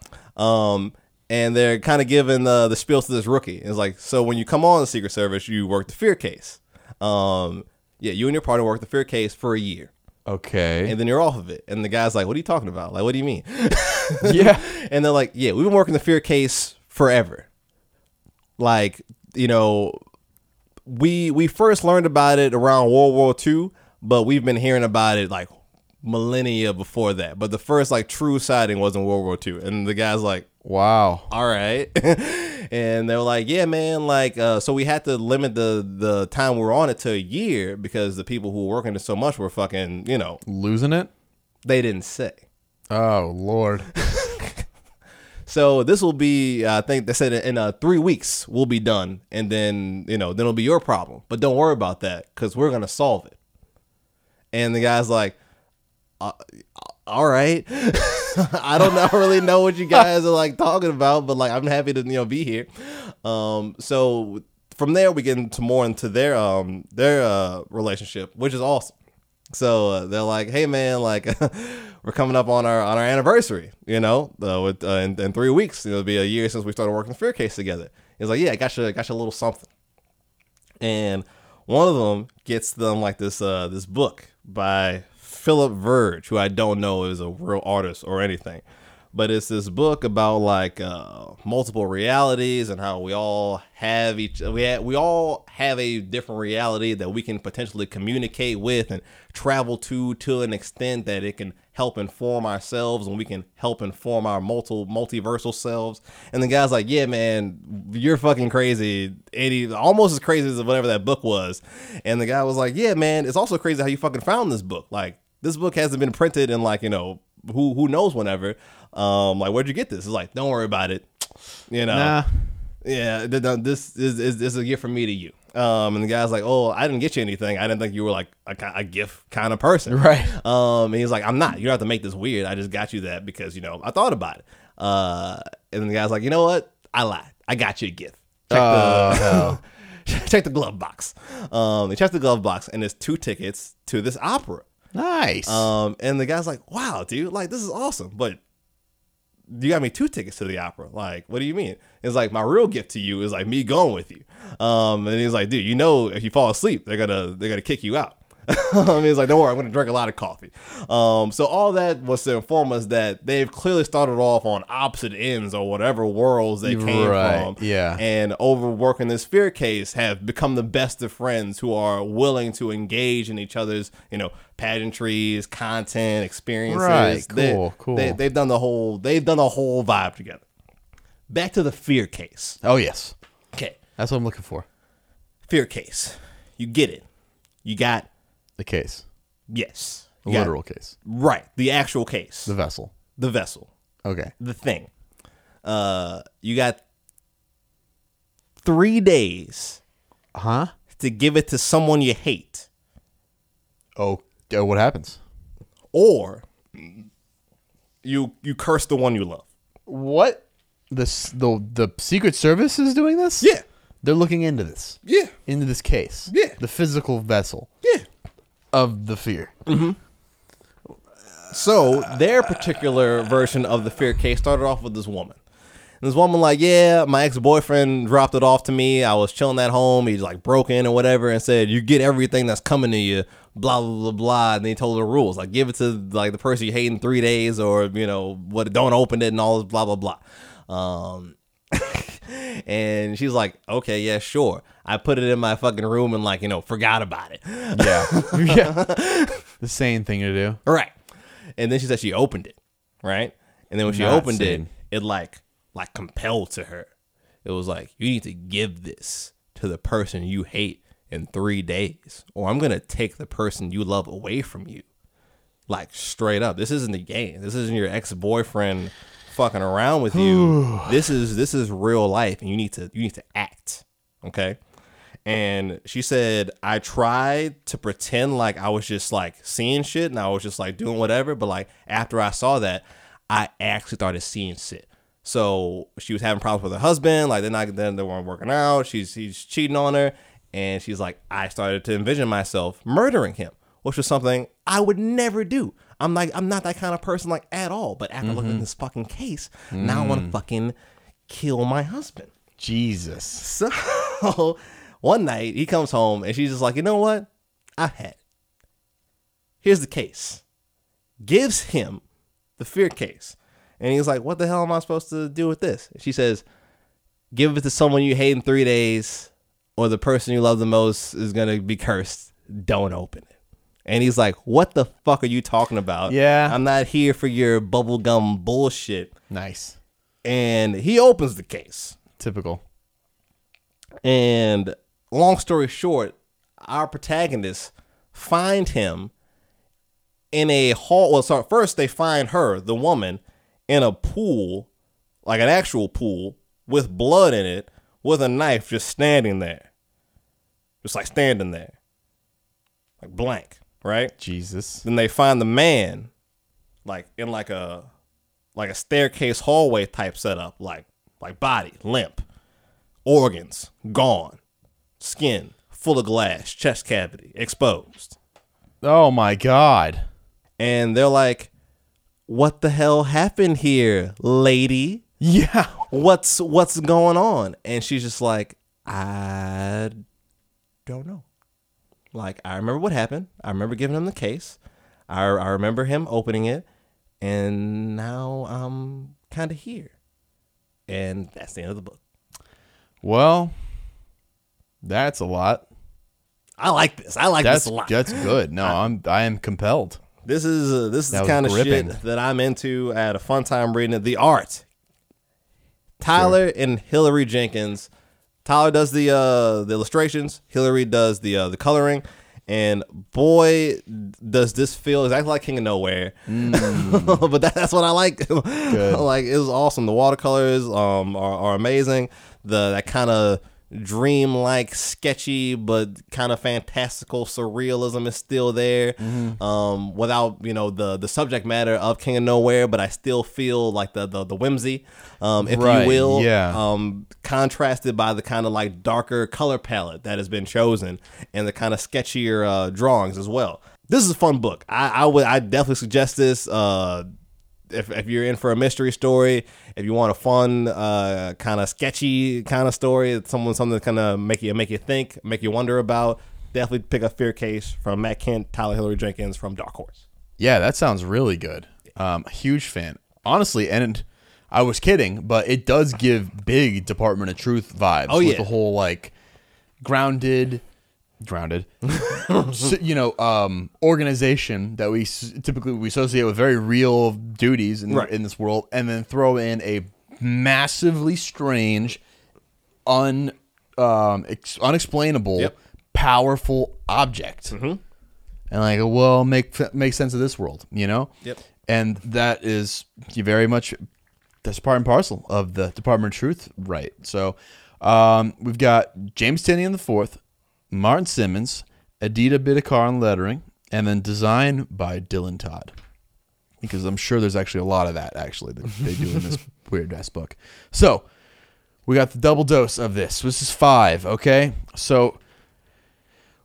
And they're kind of giving the spiel to this rookie. It's like, so when you come on the Secret Service, you work the Fear Case. You and your partner work the Fear Case for a year. Okay. And then you're off of it. And the guy's like, what are you talking about? Like, what do you mean? Yeah. And they're like, yeah, we've been working the Fear Case forever. Like, we first learned about it around World War II, but we've been hearing about it like millennia before that. But the first like true sighting was in World War II. And the guy's like, wow. All right. And they were like, yeah, man, like, so we had to limit the time we were on it to a year because the people who were working it so much were fucking, losing it? They didn't say. Oh, Lord. So this will be, I think they said in 3 weeks we'll be done. And then, then it'll be your problem. But don't worry about that because we're going to solve it. And the guy's like, all right. I don't really know what you guys are like talking about, but like I'm happy to be here. So from there we get more into their relationship, which is awesome. So they're like, hey man, like we're coming up on our anniversary, in 3 weeks. It'll be a year since we started working the Fear Case together. It's like, yeah, I got you a little something. And one of them gets them like this book by Philip Verge, who I don't know is a real artist or anything, but it's this book about like multiple realities and how we all have a different reality that we can potentially communicate with and travel to an extent that it can help inform ourselves and we can help inform our multiversal selves. And the guy's like, yeah, man, you're fucking crazy. And he's almost as crazy as whatever that book was. And the guy was like, yeah, man, it's also crazy how you fucking found this book. Like, this book hasn't been printed in like, who knows whenever. Like, where'd you get this? It's like, don't worry about it. Nah. Yeah, this is a gift from me to you. And the guy's like, oh, I didn't get you anything. I didn't think you were like a gift kind of person. Right. And he's like, I'm not. You don't have to make this weird. I just got you that because, you know, I thought about it. And the guy's like, you know what? I lied. I got you a gift. Check the glove box. They checked the glove box, and there's 2 tickets to this opera. Nice. And the guy's like, wow, dude, like, this is awesome. But you got me 2 tickets to the opera. Like, what do you mean? It's like, my real gift to you is like me going with you. And he's like, dude, you know, if you fall asleep, they're gonna kick you out. He's like, don't worry, I'm gonna drink a lot of coffee. So all that was to inform us that they've clearly started off on opposite ends or whatever worlds they came from. Yeah. And overworking this fear case have become the best of friends who are willing to engage in each other's, you know, pageantries, content, experiences. Right. Cool. They've done the whole vibe together. Back to the fear case. Oh yes. Okay. That's what I'm looking for. Fear case. You get it. You got the case. Yes. The literal case. Right. The actual case. The vessel. The vessel. Okay. The thing. You got 3 days to give it to someone you hate. Oh, what happens? Or you curse the one you love. What? The Secret Service is doing this? Yeah. They're looking into this. Yeah. Into this case. Yeah. The physical vessel. Yeah. Of the fear. Mm-hmm. So their particular version of the fear case started off with this woman. And this woman like, yeah, my ex-boyfriend dropped it off to me. I was chilling at home. He's like broke in or whatever and said, you get everything that's coming to you, blah, blah, blah, blah. And they told her the rules. Like give it to like the person you hate in 3 days or, you know, what, don't open it and all this blah, blah, blah. And she's like, okay, yeah, sure. I put it in my fucking room and like, you know, forgot about it. Yeah. Yeah. The sane thing to do. Right. And then she said she opened it. Right. And then when she opened it like compelled to her. It was like, you need to give this to the person you hate in 3 days or I'm going to take the person you love away from you. Like straight up. This isn't a game. This isn't your ex-boyfriend fucking around with you. This is real life and you need to act. Okay. And she said, I tried to pretend like I was just like seeing shit and I was just like doing whatever. But like after I saw that, I actually started seeing shit. So she was having problems with her husband. Like then they weren't working out. He's cheating on her. And she's like, I started to envision myself murdering him, which was something I would never do. I'm not that kind of person like at all. But after looking at this fucking case, now I want to fucking kill my husband. Jesus. So one night he comes home and she's just like, you know what? I've had it. Here's the case. Gives him the fear case. And he's like, what the hell am I supposed to do with this? And she says, give it to someone you hate in 3 days or the person you love the most is going to be cursed. Don't open it. And he's like, what the fuck are you talking about? Yeah. I'm not here for your bubblegum bullshit. Nice. And he opens the case. Typical. And long story short, our protagonists find him in a hall. Well, so first they find her, the woman, in a pool, like an actual pool, with blood in it, with a knife just standing there. Just like standing there. Like blank. Right? Jesus. Then they find the man like in like a staircase hallway type setup, like body, limp, organs, gone, skin, full of glass, chest cavity, exposed. Oh my God. And they're like, what the hell happened here, lady? Yeah. What's going on? And she's just like, I don't know. Like, I remember what happened. I remember giving him the case. I remember him opening it. And now I'm kind of here. And that's the end of the book. Well, that's a lot. I like this. I like this a lot. That's good. No, I am compelled. This is the kind of shit that I'm into. I had a fun time reading it. The art. Tyler and Hillary Jenkins. Tyler does the illustrations. Hillary does the coloring, and boy, does this feel exactly like King of Nowhere. Mm. But that's what I like. Like it was awesome. The watercolors are amazing. The that kind of dream-like, sketchy, but kind of fantastical surrealism is still there, without, you know, the subject matter of King of Nowhere, but I still feel like the whimsy, if you will, contrasted by the kind of like darker color palette that has been chosen and the kind of sketchier drawings as well. This is a fun book. I definitely suggest this. If you're in for a mystery story, if you want a fun, kind of sketchy kind of story, something that's kind of make you think, make you wonder about, definitely pick up Fear Case from Matt Kent, Tyler Hillary Jenkins from Dark Horse. Yeah, that sounds really good. Huge fan, honestly. And I was kidding, but it does give big Department of Truth vibes. Oh, yeah. With the whole like grounded you know, organization that we typically associate with very real duties in this world, and then throw in a massively strange, unexplainable, powerful object, and like, well, make sense of this world, you know. Yep. And that is very much that's part and parcel of the Department of Truth, right? So, we've got James Tinian IV. Martin Simmons, Adita Bidikar on lettering, and then design by Dylan Todd. Because I'm sure there's actually a lot of that, that they do in this weird-ass book. So, we got the double dose of this. This is 5, okay? So,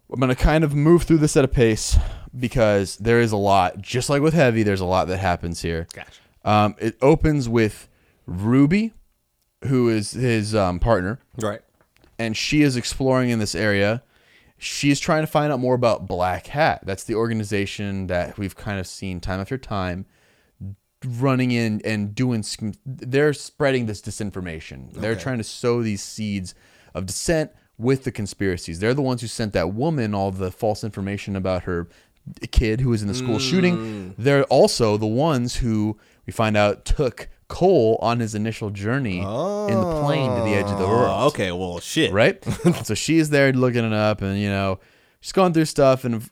I'm going to kind of move through this at a pace because there is a lot. Just like with Heavy, there's a lot that happens here. Gotcha. It opens with Ruby, who is his partner. Right. And she is exploring in this area. She's trying to find out more about Black Hat. That's the organization that we've kind of seen time after time running in and doing. They're spreading this disinformation. Okay. They're trying to sow these seeds of dissent with the conspiracies. They're the ones who sent that woman all the false information about her kid who was in the school shooting. They're also the ones who we find out took Cole on his initial journey in the plane to the edge of the world. Okay, well, shit. Right? So she's there looking it up, and, you know, she's going through stuff and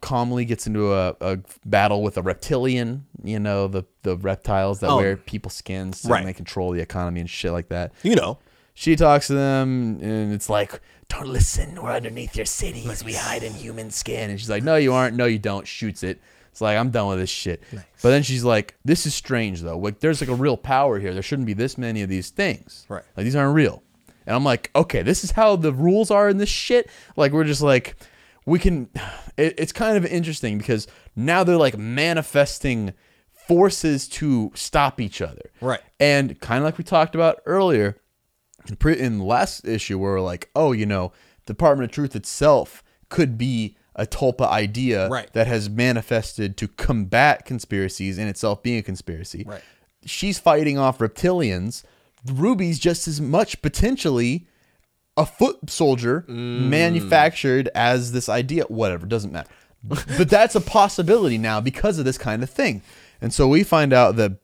calmly gets into a battle with a reptilian, you know, the reptiles that wear people's skins and they control the economy and shit like that. You know. She talks to them, and it's like, don't listen, we're underneath your cities, we hide in human skin. And she's like, no, you aren't, no, you don't, shoots it. It's like, I'm done with this shit. Nice. But then she's like, this is strange, though. Like, there's like a real power here. There shouldn't be this many of these things. Right. Like, these aren't real. And I'm like, okay, this is how the rules are in this shit. Like, we're just like, we can. It's kind of interesting because now they're like manifesting forces to stop each other. Right. And kind of like we talked about earlier in the last issue, where we're like, oh, you know, Department of Truth itself could be a tulpa idea that has manifested to combat conspiracies in itself being a conspiracy. Right. She's fighting off reptilians. Ruby's just as much potentially a foot soldier manufactured as this idea. Whatever, doesn't matter. But that's a possibility now because of this kind of thing. And so we find out that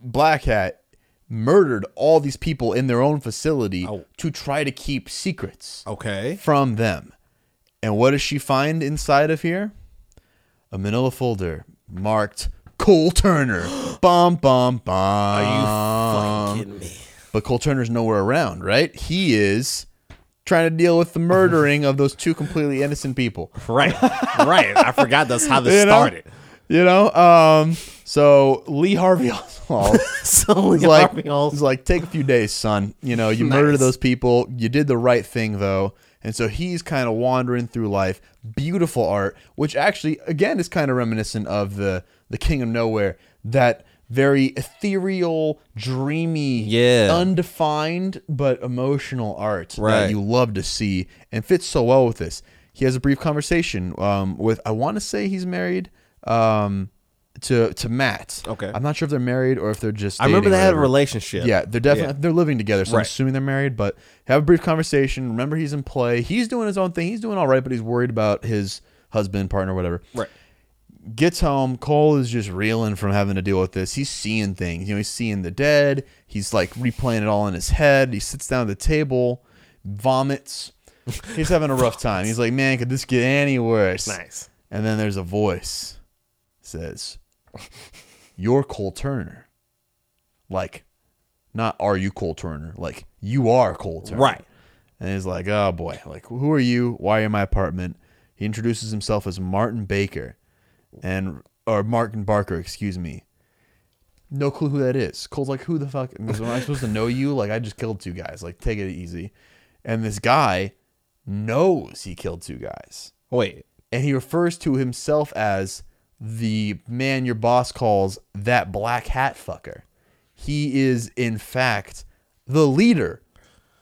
Black Hat murdered all these people in their own facility to try to keep secrets from them. And what does she find inside of here? A manila folder marked Cole Turner. Bum, bum, bum. Are you fucking kidding me? But Cole Turner's nowhere around, right? He is trying to deal with the murdering of those two completely innocent people. Right. I forgot that's how this started. You know? So Lee Harvey Oswald is like, take a few days, son. You know, you murdered those people. You did the right thing, though. And so he's kind of wandering through life. Beautiful art, which actually, again, is kind of reminiscent of the King of Nowhere. That very ethereal, dreamy, undefined, but emotional art that you love to see and fits so well with this. He has a brief conversation with, I want to say he's married to Matt. Okay. I'm not sure if they're married or if they're just dating. I remember they had a relationship. Yeah, they're definitely they're living together, so I'm assuming they're married, but have a brief conversation. Remember, he's in play. He's doing his own thing. He's doing all right, but he's worried about his husband, partner, whatever. Right. Gets home. Cole is just reeling from having to deal with this. He's seeing things. You know, he's seeing the dead. He's like replaying it all in his head. He sits down at the table, vomits. He's having a rough time. He's like, man, could this get any worse? Nice. And then there's a voice says, you're Cole Turner. Like, not are you Cole Turner? Like, you are Cole Turner. Right. And he's like, oh boy, like, who are you? Why are you in my apartment? He introduces himself as Martin Barker, excuse me. No clue who that is. Cole's like, who the fuck? Am I supposed to know you? Like, I just killed two guys. Like, take it easy. And this guy knows he killed two guys. Wait. And he refers to himself as the man your boss calls that black hat fucker. He is, in fact, the leader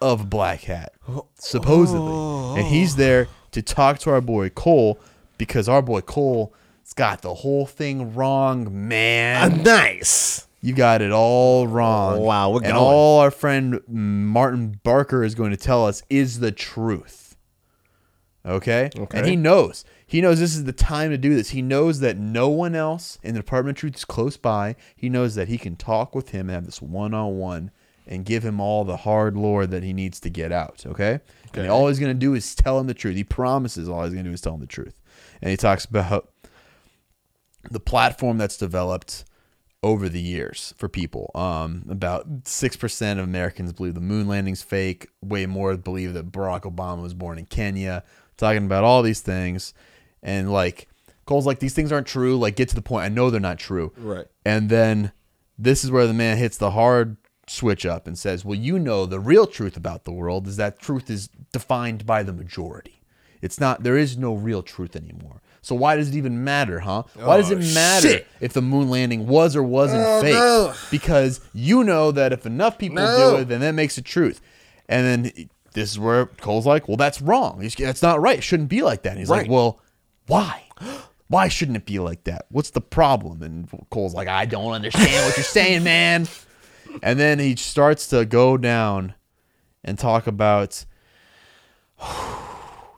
of Black Hat, supposedly. Oh. And he's there to talk to our boy Cole, because our boy Cole has got the whole thing wrong, man. Nice. You got it all wrong. Wow, we're going. And all our friend Martin Barker is going to tell us is the truth. Okay? And he knows. He knows this is the time to do this. He knows that no one else in the Department of Truth is close by. He knows that he can talk with him and have this one-on-one and give him all the hard lore that he needs to get out, okay? And all he's going to do is tell him the truth. He promises all he's going to do is tell him the truth. And he talks about the platform that's developed over the years for people. About 6% of Americans believe the moon landing's fake. Way more believe that Barack Obama was born in Kenya. Talking about all these things. And, like, Cole's like, these things aren't true. Like, get to the point. I know they're not true. Right. And then this is where the man hits the hard switch up and says, well, you know, the real truth about the world is that truth is defined by the majority. It's not, there is no real truth anymore. So why does it even matter, huh? Why does it matter if the moon landing was or wasn't fake? No. Because you know that if enough people do it, then that makes it truth. And then this is where Cole's like, well, that's wrong. That's not right. It shouldn't be like that. And he's like, well, why? Why shouldn't it be like that? What's the problem? And Cole's like, I don't understand what you're saying, man. And then he starts to go down and talk about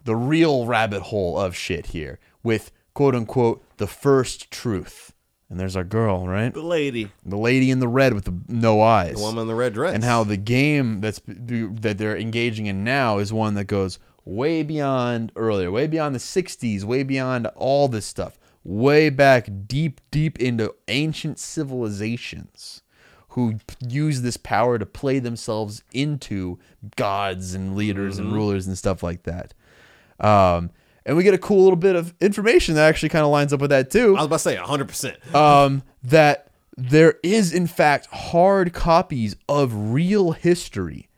the real rabbit hole of shit here with, quote unquote, the first truth. And there's our girl, right? The lady. The lady in the red with the no eyes. The woman in the red dress. And how the game that they're engaging in now is one that goes way beyond earlier, way beyond the 60s, way beyond all this stuff, way back deep, deep into ancient civilizations who use this power to play themselves into gods and leaders and rulers and stuff like that. And we get a cool little bit of information that actually kind of lines up with that too. I was about to say 100%. That there is, in fact, hard copies of real history.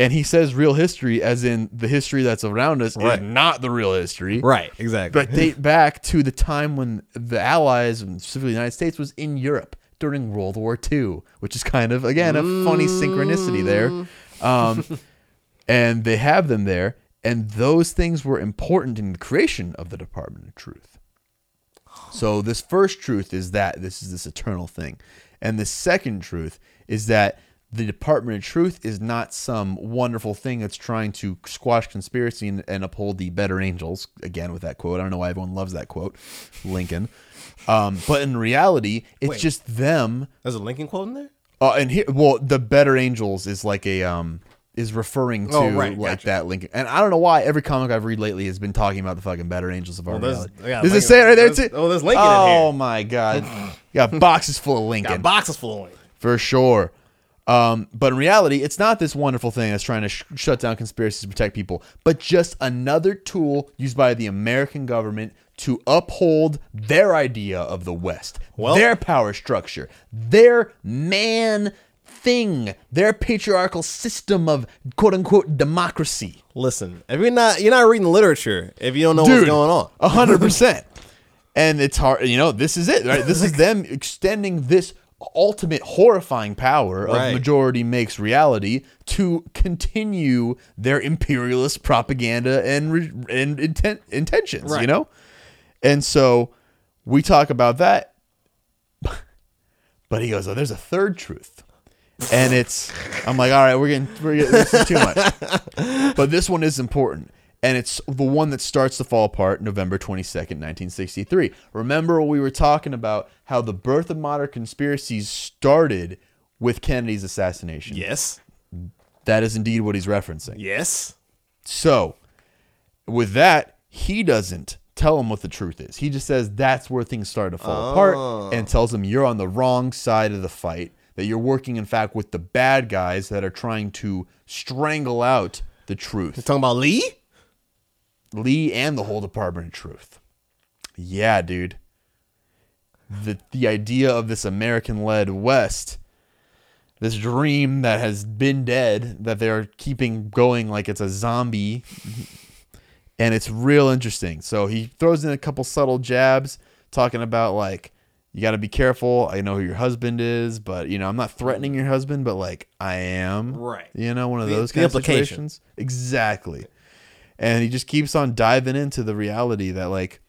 And he says real history as in the history that's around us is not the real history. Right, exactly. But date back to the time when the Allies, and specifically the United States, was in Europe during World War II, which is kind of, again, a funny synchronicity there. And they have them there. And those things were important in the creation of the Department of Truth. So this first truth is that this is this eternal thing. And the second truth is that the Department of Truth is not some wonderful thing that's trying to squash conspiracy and uphold the better angels. Again, with that quote. I don't know why everyone loves that quote. Lincoln. But in reality, it's just them. There's a Lincoln quote in there? And here, well, the better angels is like a... is referring to that Lincoln. And I don't know why every comic I've read lately has been talking about the fucking better angels of our reality. Does it say it right there? There's Lincoln in here. Oh, my God. You got boxes full of Lincoln. For sure. But in reality, it's not this wonderful thing that's trying to shut down conspiracies to protect people, but just another tool used by the American government to uphold their idea of the West, their power structure, their thing, their patriarchal system of quote unquote democracy. Listen, if you're not reading literature if you don't know what's going on. 100%. And it's hard, this is it, right? This is them extending this ultimate horrifying power of majority makes reality to continue their imperialist propaganda and intentions, And so we talk about that. But he goes, oh, there's a third truth. And I'm like, all right, we're getting this is too much. But this one is important. And it's the one that starts to fall apart November 22nd, 1963. Remember we were talking about how the birth of modern conspiracies started with Kennedy's assassination. Yes. That is indeed what he's referencing. Yes. So with that, he doesn't tell him what the truth is. He just says that's where things start to fall apart and tells him you're on the wrong side of the fight. That you're working, in fact, with the bad guys that are trying to strangle out the truth. You're talking about Lee? Lee and the whole Department of Truth. Yeah, dude. The idea of this American-led West, this dream that has been dead, that they're keeping going like it's a zombie, and it's real interesting. So he throws in a couple subtle jabs talking about, like, you got to be careful. I know who your husband is, but, you know, I'm not threatening your husband, but, like, I am. Right. You know, one of those kind of situations. Exactly. And he just keeps on diving into the reality that, like,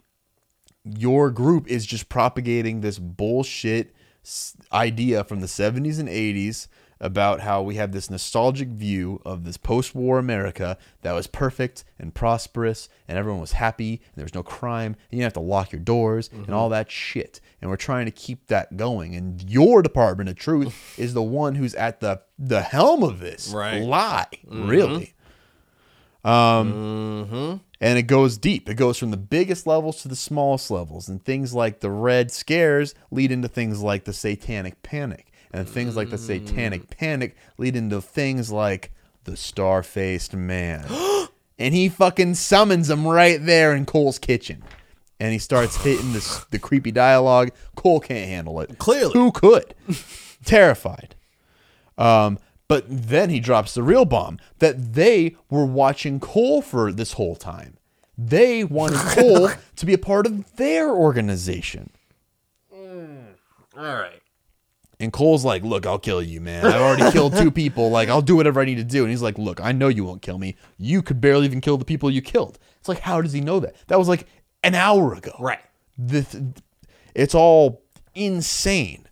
your group is just propagating this bullshit idea from the 70s and 80s about how we have this nostalgic view of this post-war America that was perfect and prosperous and everyone was happy and there was no crime and you didn't have to lock your doors and all that shit. And we're trying to keep that going. And your Department of Truth is the one who's at the helm of this lie, really. And it goes deep. It goes from the biggest levels to the smallest levels. And things like the Red Scares lead into things like the Satanic Panic. And things like the Satanic Panic lead into things like the Star-Faced Man. And he fucking summons him right there in Cole's kitchen. And he starts hitting the creepy dialogue. Cole can't handle it. Clearly. Who could? Terrified. But then he drops the real bomb that they were watching Cole for this whole time. They wanted Cole to be a part of their organization. All right. And Cole's like, look, I'll kill you, man. I've already killed two people. Like, I'll do whatever I need to do. And he's like, look, I know you won't kill me. You could barely even kill the people you killed. It's like, how does he know that? That was like an hour ago. Right. It's all insane.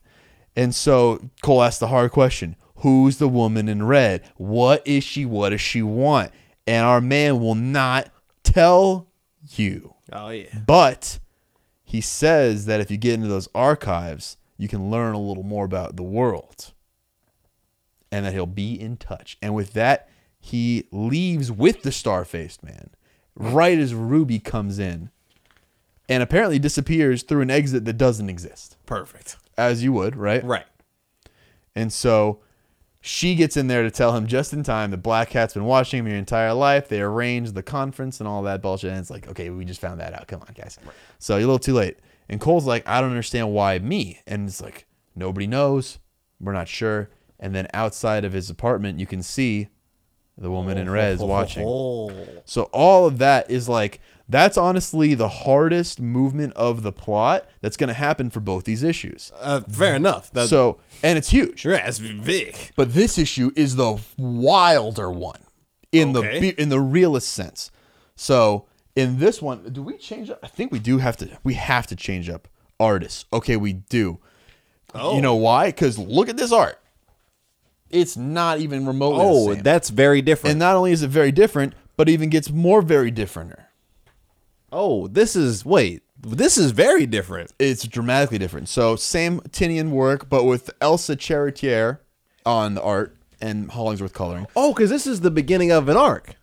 And so Cole asked the hard question. Who's the woman in red? What is she? What does she want? And our man will not tell you. Oh, yeah. But he says that if you get into those archives, you can learn a little more about the world. And that he'll be in touch. And with that, he leaves with the Star-Faced Man. Right as Ruby comes in. And apparently disappears through an exit that doesn't exist. Perfect. As you would, right? Right. And so... she gets in there to tell him just in time that Black Cat's been watching him your entire life. They arranged the conference and all that bullshit. And it's like, okay, we just found that out. Come on, guys. Right. So you're a little too late. And Cole's like, I don't understand why me. And it's like, nobody knows. We're not sure. And then outside of his apartment, you can see the woman in red is watching. So all of that is like, that's honestly the hardest movement of the plot that's going to happen for both these issues. Fair enough. So, and it's huge. Yeah, it's big. But this issue is the wilder one in the realest sense. So in this one, do we change up? I think we do have to. We have to change up artists. Okay, we do. Oh. You know why? Because look at this art. It's not even remotely the same. That's very different. And not only is it very different, but it even gets more very differenter. Oh, this is very different. It's dramatically different. So same Tinian work, but with Elsa Charretier on the art and Hollingsworth coloring. Oh, because this is the beginning of an arc.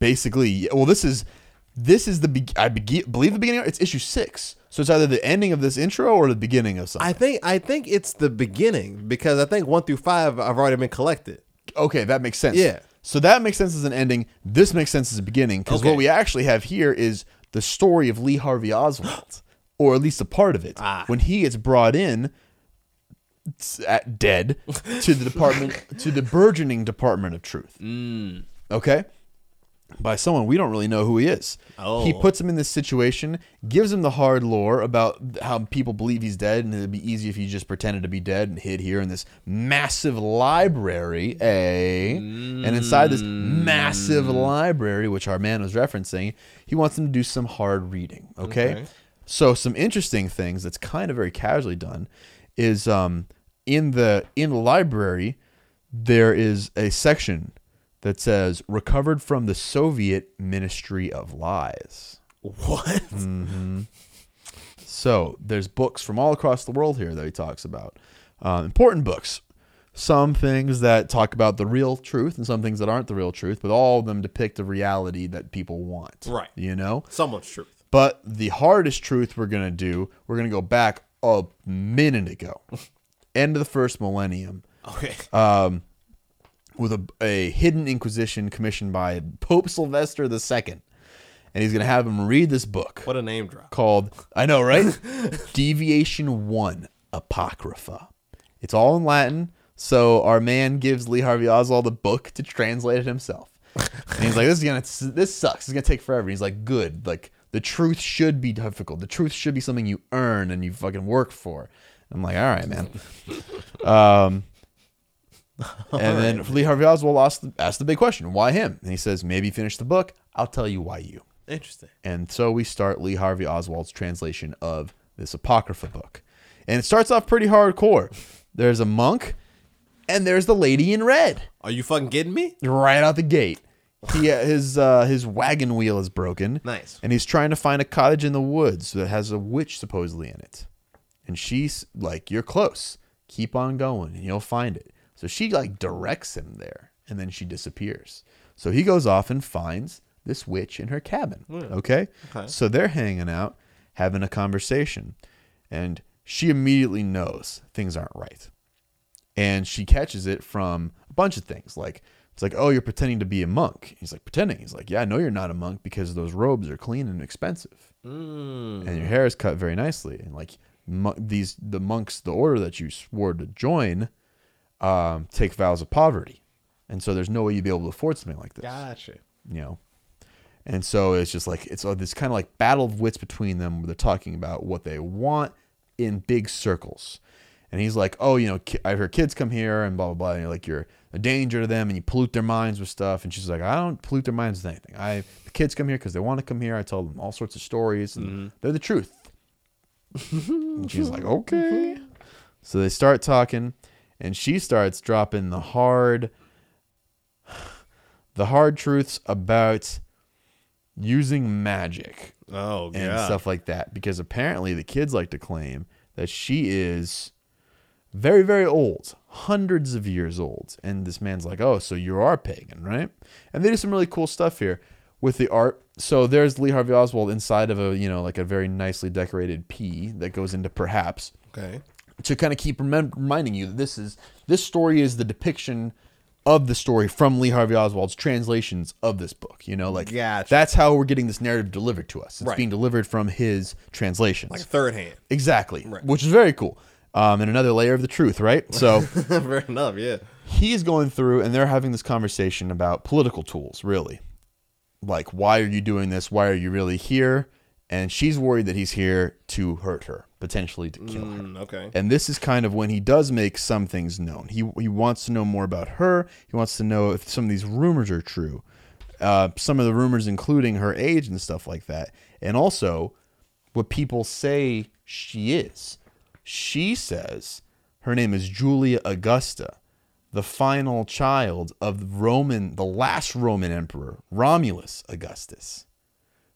Basically. Well, I believe the beginning. It's issue 6. So it's either the ending of this intro or the beginning of something. I think it's the beginning because I think 1 through 5 I've already been collected. Okay, that makes sense. Yeah. So that makes sense as an ending. This makes sense as a beginning because what we actually have here is the story of Lee Harvey Oswald, or at least a part of it, when he gets brought in dead to the department, to the burgeoning Department of Truth. Mm. Okay. By someone we don't really know who he is. Oh. He puts him in this situation, gives him the hard lore about how people believe he's dead, and it'd be easy if he just pretended to be dead and hid here in this massive library, And inside this massive library, which our man was referencing, he wants him to do some hard reading. Okay? So some interesting things that's kind of very casually done is in the library there is a section that says, recovered from the Soviet Ministry of Lies. What? Mm-hmm. So there's books from all across the world here that he talks about. Important books. Some things that talk about the real truth and some things that aren't the real truth, but all of them depict a reality that people want. Right. You know? Someone's truth. But the hardest truth we're going to go back a minute ago. End of the first millennium. Okay. with a hidden inquisition commissioned by Pope Sylvester II. And he's going to have him read this book. What a name drop. Called, I know, right? Deviation 1, Apocrypha. It's all in Latin. So our man gives Lee Harvey Oswald the book to translate it himself. And he's like, this sucks. It's going to take forever. And he's like, good. Like, the truth should be difficult. The truth should be something you earn and you fucking work for. I'm like, all right, man. And then Lee Harvey Oswald asked the big question, why him? And he says, maybe finish the book. I'll tell you why you. Interesting. And so we start Lee Harvey Oswald's translation of this Apocrypha book. And it starts off pretty hardcore. There's a monk and there's the lady in red. Are you fucking kidding me? Right out the gate. His wagon wheel is broken. Nice. And he's trying to find a cottage in the woods that has a witch supposedly in it. And she's like, you're close. Keep on going and you'll find it. So she like directs him there and then she disappears. So he goes off and finds this witch in her cabin. Mm. Okay. So they're hanging out, having a conversation, and she immediately knows things aren't right. And she catches it from a bunch of things. Like, it's like, oh, you're pretending to be a monk. He's like, pretending? He's like, yeah, I know you're not a monk because those robes are clean and expensive. Mm. And your hair is cut very nicely. And like the monks, the order that you swore to join, take vows of poverty. And so there's no way you'd be able to afford something like this. Gotcha. You know? And so it's just like, it's this kind of like battle of wits between them where they're talking about what they want in big circles. And he's like, oh, you know, I've heard kids come here and blah, blah, blah. And you're like, you're a danger to them and you pollute their minds with stuff. And she's like, I don't pollute their minds with anything. The kids come here because they want to come here. I tell them all sorts of stories and they're the truth. And she's like, okay. So they start talking and she starts dropping the hard truths about using magic and stuff like that, because apparently the kids like to claim that she is very, very old, hundreds of years old. And this man's like, oh, so you are pagan, right? And they do some really cool stuff here with the art. So there's Lee Harvey Oswald inside of a, you know, like a very nicely decorated pea that goes into perhaps. Okay. To kind of keep reminding you that this story is the depiction of the story from Lee Harvey Oswald's translations of this book, you know, like that's how we're getting this narrative delivered to us. It's being delivered from his translations, like third hand, exactly, right. Which is very cool. And another layer of the truth, right? So, fair enough, yeah. He's going through, and they're having this conversation about political tools, really, like why are you doing this? Why are you really here? And she's worried that he's here to hurt her, potentially to kill her. Okay. And this is kind of when he does make some things known. He wants to know more about her. He wants to know if some of these rumors are true. Some of the rumors including her age and stuff like that. And also what people say she is. She says her name is Julia Augusta, the final child of the last Roman emperor, Romulus Augustus,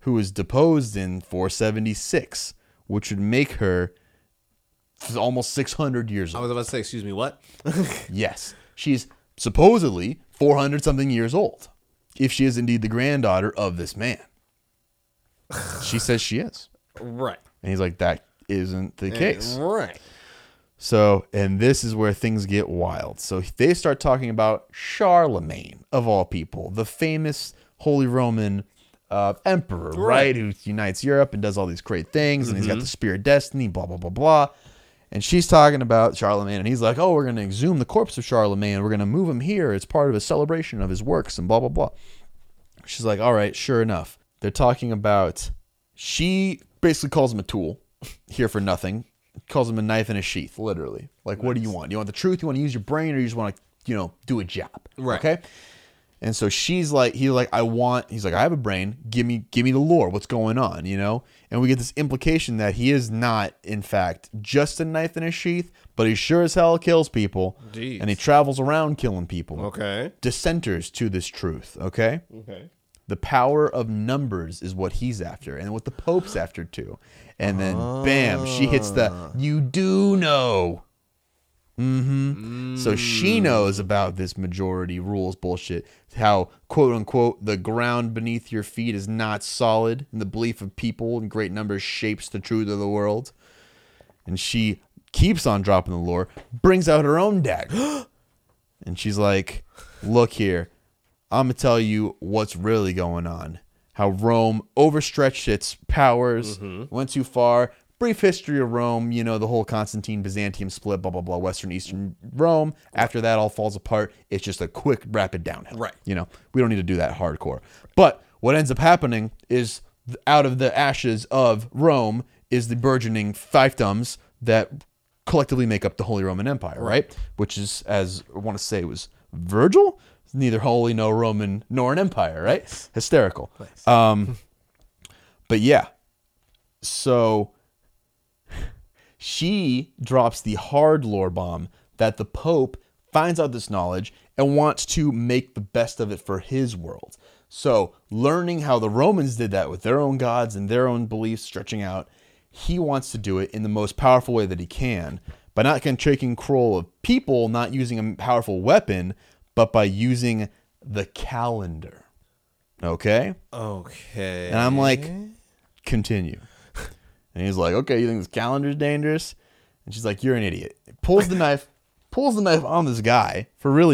who was deposed in 476, which would make her almost 600 years old. I was about to say, excuse me, what? Yes. She's supposedly 400-something years old, if she is indeed the granddaughter of this man. She says she is. Right. And he's like, that isn't the case. Right. So, and this is where things get wild. So they start talking about Charlemagne, of all people, the famous Holy Roman emperor, right? Who unites Europe and does all these great things, and he's got the spear of destiny, blah, blah, blah, blah. And she's talking about Charlemagne, and he's like, oh, we're going to exhume the corpse of Charlemagne, and we're going to move him here. It's part of a celebration of his works, and blah, blah, blah. She's like, all right, sure enough. They're talking about, she basically calls him a tool, here for nothing, calls him a knife in a sheath, literally. Like, nice. What do you want? You want the truth? You want to use your brain, or you just want to, you know, do a job? Right. Okay. And so she's like, he's like, I have a brain. Give me the lore. What's going on? You know? And we get this implication that he is not, in fact, just a knife in a sheath, but he sure as hell kills people. Jeez. And he travels around killing people. Okay. Dissenters to this truth. Okay. Okay. The power of numbers is what he's after, and what the Pope's after too. And then bam, she hits the, you do know. Mm-hmm. So she knows about this majority rules bullshit, how quote unquote the ground beneath your feet is not solid, and the belief of people in great numbers shapes the truth of the world. And she keeps on dropping the lore, brings out her own dagger And she's like, look here, I'm going to tell you what's really going on. How Rome overstretched its powers, went too far. Brief history of Rome, you know, the whole Constantine Byzantium split, blah, blah, blah, Western, Eastern Rome. After that all falls apart, it's just a quick, rapid downhill. Right. You know, we don't need to do that hardcore. But what ends up happening is out of the ashes of Rome is the burgeoning fiefdoms that collectively make up the Holy Roman Empire, right? Which is, as I want to say, it was Virgil? Neither holy, no Roman, nor an empire, right? Nice. Hysterical. Nice. But yeah, so she drops the hard lore bomb that the Pope finds out this knowledge and wants to make the best of it for his world. So learning how the Romans did that with their own gods and their own beliefs stretching out, he wants to do it in the most powerful way that he can, by not taking control of people, not using a powerful weapon, but by using the calendar. Okay? Okay. And I'm like, continue. And he's like, okay, you think this calendar's dangerous? And she's like, you're an idiot. Pulls the knife, on this guy for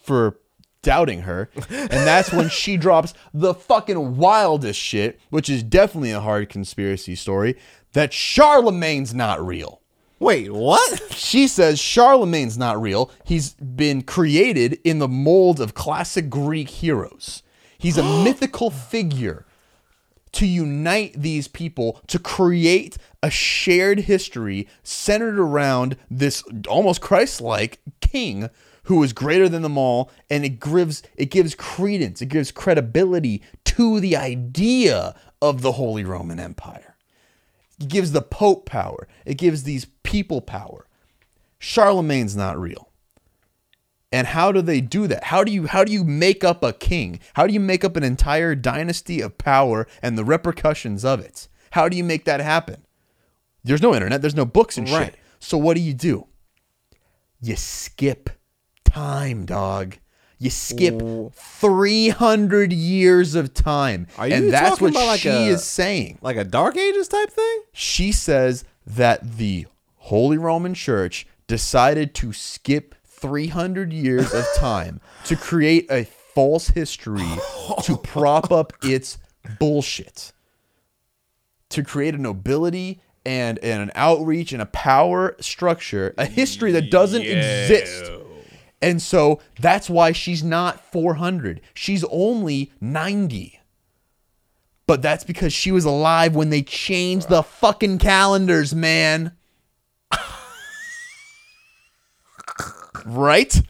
for doubting her. And that's when she drops the fucking wildest shit, which is definitely a hard conspiracy story, that Charlemagne's not real. Wait, what? She says Charlemagne's not real. He's been created in the mold of classic Greek heroes. He's a mythical figure to unite these people, to create a shared history centered around this almost Christ-like king who is greater than them all, and it gives credence, it gives credibility to the idea of the Holy Roman Empire. It gives the Pope power. It gives these people power. Charlemagne's not real. And how do they do that? How do you make up a king? How do you make up an entire dynasty of power and the repercussions of it? How do you make that happen? There's no internet. There's no books and shit. So what do? You skip time, dog. You skip 300 years of time. And that's what she is saying. Like a Dark Ages type thing? She says that the Holy Roman Church decided to skip 300 years of time to create a false history to prop up its bullshit, to create a nobility and an outreach and a power structure, a history that doesn't exist. And so that's why she's not 400. She's only 90. But that's because she was alive when they changed the fucking calendars, man. Right?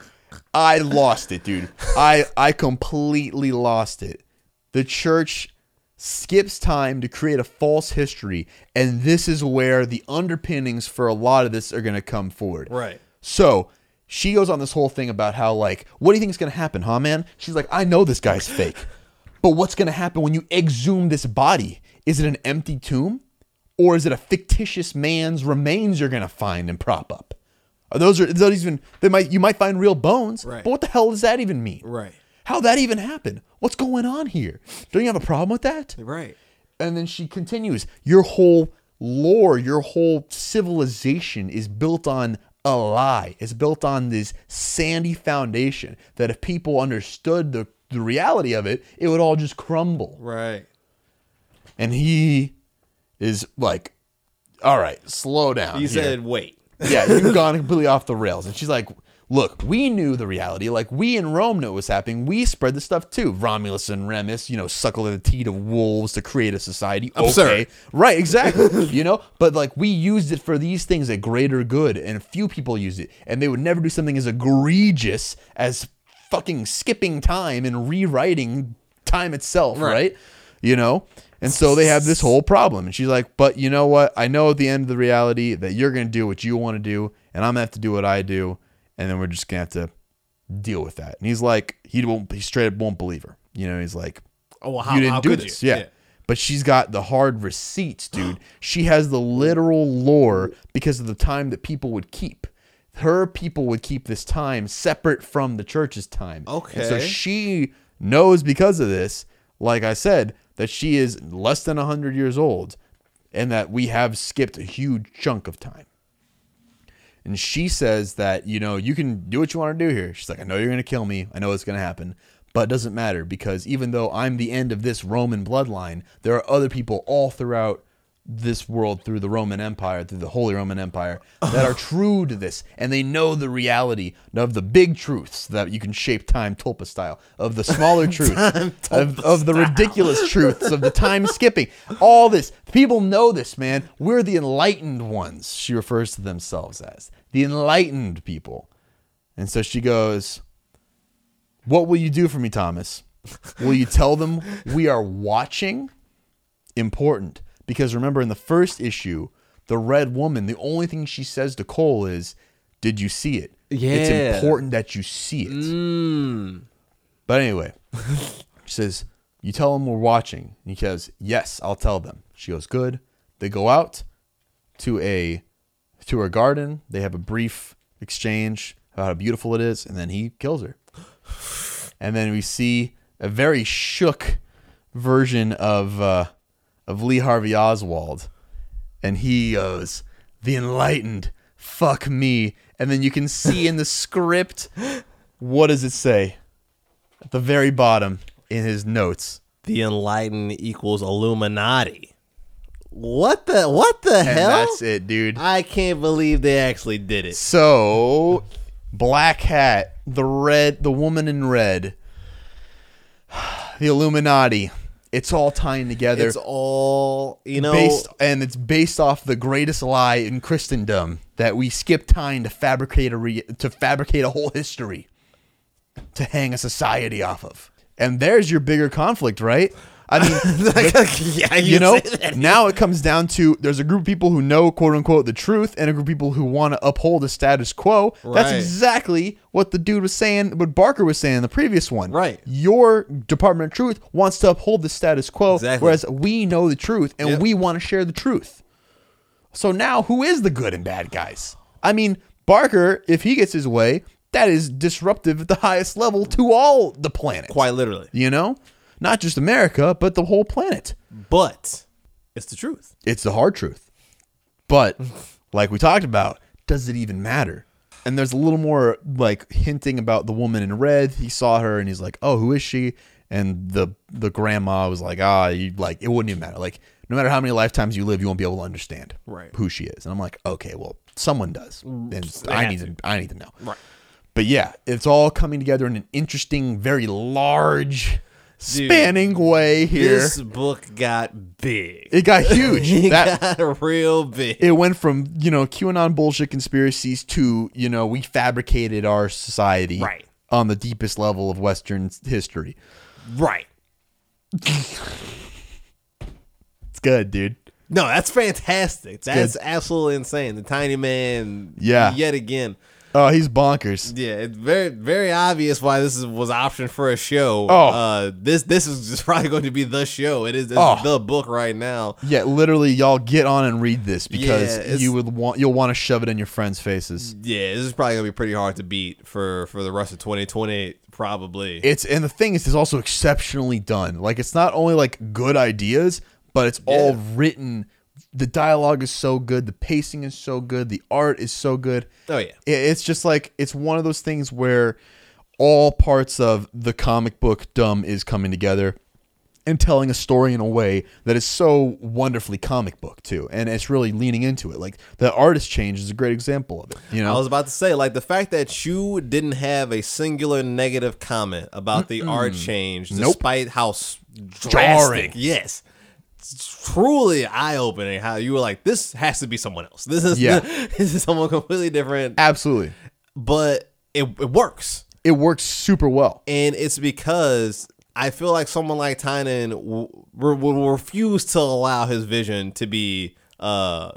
I lost it, dude. I completely lost it. The church skips time to create a false history, and this is where the underpinnings for a lot of this are going to come forward. Right. So she goes on this whole thing about how, like, what do you think is going to happen, huh, man? She's like, I know this guy's fake, but what's going to happen when you exhume this body? Is it an empty tomb, or is it a fictitious man's remains you're going to find and prop up? You might find real bones, right? But what the hell does that even mean? Right. How'd that even happen? What's going on here? Don't you have a problem with that? Right. And then she continues, your whole lore, your whole civilization is built on a lie. It's built on this sandy foundation that if people understood the reality of it, it would all just crumble. Right. And he is like, all right, slow down. He said, wait. Yeah, you've gone completely off the rails. And she's like, look, we knew the reality. Like, we in Rome knew what was happening. We spread this stuff too. Romulus and Remus, you know, suckle the teat of wolves to create a society. Okay. Right, exactly. You know, but like, we used it for these things, a greater good, and a few people used it. And they would never do something as egregious as fucking skipping time and rewriting time itself, right? You know? And so they have this whole problem. And she's like, but you know what? I know at the end of the reality that you're going to do what you want to do, and I'm going to have to do what I do, and then we're just going to have to deal with that. And he's like, he straight up won't believe her. You know, he's like, oh, well, you didn't do this. Yeah. But she's got the hard receipts, dude. She has the literal lore because of the time that people would keep. Her people would keep this time separate from the church's time. Okay. And so she knows because of this, like I said, that she is less than 100 years old and that we have skipped a huge chunk of time. And she says that, you know, you can do what you want to do here. She's like, I know you're going to kill me. I know it's going to happen. But it doesn't matter, because even though I'm the end of this Roman bloodline, there are other people all throughout this world, through the Roman Empire, through the Holy Roman Empire, that are true to this. And they know the reality of the big truths that you can shape time tulpa style, of the smaller truths, of the ridiculous truths, of the time skipping. All this. People know this, man. We're the enlightened ones, she refers to themselves as. The enlightened people. And so she goes, what will you do for me, Thomas? Will you tell them we are watching? Important. Because remember, in the first issue, the Red Woman, the only thing she says to Cole is, did you see it? Yeah. It's important that you see it. Mm. But anyway, she says, you tell them we're watching. And he says, yes, I'll tell them. She goes, good. They go out to her garden. They have a brief exchange about how beautiful it is. And then he kills her. And then we see a very shook version of Lee Harvey Oswald, and he goes, the enlightened, fuck me. And then you can see in the script, what does it say? At the very bottom in his notes. The enlightened equals Illuminati. What the hell? That's it, dude. I can't believe they actually did it. So, Black Hat, the woman in red, the Illuminati. It's all tying together. It's all, you know. It's based off the greatest lie in Christendom, that we skip time to fabricate a whole history to hang a society off of. And there's your bigger conflict, right? I mean, yeah, you know, now it comes down to there's a group of people who know, quote unquote, the truth, and a group of people who want to uphold the status quo. Right. That's exactly what the dude was saying, what Barker was saying in the previous one. Right. Your Department of Truth wants to uphold the status quo, exactly. Whereas we know the truth and we want to share the truth. So now who is the good and bad guys? I mean, Barker, if he gets his way, that is disruptive at the highest level to all the planet. Quite literally. You know? Not just America, but the whole planet. But it's the truth. It's the hard truth. But like we talked about, does it even matter? And there's a little more like hinting about the woman in red. He saw her and he's like, oh, who is she? And the grandma was like, it wouldn't even matter. Like, no matter how many lifetimes you live, you won't be able to understand who she is. And I'm like, okay, well, someone does. And I need to know. Right. But yeah, it's all coming together in an interesting, very large, spanning way here. This book got big. It got huge. Got real big. It went from, you know, QAnon bullshit conspiracies to, you know, we fabricated our society on the deepest level of Western history. Right. It's good, dude. No, that's fantastic. That's absolutely insane. The tiny man, yet again. Oh, he's bonkers. Yeah, it's very, very obvious why this was optioned for a show. Oh. This is probably going to be the show. It is the book right now. Yeah, literally, y'all get on and read this, because you'll want to shove it in your friends' faces. Yeah, this is probably going to be pretty hard to beat for the rest of 2020, probably. And the thing is, it's also exceptionally done. Like, it's not only like good ideas, but it's all written. The dialogue is so good. The pacing is so good. The art is so good. Oh, yeah. It's just like, it's one of those things where all parts of the comic book dumb is coming together and telling a story in a way that is so wonderfully comic book, too. And it's really leaning into it. Like, the artist change is a great example of it. You know, I was about to say, like, the fact that you didn't have a singular negative comment about the art change, despite how drastic. Yes. It's truly eye-opening how you were like, this has to be someone else. This is someone completely different. Absolutely. But it works. It works super well. And it's because I feel like someone like Tynan will refuse to allow his vision to be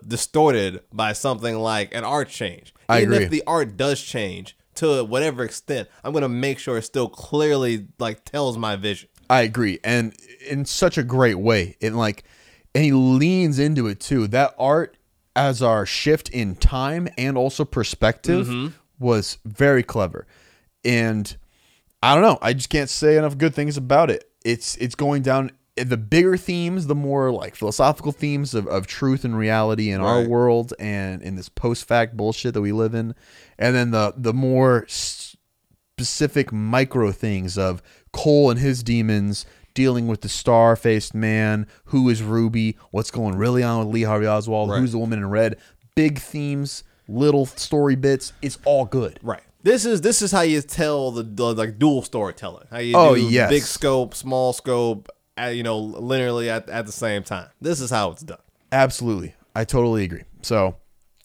distorted by something like an art change. Even if the art does change to whatever extent, I'm going to make sure it still clearly like tells my vision. I agree, and in such a great way. And he leans into it too. That art, as our shift in time and also perspective, was very clever. And I don't know, I just can't say enough good things about it. It's going down the bigger themes, the more like philosophical themes of truth and reality in our world and in this post-fact bullshit that we live in. And then the more specific micro things of Cole and his demons dealing with the star-faced man, who is Ruby, what's going really on with Lee Harvey Oswald, who's the woman in red. Big themes, little story bits. It's all good. Right. This is how you tell the like dual storytelling. How you do big scope, small scope, linearly at the same time. This is how it's done. Absolutely. I totally agree. So,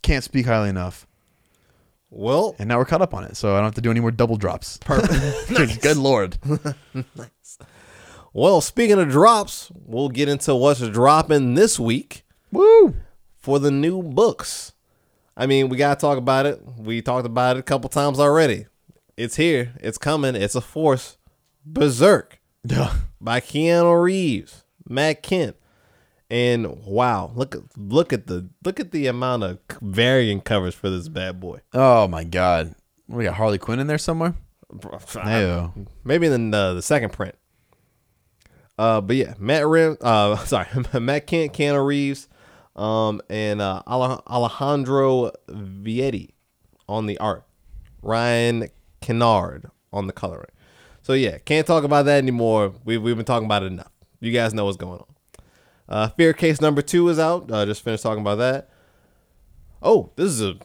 can't speak highly enough. Well, and now we're caught up on it, so I don't have to do any more double drops. Perfect. Nice. Good Lord. Nice. Well, speaking of drops, we'll get into what's dropping this week. Woo! For the new books. I mean, we got to talk about it. We talked about it a couple times already. It's here. It's coming. It's a force. Berserk. By Keanu Reeves, Matt Kent, and wow, look at the amount of variant covers for this bad boy. Oh my God, we got Harley Quinn in there somewhere. Maybe in the second print. But yeah, Matt Kent, Keanu Reeves, and Alejandro Vietti on the art, Ryan Kennard on the coloring. So yeah, can't talk about that anymore. We've been talking about it enough. You guys know what's going on. Fear Case number 2 is out. Just finished talking about that. Oh, this is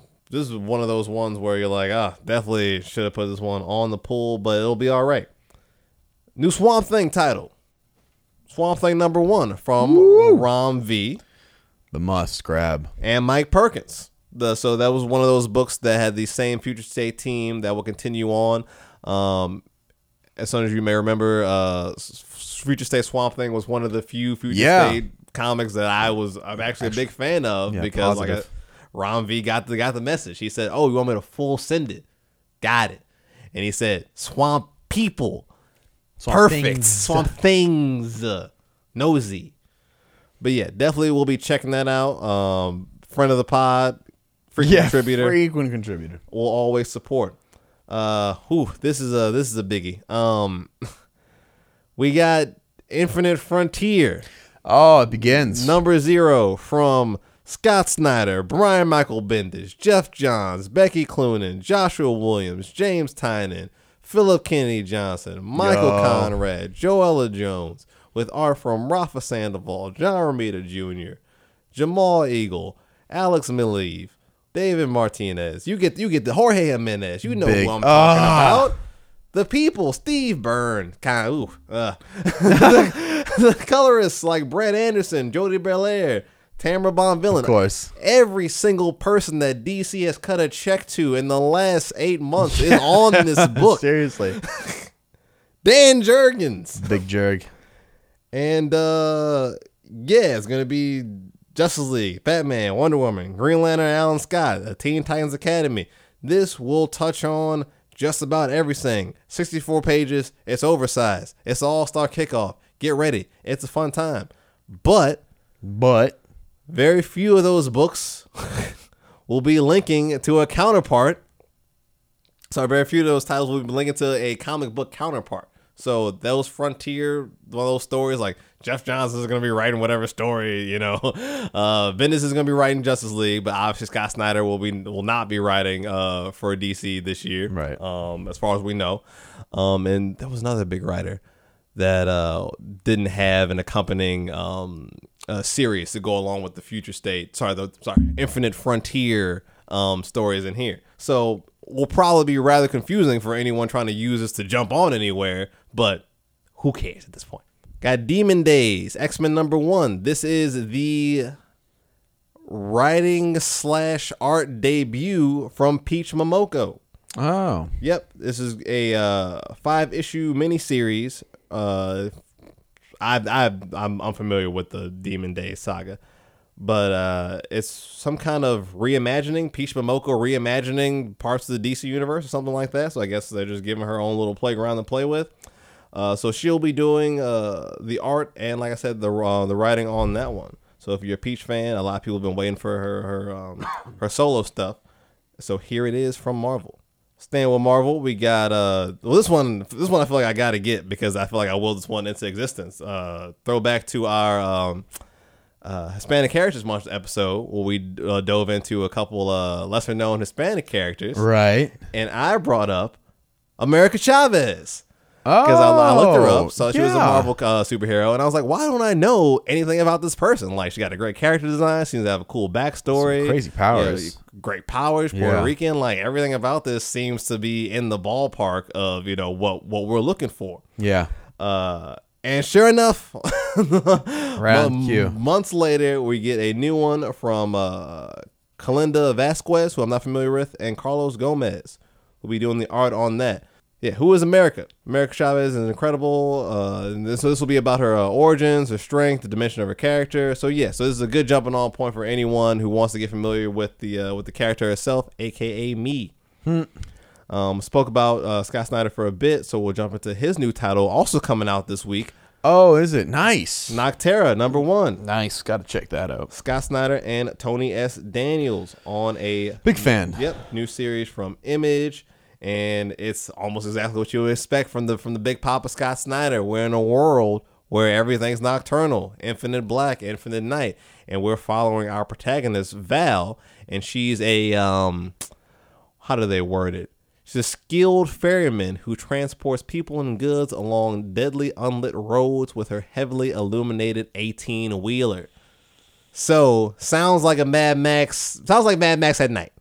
one of those ones where you're like, definitely should have put this one on the pool, but it'll be all right. New Swamp Thing title. Swamp Thing number 1 from Rom V. The must grab. And Mike Perkins. So that was one of those books that had the same Future State team that will continue on. As soon as you may remember, Future State Swamp Thing was one of the few Future State comics that I'm actually a big fan of because like Ron V got the message. He said, "Oh, you want me to full send it? Got it." And he said, "Swamp people, swamp things, nosy." But yeah, definitely we'll be checking that out. Friend of the pod, frequent contributor, will always support. This is a biggie. We got Infinite Frontier. Oh, it begins. Number 0 from Scott Snyder, Brian Michael Bendis, Jeff Johns, Becky Cloonan, Joshua Williams, James Tynan, Philip Kennedy Johnson, Michael Conrad, Joella Jones, with art from Rafa Sandoval, John Romita Jr., Jamal Eagle, Alex Maleev, David Martinez, you get the Jorge Jimenez. You know who I'm talking about. The people, Steve Byrne, the colorists like Brett Anderson, Jody Belair, Tamara Bonvillain. Of course, every single person that DC has cut a check to in the last 8 months is on this book. Seriously, Dan Jurgens, Big Jerg, and it's gonna be Justice League, Batman, Wonder Woman, Green Lantern, Alan Scott, the Teen Titans Academy. This will touch on just about everything. 64 pages. It's oversized. It's an all-star kickoff. Get ready. It's a fun time. But very few of those books will be linking to a counterpart. Sorry, very few of those titles will be linking to a comic book counterpart. So those Frontier, one of those stories like Jeff Johns is going to be writing whatever story, Bendis is going to be writing Justice League, but obviously Scott Snyder will not be writing for DC this year, right? As far as we know, and there was another big writer that didn't have an accompanying series to go along with the Future State. Infinite Frontier stories in here, so will probably be rather confusing for anyone trying to use this to jump on anywhere. But who cares at this point? Got Demon Days, X-Men number 1. This is the writing / art debut from Peach Momoko. Oh. Yep. This is a 5-issue miniseries. I'm unfamiliar with the Demon Days saga. But it's some kind of reimagining, Peach Momoko reimagining parts of the DC universe or something like that. So I guess they're just giving her own little playground to play with. So she'll be doing the art and, like I said, the writing on that one. So if you're a Peach fan, a lot of people have been waiting for her solo stuff. So here it is from Marvel. Staying with Marvel, we got this one I feel like I gotta get because I feel like I willed this one into existence. Throwback to our Hispanic Heritage Month episode where we dove into a couple lesser known Hispanic characters, right? And I brought up America Chavez. Oh, because I looked her up, so she was a Marvel superhero, and I was like, why don't I know anything about this person? Like, she got a great character design, seems to have a cool backstory, some crazy powers, great powers, Puerto Rican, like everything about this seems to be in the ballpark of, you know, what we're looking for. Yeah. And sure enough, months later, we get a new one from Kalinda Vasquez, who I'm not familiar with, and Carlos Gomez, who'll be doing the art on that. Yeah, who is America? America Chavez is incredible. This will be about her origins, her strength, the dimension of her character. So yeah, so this is a good jumping on point for anyone who wants to get familiar with the character herself, aka me. Spoke about Scott Snyder for a bit, so we'll jump into his new title, also coming out this week. Oh, is it? Nice. Noctera, #1. Nice. Got to check that out. Scott Snyder and Tony S. Daniels on a big fan. Yep, new series from Image. And it's almost exactly what you would expect from the Big Papa Scott Snyder. We're in a world where everything's nocturnal, infinite black, infinite night, and we're following our protagonist Val, and she's a how do they word it? She's a skilled ferryman who transports people and goods along deadly unlit roads with her heavily illuminated 18-wheeler. So sounds like a Mad Max. Sounds like Mad Max at night.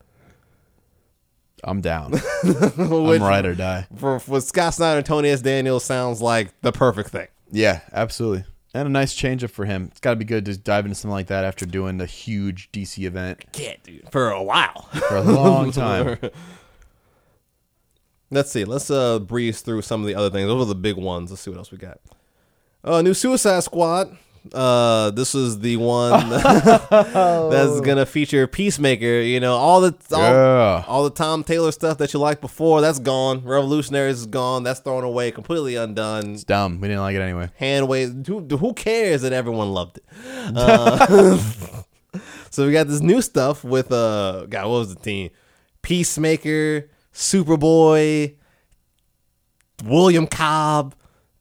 I'm down. I'm ride or die. For Scott Snyder and Tony S. Daniels sounds like the perfect thing. Yeah, absolutely. And a nice change-up for him. It's got to be good to dive into something like that after doing the huge DC event. Yeah, dude. For a while. For a long time. Let's see. Let's breeze through some of the other things. Those are the big ones. Let's see what else we got. New Suicide Squad. This is the one that's gonna feature Peacemaker. You know, all the Tom Taylor stuff that you liked before, that's gone. Revolutionaries is gone. That's thrown away, completely undone. It's dumb. We didn't like it anyway. Handwave. Who cares that everyone loved it? So we got this new stuff with God, what was the team? Peacemaker, Superboy, William Cobb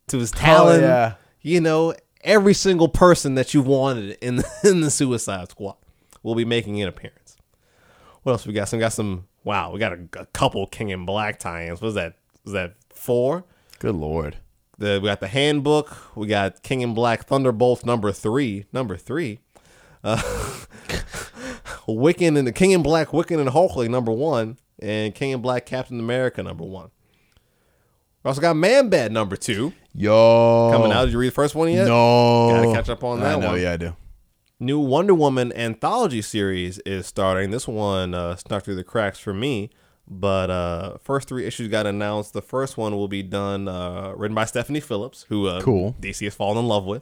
to his Talon. Yeah. You know. Every single person that you wanted in the Suicide Squad will be making an appearance. What else we got? We got a couple King in Black tie-ins. What is that? Was that 4? Good Lord. We got the Handbook. We got King in Black Thunderbolt #3. Wiccan and the King in Black Wiccan and Hulkling #1, and King in Black Captain America #1. We also got Man-Bat #2. Yo. Coming out. Did you read the first one yet? No. Gotta catch up on that one. Yeah, I do. New Wonder Woman anthology series is starting. This one snuck through the cracks for me, but first 3 issues got announced. The first one will be done, written by Stephanie Phillips, who cool. DC has fallen in love with.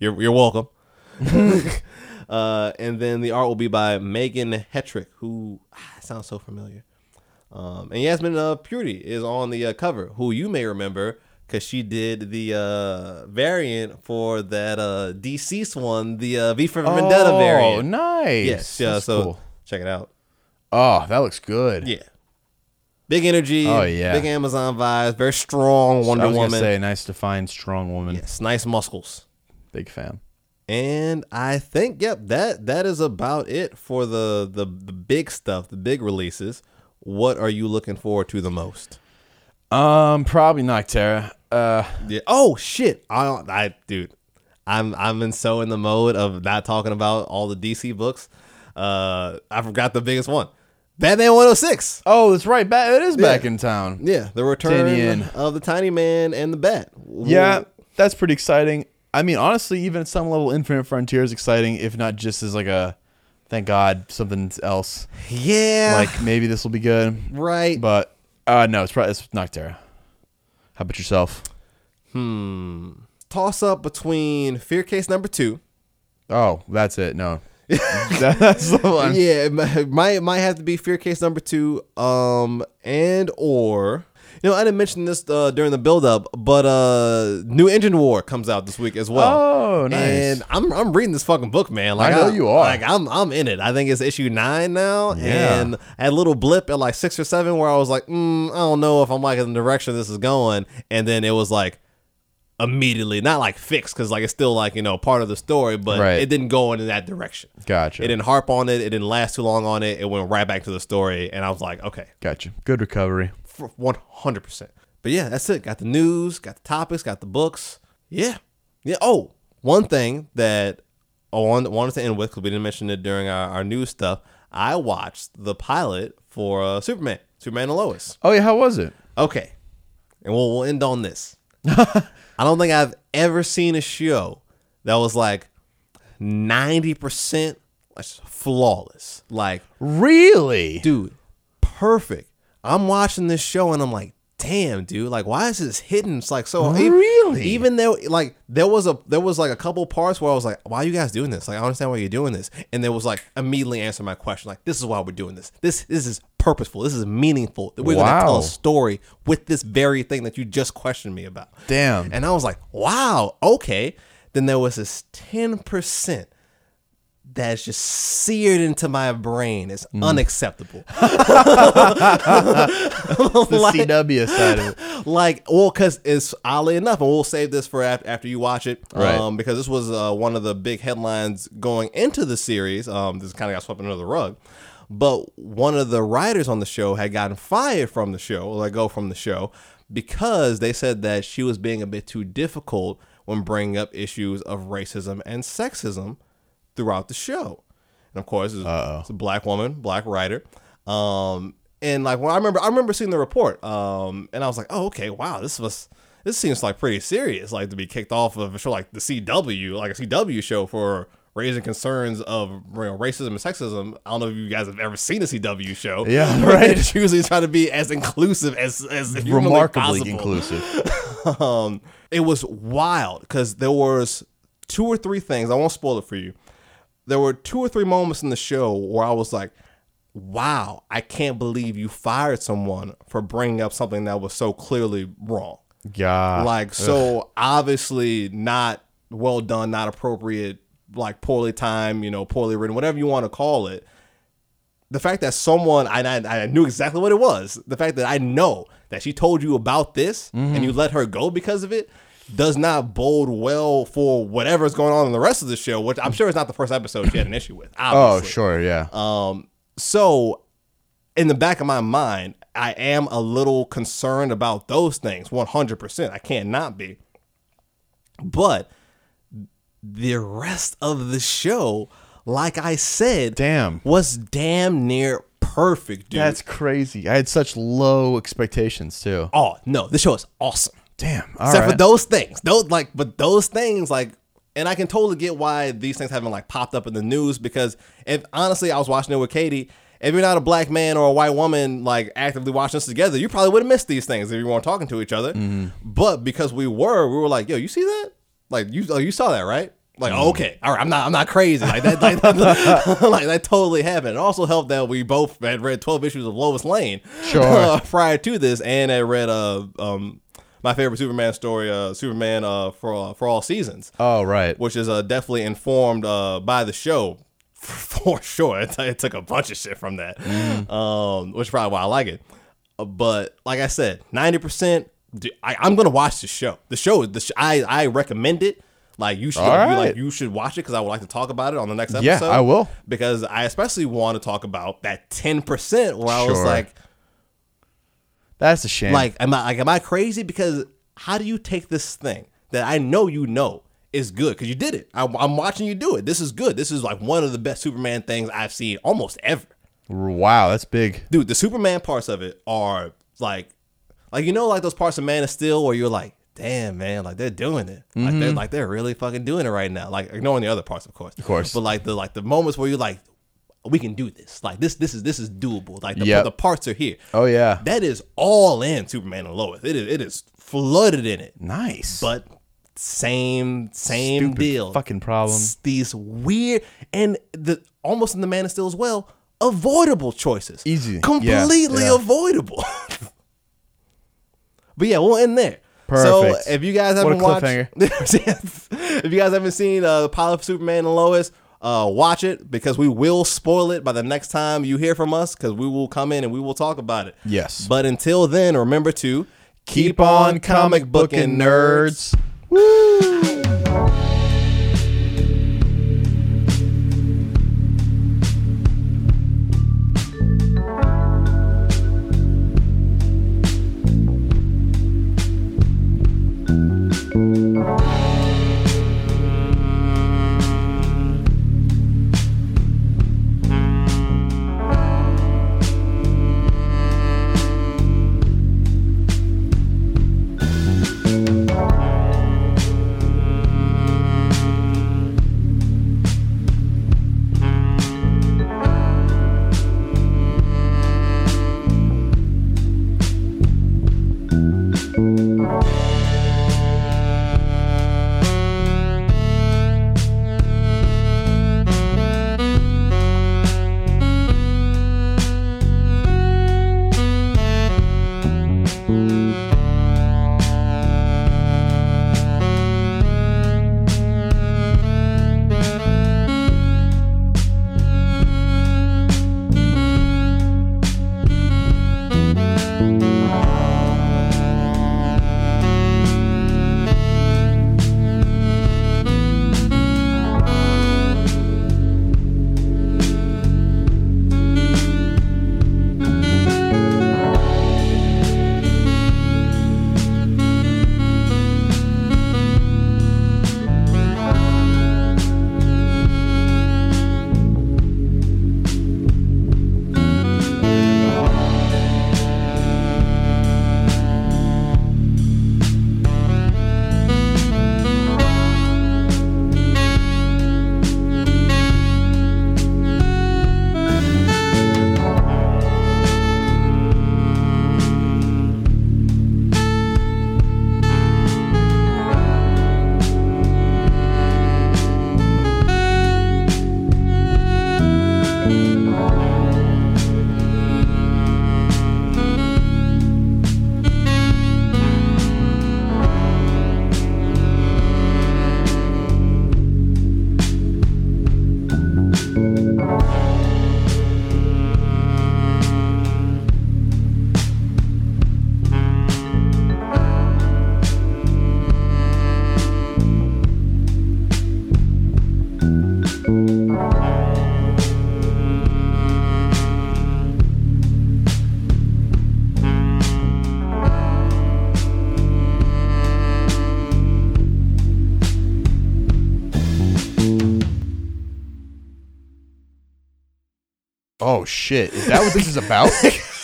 You're welcome. And then the art will be by Megan Hetrick, who sounds so familiar. And Yasmin Purdy is on the cover, who you may remember because she did the variant for that DC one, the V for Vendetta variant. Oh, nice. Yes. Yeah, so cool. Check it out. Oh, that looks good. Yeah. Big energy. Oh, yeah. Big Amazon vibes. Very strong Wonder Woman. I was going to say, nice to find strong woman. Yes, nice muscles. Big fan. And I think, that is about it for the big stuff, the big releases. What are you looking forward to the most? Probably Noctera. Yeah. Oh shit! I'm in the mode of not talking about all the DC books. I forgot the biggest one, Batman 106. Oh, that's right. It is back in town. Yeah, the return of the Tiny Man and the Bat. Yeah, that's pretty exciting. I mean, honestly, even at some level, Infinite Frontier is exciting, if not just as like a. Thank God, something else. Yeah. Like, maybe this will be good. Right. But, no, it's Noctera. How about yourself? Toss up between Fear Case #2. Oh, that's it. No. That's the one. Yeah, it might have to be Fear Case #2 and or You know, I didn't mention this during the build-up, but New Engine War comes out this week as well. Oh, nice. And I'm reading this fucking book, man. Like, I know you are. Like, I'm in it. I think it's issue 9 now. Yeah. And I had a little blip at like 6 or 7 where I was like, I don't know if I'm like in the direction this is going. And then it was like, immediately, not like fixed, because like it's still like, you know, part of the story, but right. It didn't go in that direction. Gotcha. It didn't harp on it. It didn't last too long on it. It went right back to the story, and I was like, okay, gotcha. Good recovery, 100%. But yeah, that's it. Got the news, got the topics, got the books. Yeah. Oh, one thing that I wanted to end with, because we didn't mention it during our news stuff. I watched the pilot for Superman and Lois. Oh yeah, how was it? Okay, and we'll end on this. I don't think I've ever seen a show that was like 90% flawless. Like, really? Dude, perfect. I'm watching this show and I'm like, damn, dude, like, why is this hidden? It's like, so really, even though, like, there was like a couple parts where I was like, why are you guys doing this? Like, I understand why you're doing this. And there was like, immediately answer my question. Like, this is why we're doing this. This is purposeful. This is meaningful. We're going to tell a story with this very thing that you just questioned me about. Damn. And I was like, wow. Okay. Then there was this 10% that's just seared into my brain. It's unacceptable. The like, CW side of it. Like, well, because it's oddly enough, and we'll save this for after you watch it, right? Because this was one of the big headlines going into the series. This kind of got swept under the rug. But one of the writers on the show had gotten fired from the show, let go from the show, because they said that she was being a bit too difficult when bringing up issues of racism and sexism throughout the show. And of course, it's a black woman, black writer. And like, well, I remember seeing the report, and I was like, oh, okay, wow, this seems like pretty serious, like to be kicked off of a show like the CW, like a CW show for raising concerns of, you know, racism and sexism. I don't know if you guys have ever seen a CW show. Yeah, right. It's usually trying to be as inclusive as remarkably possible. Inclusive. It was wild because there was 2 or 3 things. I won't spoil it for you. There were 2 or 3 moments in the show where I was like, wow, I can't believe you fired someone for bringing up something that was so clearly wrong. Yeah. Like, so obviously not well done, not appropriate, like poorly timed, you know, poorly written, whatever you want to call it. The fact that someone, I knew exactly what it was. The fact that I know that she told you about this and you let her go because of it, does not bode well for whatever's going on in the rest of the show, which I'm sure is not the first episode she had an issue with, obviously. Oh, sure, yeah. So, in the back of my mind, I am a little concerned about those things, 100%. I can't not be. But the rest of the show, like I said, was damn near perfect, dude. That's crazy. I had such low expectations, too. Oh, no, this show is awesome. Damn. All Except right. for those things. Those things, and I can totally get why these things haven't like popped up in the news, because if honestly I was watching it with Katie, if you're not a black man or a white woman like actively watching this together, you probably would have missed these things if you weren't talking to each other. Mm. But because we were like, yo, you see that? Like you saw that, right? Like, okay, all right, I'm not crazy. Like that, like that totally happened. It also helped that we both had read 12 issues of Lois Lane prior to this, and I read my favorite Superman story, Superman for All Seasons. Oh, right. Which is definitely informed by the show, for sure. It took a bunch of shit from that, which is probably why I like it. But like I said, 90%, dude, I'm going to watch the show. I recommend it. Like, you should you should watch it, because I would like to talk about it on the next episode. Yeah, I will. Because I especially want to talk about that 10% where I was like, that's a shame. Like, am I crazy? Because how do you take this thing that I know you know is good? Because you did it. I'm watching you do it. This is good. This is like one of the best Superman things I've seen almost ever. Wow, that's big. Dude, the Superman parts of it are like you know, like those parts of Man of Steel where you're like, damn, man, like they're doing it. Like they're really fucking doing it right now. Like, ignoring the other parts, of course. Of course. But like the moments where you're like, we can do this. Like this is doable. Like the parts are here. Oh yeah. That is all in Superman and Lois. It is flooded in it. Nice. But same stupid deal. Fucking problem. These weird and the almost in the Man of Steel as well, avoidable choices. Easy. Completely avoidable. But yeah, we'll end there. Perfect. So if you guys haven't watched, if you guys haven't seen the pilot of Superman and Lois, watch it, because we will spoil it by the next time you hear from us, because we will come in and we will talk about it. Yes. But until then, remember to keep on comic booking, nerds. Woo! Shit, is that what this is about?